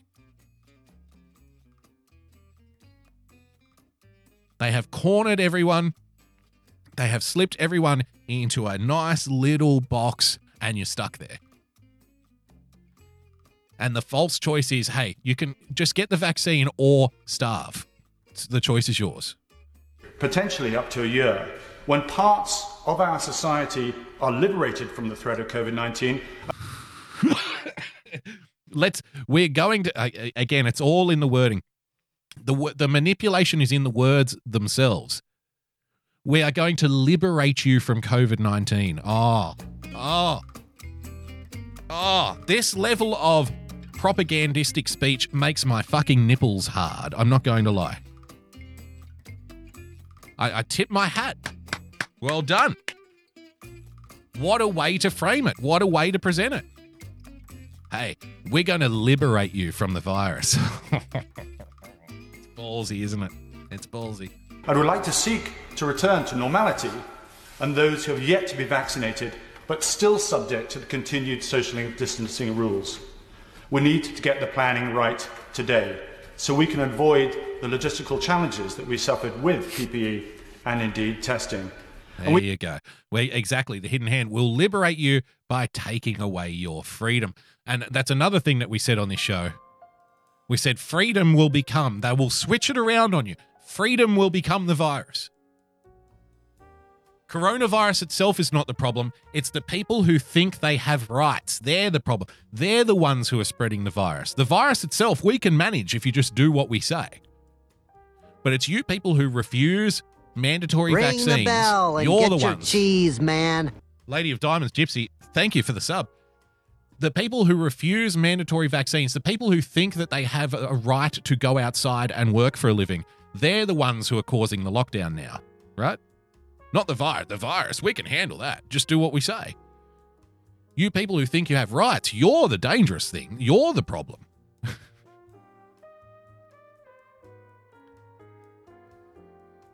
They have cornered everyone. They have slipped everyone into a nice little box, and you're stuck there. And the false choice is, hey, you can just get the vaccine or starve. The choice is yours. Potentially up to a year. When parts of our society are liberated from the threat of COVID nineteen. Let's, we're going to, again, it's all in the wording. The, the manipulation is in the words themselves. We are going to liberate you from COVID nineteen. Oh, oh, oh, this level of propagandistic speech makes my fucking nipples hard. I'm not going to lie. I, I tip my hat. Well done. What a way to frame it. What a way to present it. Hey, we're going to liberate you from the virus. It's ballsy, isn't it? It's ballsy. I would like to seek to return to normality and those who have yet to be vaccinated but still subject to the continued social distancing rules. We need to get the planning right today so we can avoid the logistical challenges that we suffered with P P E and indeed testing. There we- you go. We, exactly. The hidden hand will liberate you by taking away your freedom. And that's another thing that we said on this show. We said freedom will become, they will switch it around on you. Freedom will become the virus. Coronavirus itself is not the problem. It's the people who think they have rights. They're the problem. They're the ones who are spreading the virus. The virus itself, we can manage if you just do what we say. But it's you people who refuse mandatory Ring vaccines. Ring the bell and You're get the your ones. Cheese, man. Lady of Diamonds, Gypsy, thank you for the sub. The people who refuse mandatory vaccines, the people who think that they have a right to go outside and work for a living, they're the ones who are causing the lockdown now, right? Not the virus. The virus, we can handle that. Just do what we say. You people who think you have rights, you're the dangerous thing. You're the problem.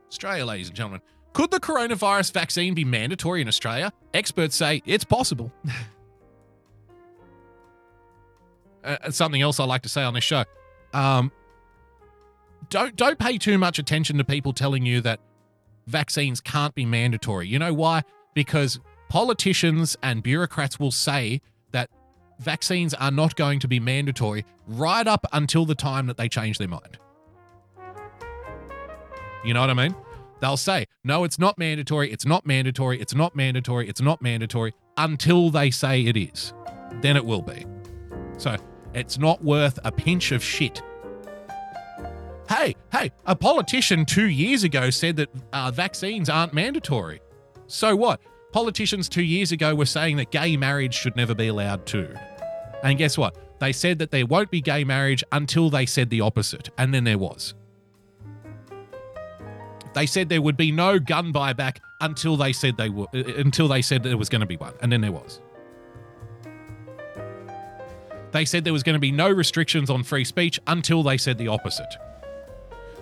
Australia, ladies and gentlemen. Could the coronavirus vaccine be mandatory in Australia? Experts say it's possible. uh, something else I like to say on this show. Um, don't, don't pay too much attention to people telling you that vaccines can't be mandatory. You know why? Because politicians and bureaucrats will say that vaccines are not going to be mandatory right up until the time that they change their mind. You know what I mean? They'll say, no, it's not mandatory. It's not mandatory. It's not mandatory. It's not mandatory until they say it is. Then it will be. So it's not worth a pinch of shit. Hey, hey, a politician two years ago said that uh, vaccines aren't mandatory. So what? Politicians two years ago were saying that gay marriage should never be allowed too. And guess what? They said that there won't be gay marriage until they said the opposite. And then there was. They said there would be no gun buyback until they said they were, until they said there was going to be one. And then there was. They said there was going to be no restrictions on free speech until they said the opposite.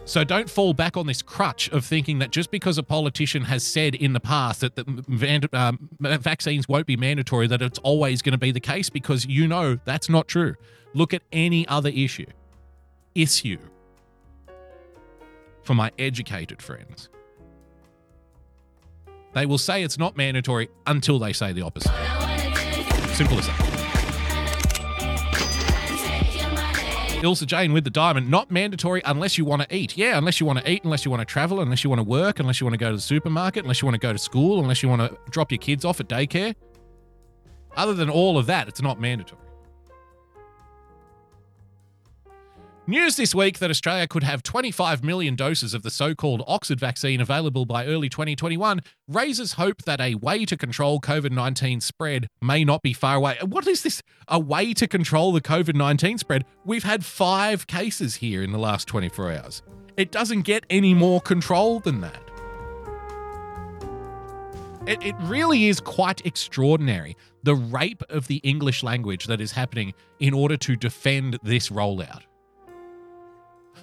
So don't fall back on this crutch of thinking that just because a politician has said in the past that the, um, vaccines won't be mandatory, that it's always going to be the case, because you know that's not true. Look at any other issue. Issue. For my educated friends. They will say it's not mandatory until they say the opposite. Simple as that. Ilsa Jane with the diamond, not mandatory unless you want to eat. Yeah, unless you want to eat, unless you want to travel, unless you want to work, unless you want to go to the supermarket, unless you want to go to school, unless you want to drop your kids off at daycare. Other than all of that, it's not mandatory. News this week that Australia could have twenty-five million doses of the so-called Oxford vaccine available by early twenty twenty-one raises hope that a way to control COVID nineteen spread may not be far away. What is this? A way to control the COVID nineteen spread? We've had five cases here in the last twenty-four hours. It doesn't get any more control than that. It, it really is quite extraordinary, the rape of the English language that is happening in order to defend this rollout.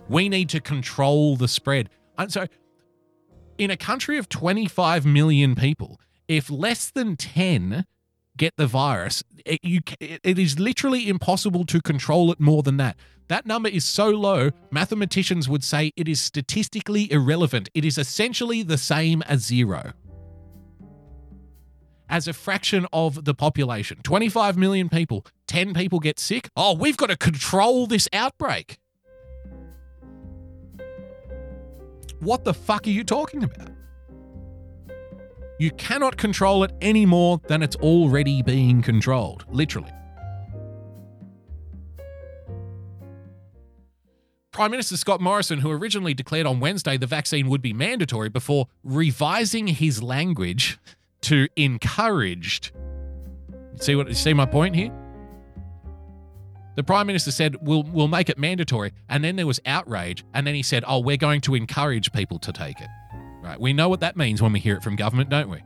We need to control the spread. And so in a country of twenty-five million people, if less than ten get the virus, it, you, it is literally impossible to control it more than that. That number is so low, mathematicians would say it is statistically irrelevant. It is essentially the same as zero. As a fraction of the population, twenty-five million people, ten people get sick. Oh, we've got to control this outbreak. What the fuck are you talking about? You cannot control it any more than it's already being controlled, literally. Prime Minister Scott Morrison, who originally declared on Wednesday the vaccine would be mandatory before revising his language to encouraged. See what? See my point here? The Prime Minister said, we'll, we'll make it mandatory. And then there was outrage. And then he said, oh, we're going to encourage people to take it. Right? We know what that means when we hear it from government, don't we?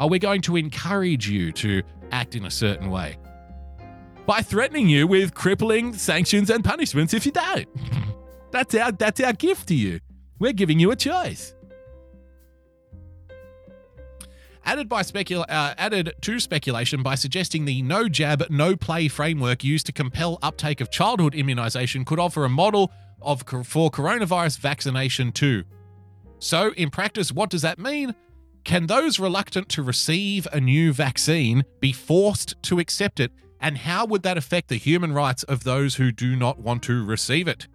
Oh, we're going to encourage you to act in a certain way by threatening you with crippling sanctions and punishments if you don't. That's our, that's our gift to you. We're giving you a choice. Added, by specula- uh, added to speculation by suggesting the no jab, no play framework used to compel uptake of childhood immunisation could offer a model of for coronavirus vaccination too. So in practice, what does that mean? Can those reluctant to receive a new vaccine be forced to accept it? And how would that affect the human rights of those who do not want to receive it?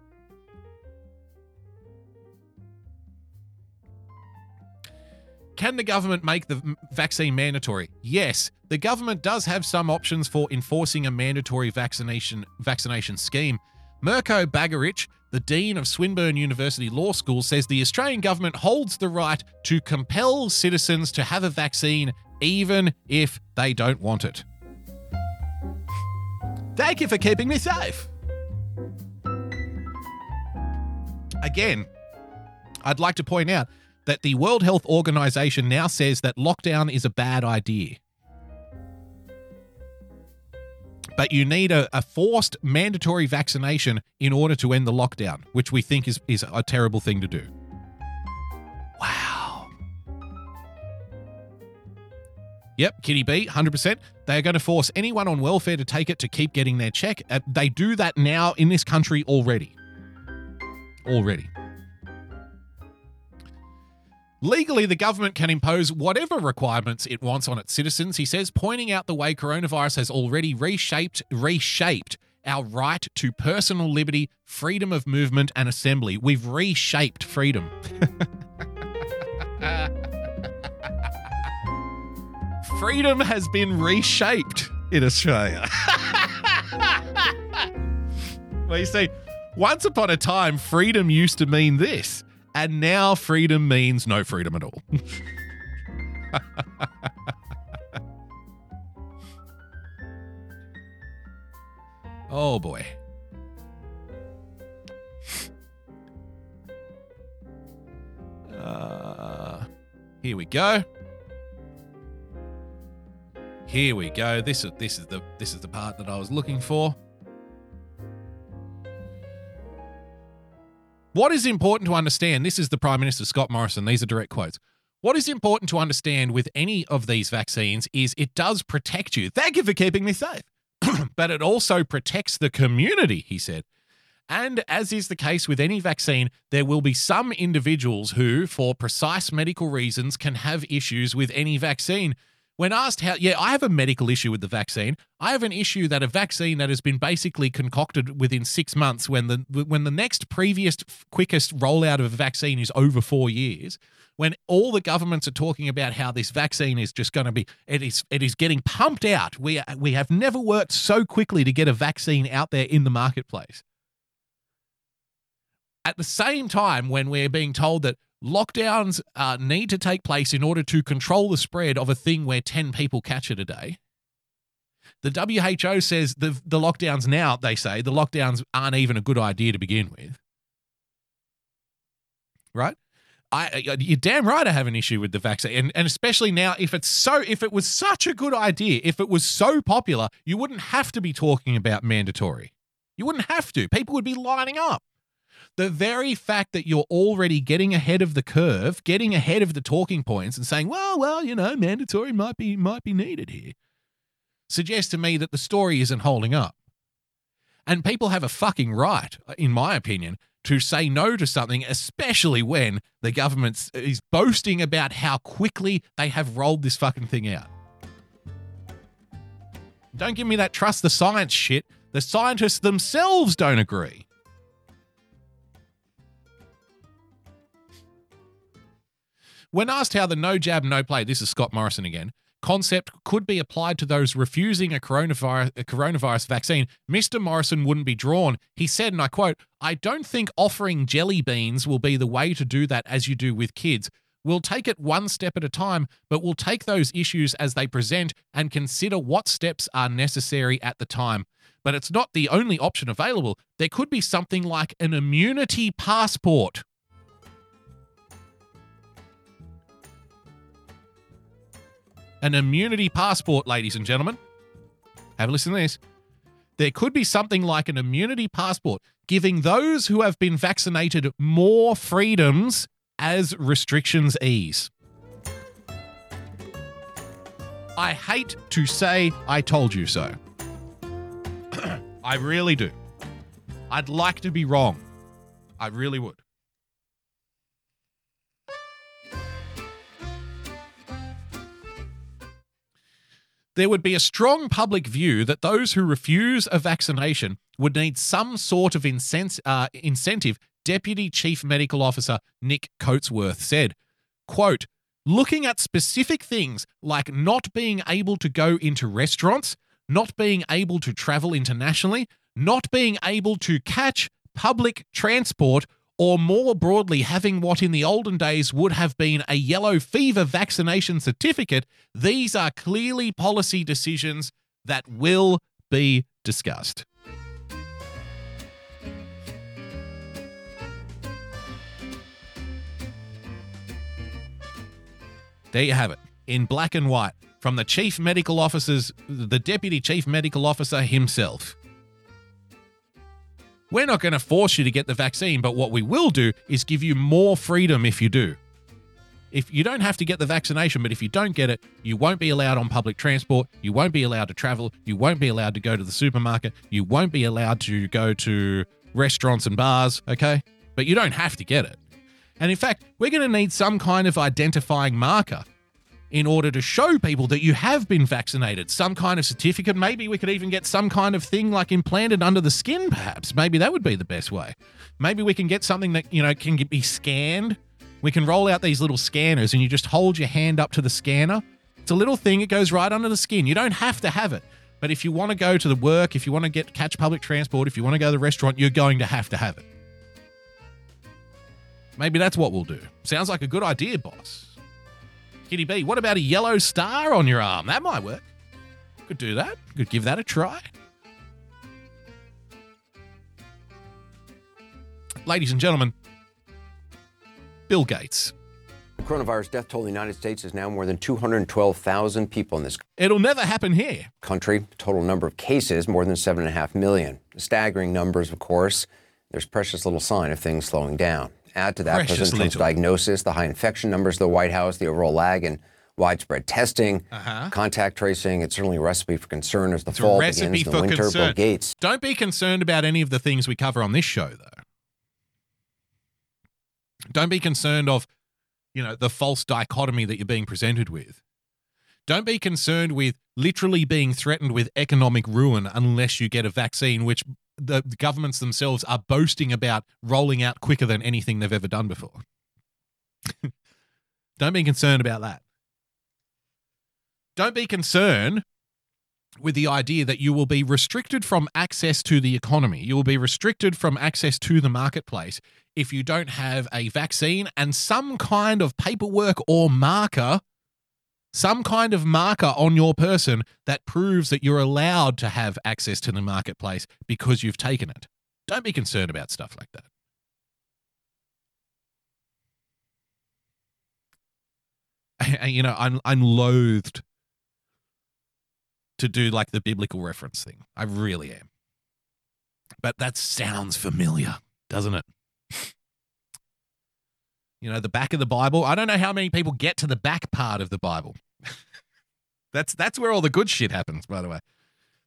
Can the government make the vaccine mandatory? Yes, the government does have some options for enforcing a mandatory vaccination vaccination scheme. Mirko Bagaric, the Dean of Swinburne University Law School, says the Australian government holds the right to compel citizens to have a vaccine even if they don't want it. Thank you for keeping me safe. Again, I'd like to point out that the World Health Organization now says that lockdown is a bad idea. But you need a, a forced mandatory vaccination in order to end the lockdown, which we think is, is a terrible thing to do. Wow. Yep, Kitty B, one hundred percent. They are going to force anyone on welfare to take it to keep getting their check. Uh, they do that now in this country already. Already. Legally, the government can impose whatever requirements it wants on its citizens, he says, pointing out the way coronavirus has already reshaped, reshaped our right to personal liberty, freedom of movement and assembly. We've reshaped freedom. Freedom has been reshaped in Australia. Well, you see, once upon a time, freedom used to mean this. And now freedom means no freedom at all. Oh, boy. Uh, here we go. Here we go. This is this is the this is the part that I was looking for. What is important to understand, this is the Prime Minister, Scott Morrison, these are direct quotes. What is important to understand with any of these vaccines is it does protect you. Thank you for keeping me safe. But it also protects the community, he said. And as is the case with any vaccine, there will be some individuals who, for precise medical reasons, can have issues with any vaccine. When asked how, yeah, I have a medical issue with the vaccine. I have an issue that a vaccine that has been basically concocted within six months when the when the next previous quickest rollout of a vaccine is over four years, when all the governments are talking about how this vaccine is just going to be, it is it is getting pumped out. We, we have never worked so quickly to get a vaccine out there in the marketplace. At the same time, when we're being told that lockdowns uh, need to take place in order to control the spread of a thing where ten people catch it a day, the W H O says the, the lockdowns now, they say, the lockdowns aren't even a good idea to begin with. Right? I, you're damn right I have an issue with the vaccine. And, and especially now, if it's so, if it was such a good idea, if it was so popular, you wouldn't have to be talking about mandatory. You wouldn't have to. People would be lining up. The very fact that you're already getting ahead of the curve, getting ahead of the talking points and saying, well, well, you know, mandatory might be, might be needed here, suggests to me that the story isn't holding up. And people have a fucking right, in my opinion, to say no to something, especially when the government is boasting about how quickly they have rolled this fucking thing out. Don't give me that trust the science shit. The scientists themselves don't agree. When asked how the no jab, no play, this is Scott Morrison again, concept could be applied to those refusing a coronavirus, a coronavirus vaccine, Mister Morrison wouldn't be drawn. He said, and I quote, "I don't think offering jelly beans will be the way to do that as you do with kids. We'll take it one step at a time, but we'll take those issues as they present and consider what steps are necessary at the time. But it's not the only option available. There could be something like an immunity passport." An immunity passport, ladies and gentlemen. Have a listen to this. There could be something like an immunity passport, giving those who have been vaccinated more freedoms as restrictions ease. I hate to say I told you so. I really do. I'd like to be wrong. I really would. There would be a strong public view that those who refuse a vaccination would need some sort of incent- uh, incentive, Deputy Chief Medical Officer Nick Coatsworth said. Quote, "Looking at specific things like not being able to go into restaurants, not being able to travel internationally, not being able to catch public transport, or more broadly, having what in the olden days would have been a yellow fever vaccination certificate, these are clearly policy decisions that will be discussed." There you have it, in black and white, from the chief medical officers, the deputy chief medical officer himself. We're not going to force you to get the vaccine, but what we will do is give you more freedom if you do. If you don't have to get the vaccination, but if you don't get it, you won't be allowed on public transport, you won't be allowed to travel, you won't be allowed to go to the supermarket, you won't be allowed to go to restaurants and bars, okay? But you don't have to get it. And in fact, we're going to need some kind of identifying marker in order to show people that you have been vaccinated, some kind of certificate. Maybe we could even get some kind of thing like implanted under the skin, perhaps. Maybe that would be the best way. Maybe we can get something that, you know, can be scanned. We can roll out these little scanners and you just hold your hand up to the scanner. It's a little thing. It goes right under the skin. You don't have to have it. But if you want to go to the work, if you want to get catch public transport, if you want to go to the restaurant, you're going to have to have it. Maybe that's what we'll do. Sounds like a good idea, boss. Kitty B, what about a yellow star on your arm? That might work. Could do that. Could give that a try. Ladies and gentlemen, Bill Gates. The coronavirus death toll in the United States is now more than two hundred twelve thousand people in this country. It'll never happen here. Country, total number of cases, more than seven and a half million. Staggering numbers, of course. There's precious little sign of things slowing down. Add to that Precious President Trump's little. diagnosis, the high infection numbers of the White House, the overall lag in widespread testing, uh-huh. contact tracing. It's certainly a recipe for concern as the it's fall begins in the winter. Concern. Bill Gates. Don't be concerned about any of the things we cover on this show, though. Don't be concerned of, you know, the false dichotomy that you're being presented with. Don't be concerned with literally being threatened with economic ruin unless you get a vaccine, which the governments themselves are boasting about rolling out quicker than anything they've ever done before. Don't be concerned about that. Don't be concerned with the idea that you will be restricted from access to the economy. You will be restricted from access to the marketplace if you don't have a vaccine and some kind of paperwork or marker, some kind of marker on your person that proves that you're allowed to have access to the marketplace because you've taken it. Don't be concerned about stuff like that. And, you know, I'm I'm loathed to do like the biblical reference thing. I really am. But that sounds familiar, doesn't it? You know, the back of the Bible. I don't know how many people get to the back part of the Bible. That's that's where all the good shit happens, by the way.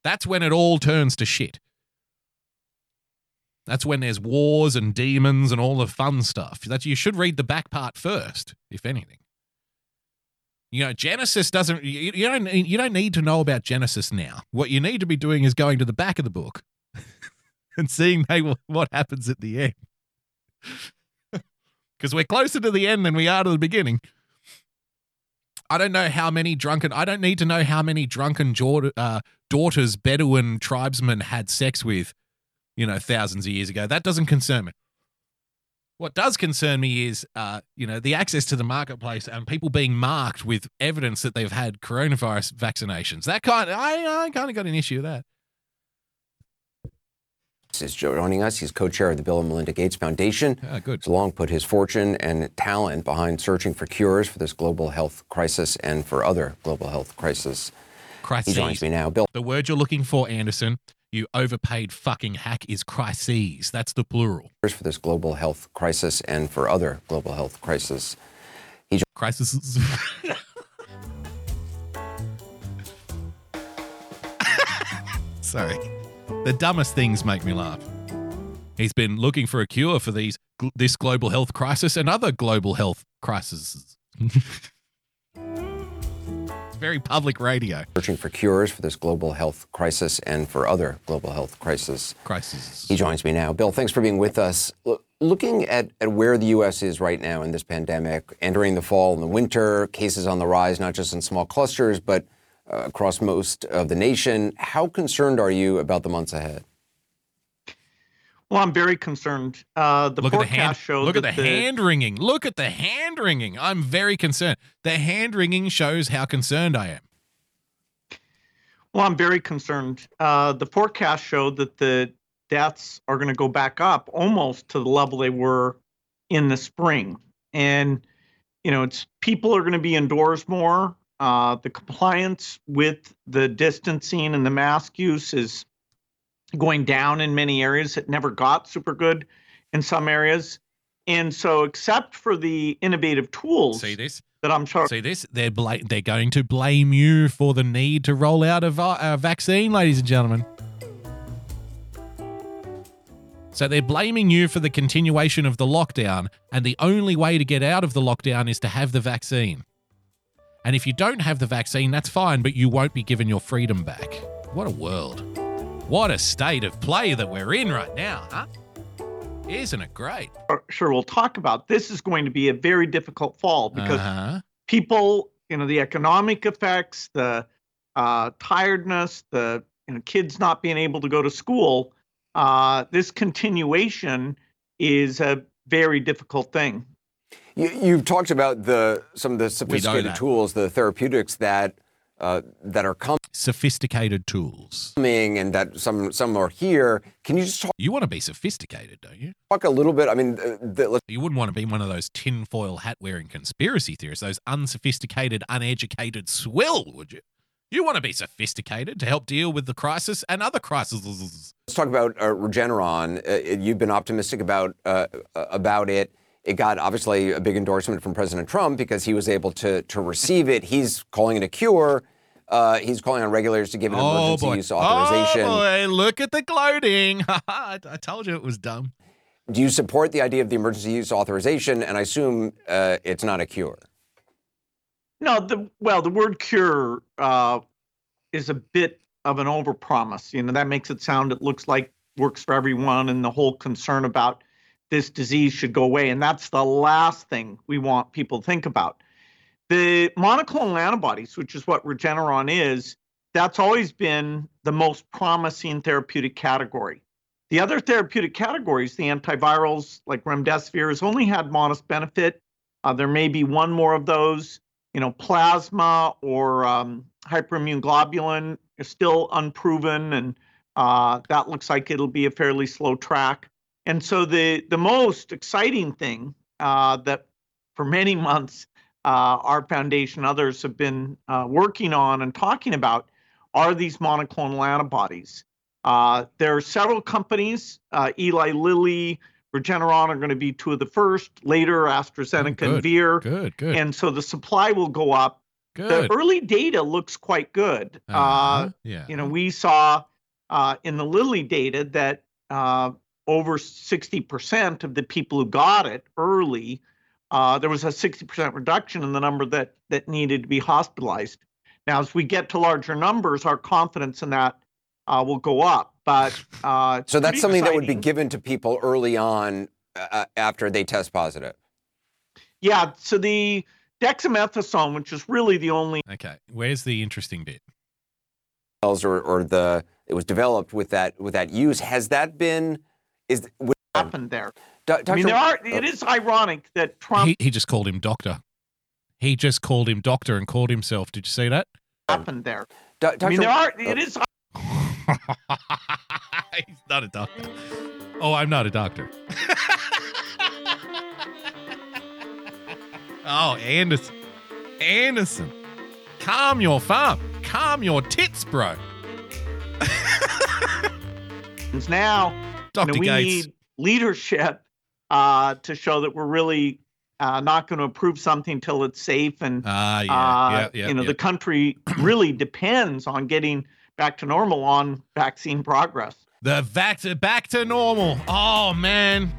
That's when it all turns to shit. That's when there's wars and demons and all the fun stuff. That you should read the back part first, if anything. You know, Genesis doesn't, you, you don't you don't need to know about Genesis now. What you need to be doing is going to the back of the book and seeing hey, what happens at the end. Because we're closer to the end than we are to the beginning. I don't know how many drunken, I don't need to know how many drunken Jordan, uh, daughters Bedouin tribesmen had sex with, you know, thousands of years ago. That doesn't concern me. What does concern me is, uh, you know, the access to the marketplace and people being marked with evidence that they've had coronavirus vaccinations. That kind, of, I, I kind of got an issue with that. Is joining us. He's co-chair of the Bill and Melinda Gates Foundation. Ah, good. He's long put his fortune and talent behind searching for cures for this global health crisis and for other global health crises. Crises. He joins me now, Bill. The word you're looking for, Anderson. You overpaid fucking hack is crises. That's the plural. For this global health crisis and for other global health crises. He jo- crises. Sorry. The dumbest things make me laugh. He's been looking for a cure for these gl- this global health crisis and other global health crises. Very public radio. Searching for cures for this global health crisis and for other global health crises. Crises. He joins me now. Bill, thanks for being with us. Look, looking at, at where the U S is right now in this pandemic, entering the fall and the winter, cases on the rise, not just in small clusters, but uh, across most of the nation, how concerned are you about the months ahead? Well, I'm very concerned. Uh, the look forecast at the hand, shows look at the, the hand wringing. Look at the hand wringing. I'm very concerned. The hand wringing shows how concerned I am. Well, I'm very concerned. Uh, the forecast showed that the deaths are going to go back up almost to the level they were in the spring, and you know, it's people are going to be indoors more. Uh, the compliance with the distancing and the mask use is going down in many areas. It never got super good in some areas. And so except for the innovative tools See this? that I'm sure. See this? They're, bla- they're going to blame you for the need to roll out a, vi- a vaccine, ladies and gentlemen. So they're blaming you for the continuation of the lockdown. And the only way to get out of the lockdown is to have the vaccine. And if you don't have the vaccine, that's fine, but you won't be given your freedom back. What a world. What a state of play that we're in right now, huh? Isn't it great? Sure, we'll talk about this is going to be a very difficult fall because uh-huh. people, you know, the economic effects, the uh, tiredness, the you know, kids not being able to go to school, uh, this continuation is a very difficult thing. You, you've talked about the some of the sophisticated tools, the therapeutics that Uh, that are coming. Sophisticated tools. Coming and that some some are here. Can you just talk? You want to be sophisticated, don't you? Talk a little bit. I mean, uh, the, let's- you wouldn't want to be one of those tinfoil hat wearing conspiracy theorists, those unsophisticated, uneducated swill, would you? You want to be sophisticated to help deal with the crisis and other crises. Let's talk about uh, Regeneron. Uh, you've been optimistic about uh, about it. It got obviously a big endorsement from President Trump because he was able to to receive it. He's calling it a cure. Uh, he's calling on regulators to give an oh emergency boy. use authorization. Oh boy, look at the gloating. I told you it was dumb. Do you support the idea of the emergency use authorization? And I assume uh, it's not a cure. No, the, well, the word cure uh, is a bit of an overpromise. You know, that makes it sound, it looks like works for everyone and the whole concern about this disease should go away. And that's the last thing we want people to think about. The monoclonal antibodies, which is what Regeneron is, that's always been the most promising therapeutic category. The other therapeutic categories, the antivirals like remdesivir, has only had modest benefit. Uh, there may be one more of those. You know, plasma or um, hyperimmune globulin is still unproven, and uh, that looks like it'll be a fairly slow track. And so the, the most exciting thing uh, that for many months uh, our foundation, others have been uh, working on and talking about are these monoclonal antibodies. Uh, there are several companies, uh, Eli Lilly, Regeneron are going to be two of the first, later AstraZeneca oh, and Vir. Good, good. And so the supply will go up. Good. The early data looks quite good. Uh, uh, yeah. You know, we saw uh, in the Lilly data that uh, over sixty percent of the people who got it early, uh, there was a sixty percent reduction in the number that that needed to be hospitalized. Now, as we get to larger numbers, our confidence in that Uh, will go up, but uh, so that's something exciting. That would be given to people early on uh, after they test positive. Yeah. So the dexamethasone, which is really the only okay, where's the interesting bit? Or, or the it was developed with that with that use. Has that been is what happened there? Do, I mean, there are, it is ironic that Trump. He, he just called him doctor. He just called him doctor and called himself. Did you see that? Happened there. Do, I mean, there are. It is. He's not a doctor. Oh, I'm not a doctor. Oh, Anderson. Anderson. Calm your farm. Calm your tits, bro. Now, Doctor you know, we Gates. Need leadership uh, to show that we're really uh, not going to approve something till it's safe. And, uh, yeah, uh, yeah, yeah, you know, yeah. The country really depends on getting back to normal on vaccine progress. The vac back to normal. Oh, man.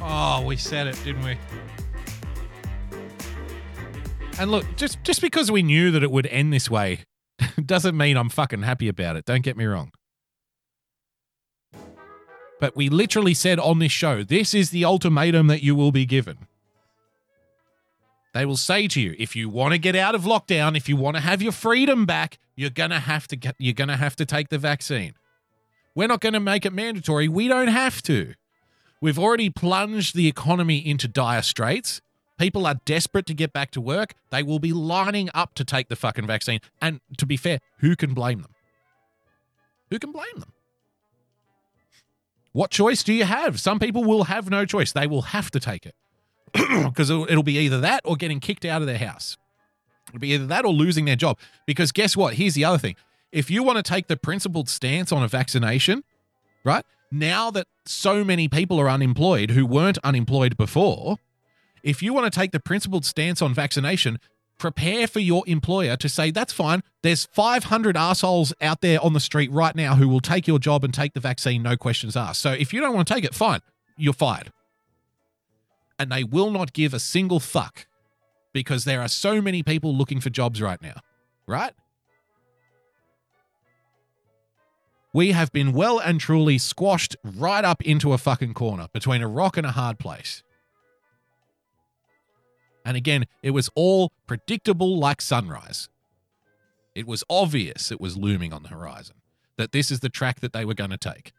Oh, we said it, didn't we? And look, just, just because we knew that it would end this way doesn't mean I'm fucking happy about it. Don't get me wrong. But we literally said on this show, this is the ultimatum that you will be given. They will say to you, if you want to get out of lockdown, if you want to have your freedom back, you're gonna have to get, you're gonna have to take the vaccine. We're not going to make it mandatory. We don't have to. We've already plunged the economy into dire straits. People are desperate to get back to work. They will be lining up to take the fucking vaccine. And to be fair, who can blame them? Who can blame them? What choice do you have? Some people will have no choice. They will have to take it because it'll, it'll be either that or getting kicked out of their house. It'll be either that or losing their job. Because guess what? Here's the other thing. If you want to take the principled stance on a vaccination, right? Now that so many people are unemployed who weren't unemployed before, if you want to take the principled stance on vaccination, prepare for your employer to say, that's fine. There's five hundred assholes out there on the street right now who will take your job and take the vaccine, no questions asked. So if you don't want to take it, fine, you're fired. And they will not give a single fuck because there are so many people looking for jobs right now, right? We have been well and truly squashed right up into a fucking corner between a rock and a hard place. And again, it was all predictable like sunrise. It was obvious it was looming on the horizon, that this is the track that they were going to take.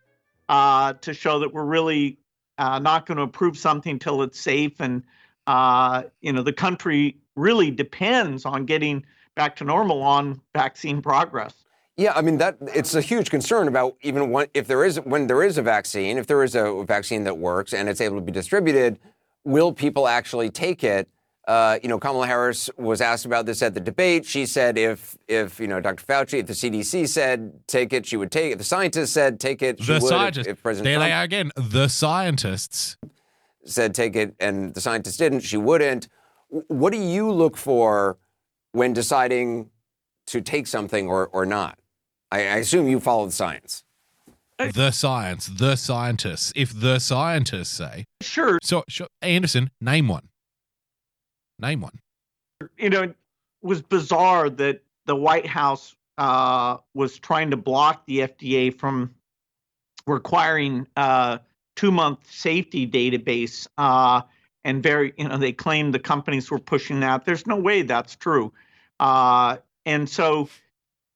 Uh, to show that we're really uh, not going to approve something till it's safe. And, uh, you know, the country really depends on getting back to normal on vaccine progress. Yeah, I mean, that it's a huge concern about even when, if there is, when there is a vaccine, if there is a vaccine that works and it's able to be distributed, will people actually take it? Uh, you know, Kamala Harris was asked about this at the debate. She said if, if you know, Doctor Fauci, if the C D C said take it, she would take it. If the scientists said take it, she the would. Scientists. If, if President there Trump they are again. The scientists said take it, and the scientists didn't, she wouldn't. What do you look for when deciding to take something or, or not? I, I assume you follow the science. The science, the scientists. If the scientists say. Sure. So, sure. Anderson, name one. Name one. You know, it was bizarre that the White House uh, was trying to block the F D A from requiring uh, two-month safety database, uh, and very, you know, they claimed the companies were pushing that. There's no way that's true. Uh, and so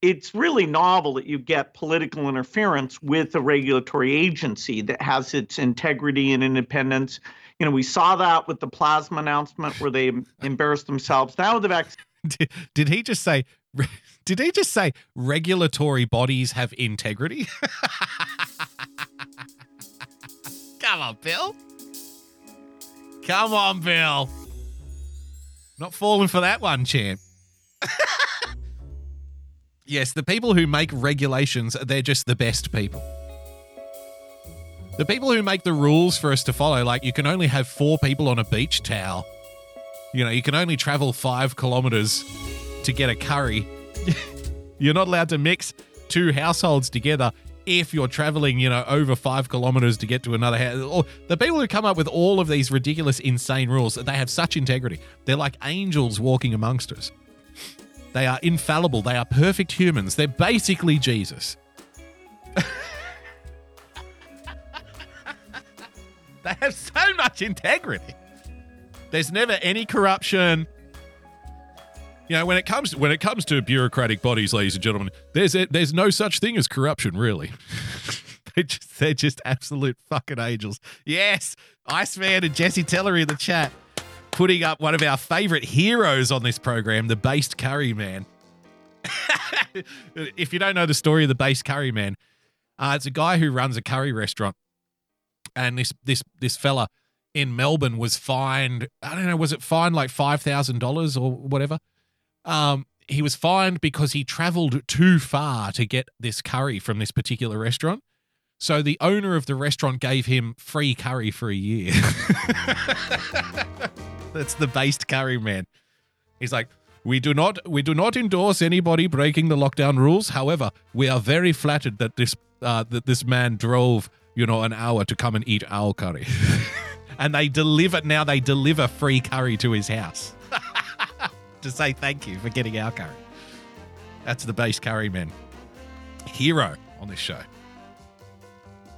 it's really novel that you get political interference with a regulatory agency that has its integrity and independence. You know, we saw that with the plasma announcement where they embarrassed themselves. Now the vaccine. Did, did he just say? Did he just say regulatory bodies have integrity? Come on, Bill. Come on, Bill. Not falling for that one, champ. Yes, the people who make regulations, they're just the best people. The people who make the rules for us to follow, like you can only have four people on a beach towel. You know, you can only travel five kilometers to get a curry. You're not allowed to mix two households together if you're traveling, you know, over five kilometers to get to another house. The people who come up with all of these ridiculous, insane rules, they have such integrity. They're like angels walking amongst us. They are infallible. They are perfect humans. They're basically Jesus. They have so much integrity. There's never any corruption. You know, when it comes when it comes to bureaucratic bodies, ladies and gentlemen, there's a, there's no such thing as corruption, really. they just, they're just absolute fucking angels. Yes, Iceman and Jesse Teller in the chat, putting up one of our favorite heroes on this program, the Based Curry Man. If you don't know the story of the Based Curry Man, uh, it's a guy who runs a curry restaurant, and this this this fella in Melbourne was fined. I don't know, was it fined like five thousand dollars or whatever? Um, he was fined because he traveled too far to get this curry from this particular restaurant. So the owner of the restaurant gave him free curry for a year. That's the Based Curry Man. He's like, we do not, we do not endorse anybody breaking the lockdown rules. However, we are very flattered that this, uh, that this man drove, you know, an hour to come and eat our curry. And they deliver, now they deliver free curry to his house. To say thank you for getting our curry. That's the Based Curry Man. Hero on this show.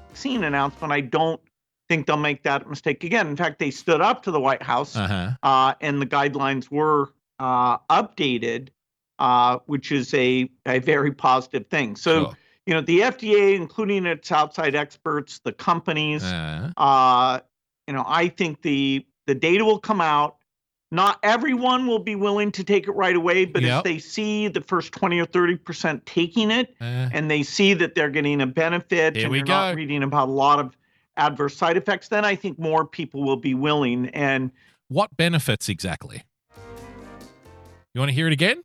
Vaccine announcement, I don't think they'll make that mistake again. In fact, they stood up to the White House, uh-huh. uh, and the guidelines were uh, updated, uh, which is a, a very positive thing. So, cool. You know, the F D A, including its outside experts, the companies, uh-huh. uh, you know, I think the the data will come out. Not everyone will be willing to take it right away, but yep. if they see the first twenty or thirty percent taking it, uh, and they see that they're getting a benefit and they're go. not reading about a lot of adverse side effects, then I think more people will be willing. And what benefits exactly? You want to hear it again?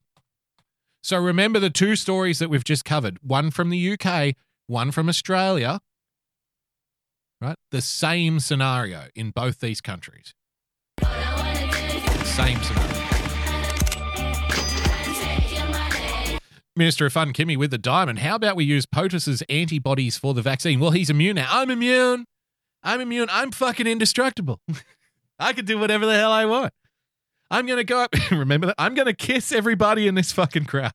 So remember the two stories that we've just covered, one from the U K, one from Australia, right? The same scenario in both these countries. Same scenario. Minister of Fun, Kimmy with the diamond. How about we use POTUS's antibodies for the vaccine? Well, he's immune now. I'm immune. I'm immune. I'm fucking indestructible. I can do whatever the hell I want. I'm going to go up. Remember that? I'm going to kiss everybody in this fucking crowd.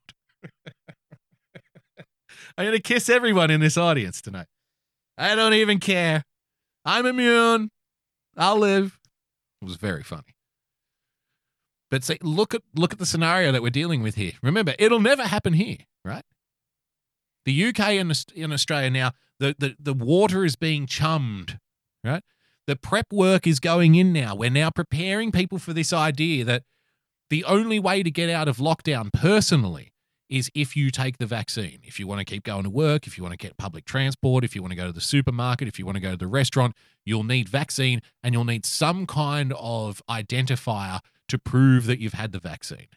I'm going to kiss everyone in this audience tonight. I don't even care. I'm immune. I'll live. It was very funny. But see, look at look at the scenario that we're dealing with here. Remember, it'll never happen here, right? The U K and in Australia now, the, the, the water is being chummed, right? The prep work is going in now. We're now preparing people for this idea that the only way to get out of lockdown personally is if you take the vaccine. If you want to keep going to work, if you want to get public transport, if you want to go to the supermarket, if you want to go to the restaurant, you'll need vaccine and you'll need some kind of identifier to prove that you've had the vaccine.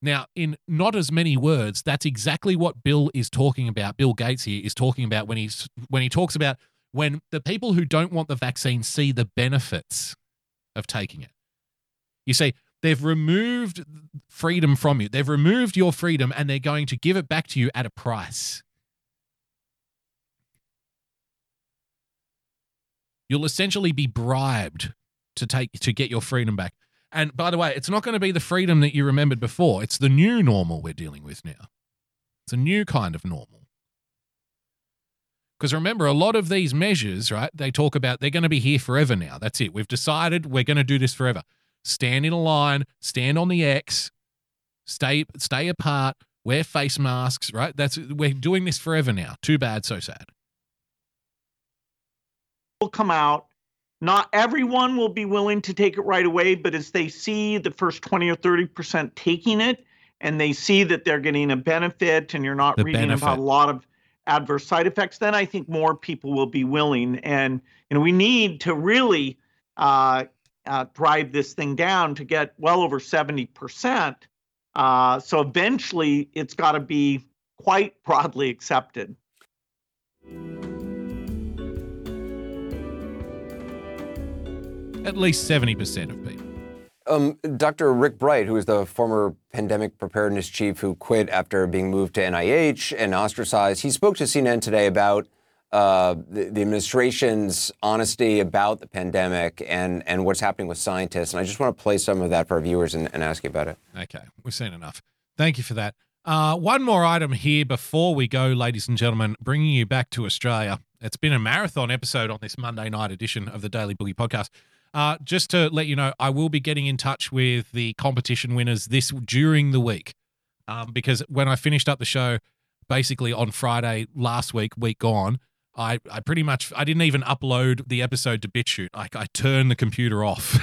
Now, in not as many words, that's exactly what Bill is talking about. Bill Gates here is talking about when he's when he talks about when the people who don't want the vaccine see the benefits of taking it. You see, they've removed freedom from you. They've removed your freedom and they're going to give it back to you at a price. You'll essentially be bribed to take to get your freedom back. And by the way, it's not going to be the freedom that you remembered before. It's the new normal we're dealing with now. It's a new kind of normal. Because remember, a lot of these measures, right, they talk about they're going to be here forever now. That's it. We've decided we're going to do this forever. Stand in a line, stand on the X, stay stay apart, wear face masks, right? That's we're doing this forever now. Too bad, so sad. Will come out. Not everyone will be willing to take it right away, but as they see the first twenty or thirty percent taking it, and they see that they're getting a benefit and you're not the reading benefit. About a lot of adverse side effects, then I think more people will be willing. And, you know, we need to really uh, uh, drive this thing down to get well over seventy percent. Uh, so eventually it's got to be quite broadly accepted. At least seventy percent of people. Um, Doctor Rick Bright, who is the former pandemic preparedness chief who quit after being moved to N I H and ostracized, he spoke to C N N today about uh, the, the administration's honesty about the pandemic and, and what's happening with scientists. And I just want to play some of that for our viewers and, and ask you about it. Okay, we've seen enough. Thank you for that. Uh, one more item here before we go, ladies and gentlemen, bringing you back to Australia. It's been a marathon episode on this Monday night edition of the Daily Boogie podcast. Uh, just to let you know, I will be getting in touch with the competition winners this during the week um, because when I finished up the show, basically on Friday last week, week gone, I, I pretty much, I didn't even upload the episode to BitChute. I, I turned the computer off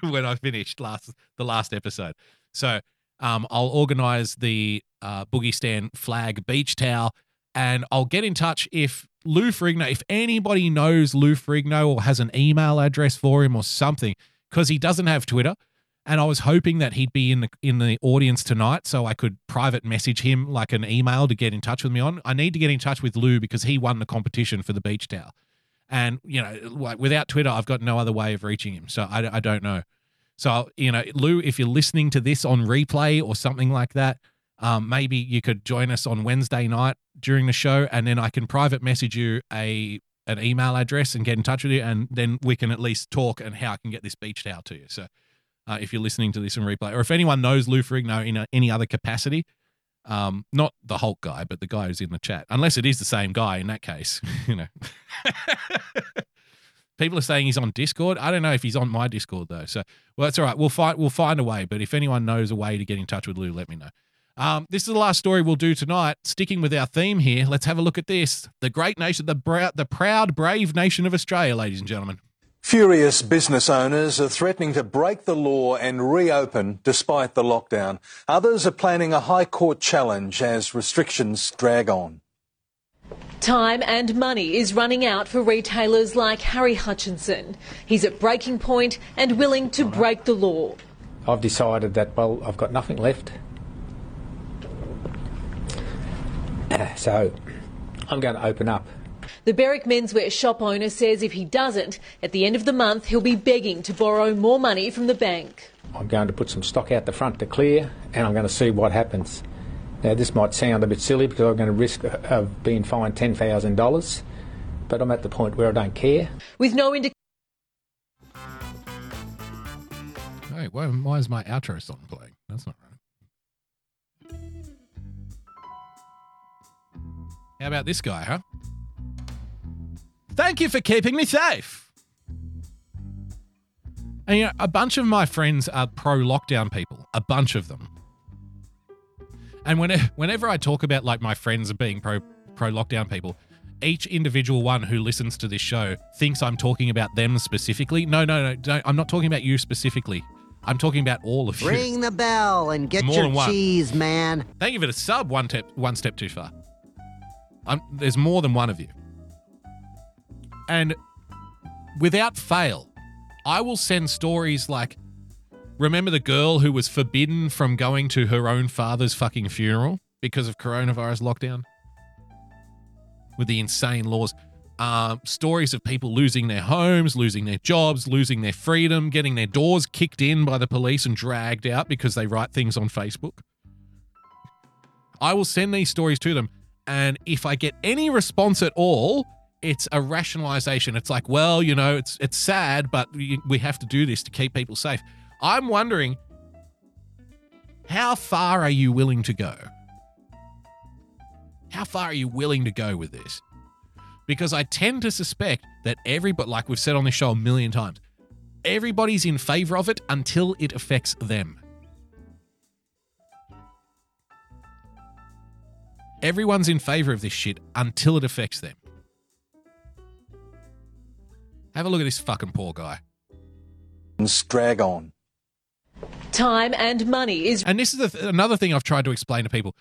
when I finished last the last episode. So um, I'll organize the uh, Boogie Stan flag beach towel and I'll get in touch if Lou Ferrigno, if anybody knows Lou Ferrigno or has an email address for him or something, because he doesn't have Twitter, and I was hoping that he'd be in the in the audience tonight so I could private message him like an email to get in touch with me on. I need to get in touch with Lou because he won the competition for the beach towel. And, you know, without Twitter, I've got no other way of reaching him, so I, I don't know. So, you know, Lou, if you're listening to this on replay or something like that, Um, maybe you could join us on Wednesday night during the show, and then I can private message you a an email address and get in touch with you, and then we can at least talk and how I can get this beach towel to you. So uh, if you're listening to this in replay, or if anyone knows Lou Ferrigno in a, any other capacity, um, not the Hulk guy, but the guy who's in the chat, unless it is the same guy in that case, you know. People are saying he's on Discord. I don't know if he's on my Discord, though. So, well, that's all right. We'll find, we'll find a way, but if anyone knows a way to get in touch with Lou, let me know. Um, this is the last story we'll do tonight. Sticking with our theme here, let's have a look at this. The great nation, the, bra- the proud, brave nation of Australia, ladies and gentlemen. Furious business owners are threatening to break the law and reopen despite the lockdown. Others are planning a high court challenge as restrictions drag on. Time and money is running out for retailers like Harry Hutchinson. He's at breaking point and willing to break the law. I've decided that, well, I've got nothing left. So I'm going to open up. The Berwick menswear shop owner says if he doesn't, at the end of the month, he'll be begging to borrow more money from the bank. I'm going to put some stock out the front to clear, and I'm going to see what happens. Now, this might sound a bit silly because I'm going to risk of being fined ten thousand dollars, but I'm at the point where I don't care. With no indication... Hey, why, why is my outro song playing? That's not right. How about this guy, huh? Thank you for keeping me safe. And, you know, a bunch of my friends are pro-lockdown people, a bunch of them. And whenever, whenever I talk about, like, my friends being pro, pro-lockdown people, each individual one who listens to this show thinks I'm talking about them specifically. No, no, no, don't, I'm not talking about you specifically. I'm talking about all of you. Ring the bell and get More your cheese, man. Thank you for the sub, one, te- one step too far. I'm, there's more than one of you. And without fail, I will send stories like, remember the girl who was forbidden from going to her own father's fucking funeral because of coronavirus lockdown? With the insane laws. Uh, stories of people losing their homes, losing their jobs, losing their freedom, getting their doors kicked in by the police and dragged out because they write things on Facebook. I will send these stories to them. And if I get any response at all, it's a rationalization. It's like, well, you know, it's it's sad, but we, we have to do this to keep people safe. I'm wondering, how far are you willing to go? How far are you willing to go with this? because I tend to suspect that everybody, like we've said on this show a million times, everybody's in favor of it until it affects them. Everyone's in favor of this shit until it affects them. Have a look at this fucking poor guy. Drag on. Time and money is... And this is th- another thing I've tried to explain to people.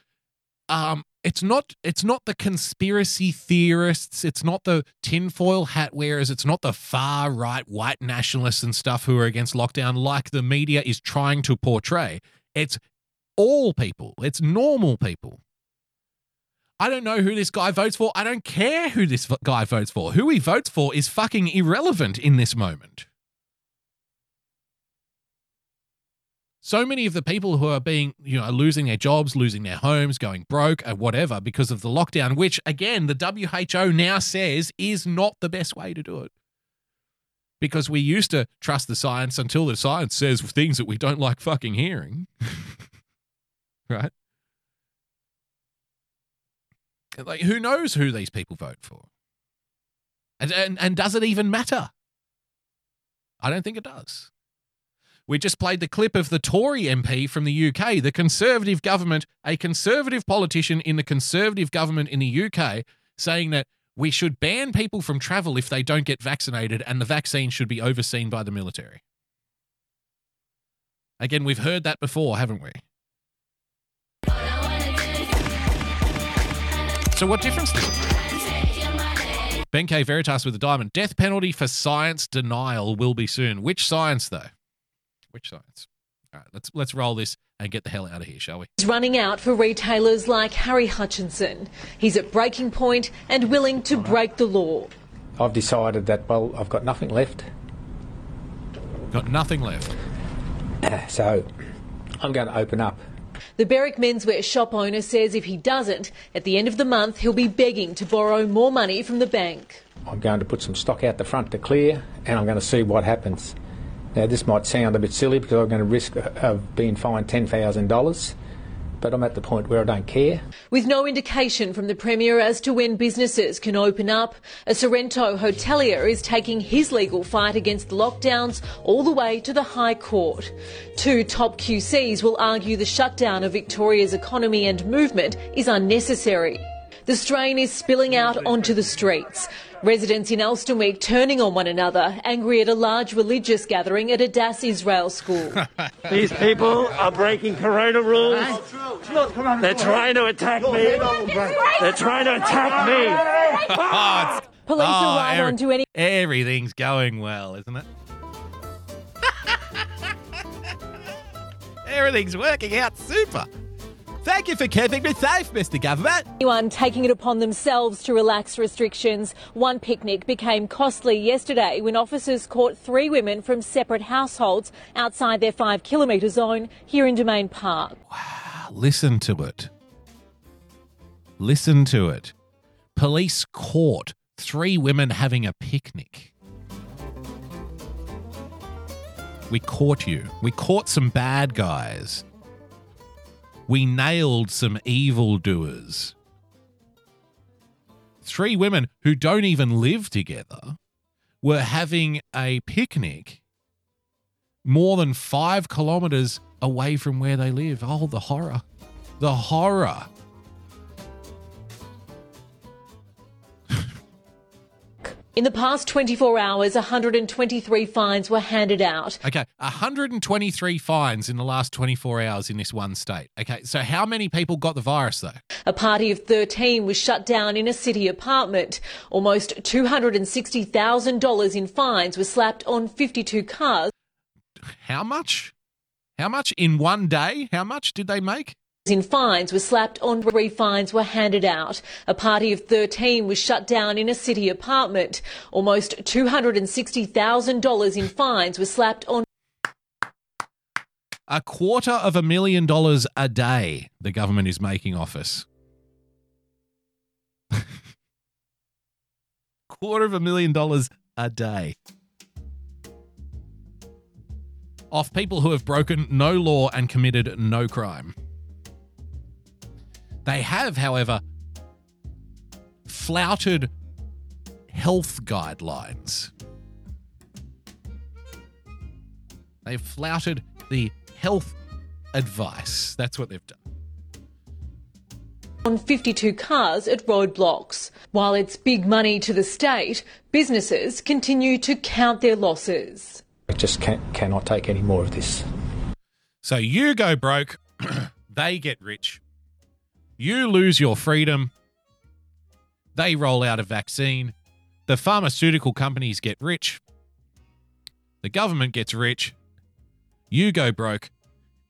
Um, it's not it's not the conspiracy theorists. It's not the tinfoil hat wearers. It's not the far-right white nationalists and stuff who are against lockdown like the media is trying to portray. It's all people. It's normal people. I don't know who this guy votes for. I don't care who this v- guy votes for. Who he votes for is fucking irrelevant in this moment. So many of the people who are being, you know, losing their jobs, losing their homes, going broke or whatever because of the lockdown, which again, the W H O now says is not the best way to do it. Because we used to trust the science until the science says things that we don't like fucking hearing. Right? Like, who knows who these people vote for? And, and, and does it even matter? I don't think it does. We just played the clip of the Tory M P from the U K, the Conservative government, a Conservative politician in the Conservative government in the U K saying that we should ban people from travel if they don't get vaccinated and the vaccine should be overseen by the military. Again, we've heard that before, haven't we? So what difference does it make? Benke Veritas with a diamond. Death penalty for science denial will be soon. Which science, though? Which science? All right, let's let's roll this and get the hell out of here, shall we? It's running out for retailers like Harry Hutchinson. He's at breaking point and willing to right. break the law. I've decided that, well, I've got nothing left. Got nothing left. So I'm going to open up. The Berwick menswear shop owner says if he doesn't, at the end of the month, he'll be begging to borrow more money from the bank. I'm going to put some stock out the front to clear and I'm going to see what happens. Now, this might sound a bit silly because I'm going to risk of being fined ten thousand dollars, but I'm at the point where I don't care. With no indication from the Premier as to when businesses can open up, a Sorrento hotelier is taking his legal fight against the lockdowns all the way to the High Court. Two top Q Cs will argue the shutdown of Victoria's economy and movement is unnecessary. The strain is spilling out onto the streets. Residents in Elsternwick turning on one another, angry at a large religious gathering at a Das Israel school. These people are breaking corona rules. They're trying to attack me. They're trying to attack me. Oh, police oh, arrive every, onto any... Everything's going well, isn't it? Everything's working out super. Thank you for keeping me safe, Mister Government. Anyone taking it upon themselves to relax restrictions. One picnic became costly yesterday when officers caught three women from separate households outside their five-kilometre zone here in Domain Park. Wow, listen to it. Listen to it. Police caught three women having a picnic. We caught you. We caught some bad guys. We nailed some evildoers. Three women who don't even live together were having a picnic more than five kilometres away from where they live. Oh, the horror. The horror. In the past twenty-four hours, one hundred twenty-three fines were handed out. Okay, one hundred twenty-three fines in the last twenty-four hours in this one state. Okay, so how many people got the virus, though? A party of thirteen was shut down in a city apartment. Almost two hundred sixty thousand dollars in fines were slapped on fifty-two cars. How much? How much in one day? How much did they make? In fines were slapped on three fines were handed out. A party of thirteen was shut down in a city apartment. Almost two hundred sixty thousand dollars in fines were slapped on. A quarter of a million dollars a day the government is making off us. Quarter of a million dollars a day. Off people who have broken no law and committed no crime. They have, however, flouted health guidelines. They've flouted the health advice. That's what they've done. On fifty-two cars at roadblocks. While it's big money to the state, businesses continue to count their losses. I just can't, cannot take any more of this. So you go broke, they get rich. You lose your freedom, they roll out a vaccine. The pharmaceutical companies get rich. The government gets rich. You go broke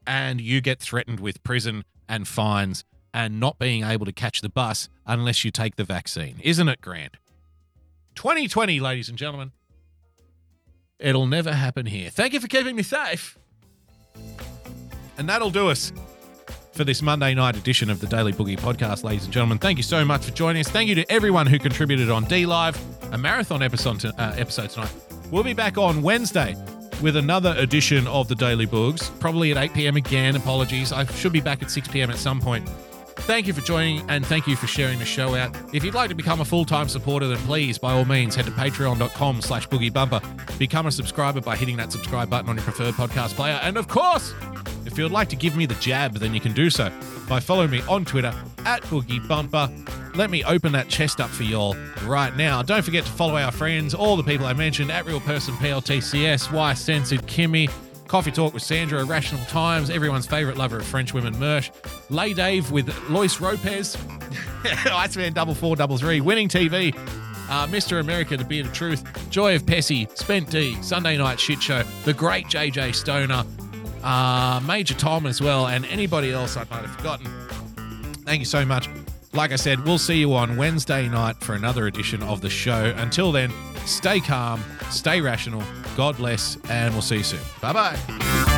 and you get threatened with prison and fines and not being able to catch the bus unless you take the vaccine. Isn't it grand? twenty twenty, ladies and gentlemen. It'll never happen here. Thank you for keeping me safe. And that'll do us for this Monday night edition of the Daily Boogie Podcast, ladies and gentlemen. Thank you so much for joining us. Thank you to everyone who contributed on D-Live, a marathon episode, to, uh, episode tonight. We'll be back on Wednesday with another edition of the Daily Boogs, probably at eight p.m. again. Apologies. I should be back at six p.m. at some point. Thank you for joining and thank you for sharing the show out. If you'd like to become a full-time supporter, then please, by all means, head to patreon.com slash boogiebumper. Become a subscriber by hitting that subscribe button on your preferred podcast player. And of course, if you'd like to give me the jab, then you can do so by following me on Twitter at BoogieBumper. Let me open that chest up for y'all right now. Don't forget to follow our friends, all the people I mentioned, at RealPersonPLTCS, Y Censored Kimmy, Coffee Talk with Sandra, Rational Times, everyone's favourite lover of French women, Mersh, Lay Dave with Lois Ropez, Iceman double four double three, Winning T V, uh, Mister America, The Beard of Truth, Joy of Pessy, Spent D, Sunday Night Shit Show, The Great J J Stoner, uh, Major Tom as well, and anybody else I might have forgotten. Thank you so much. Like I said, we'll see you on Wednesday night for another edition of the show. Until then, stay calm, stay rational, God bless, and we'll see you soon. Bye-bye.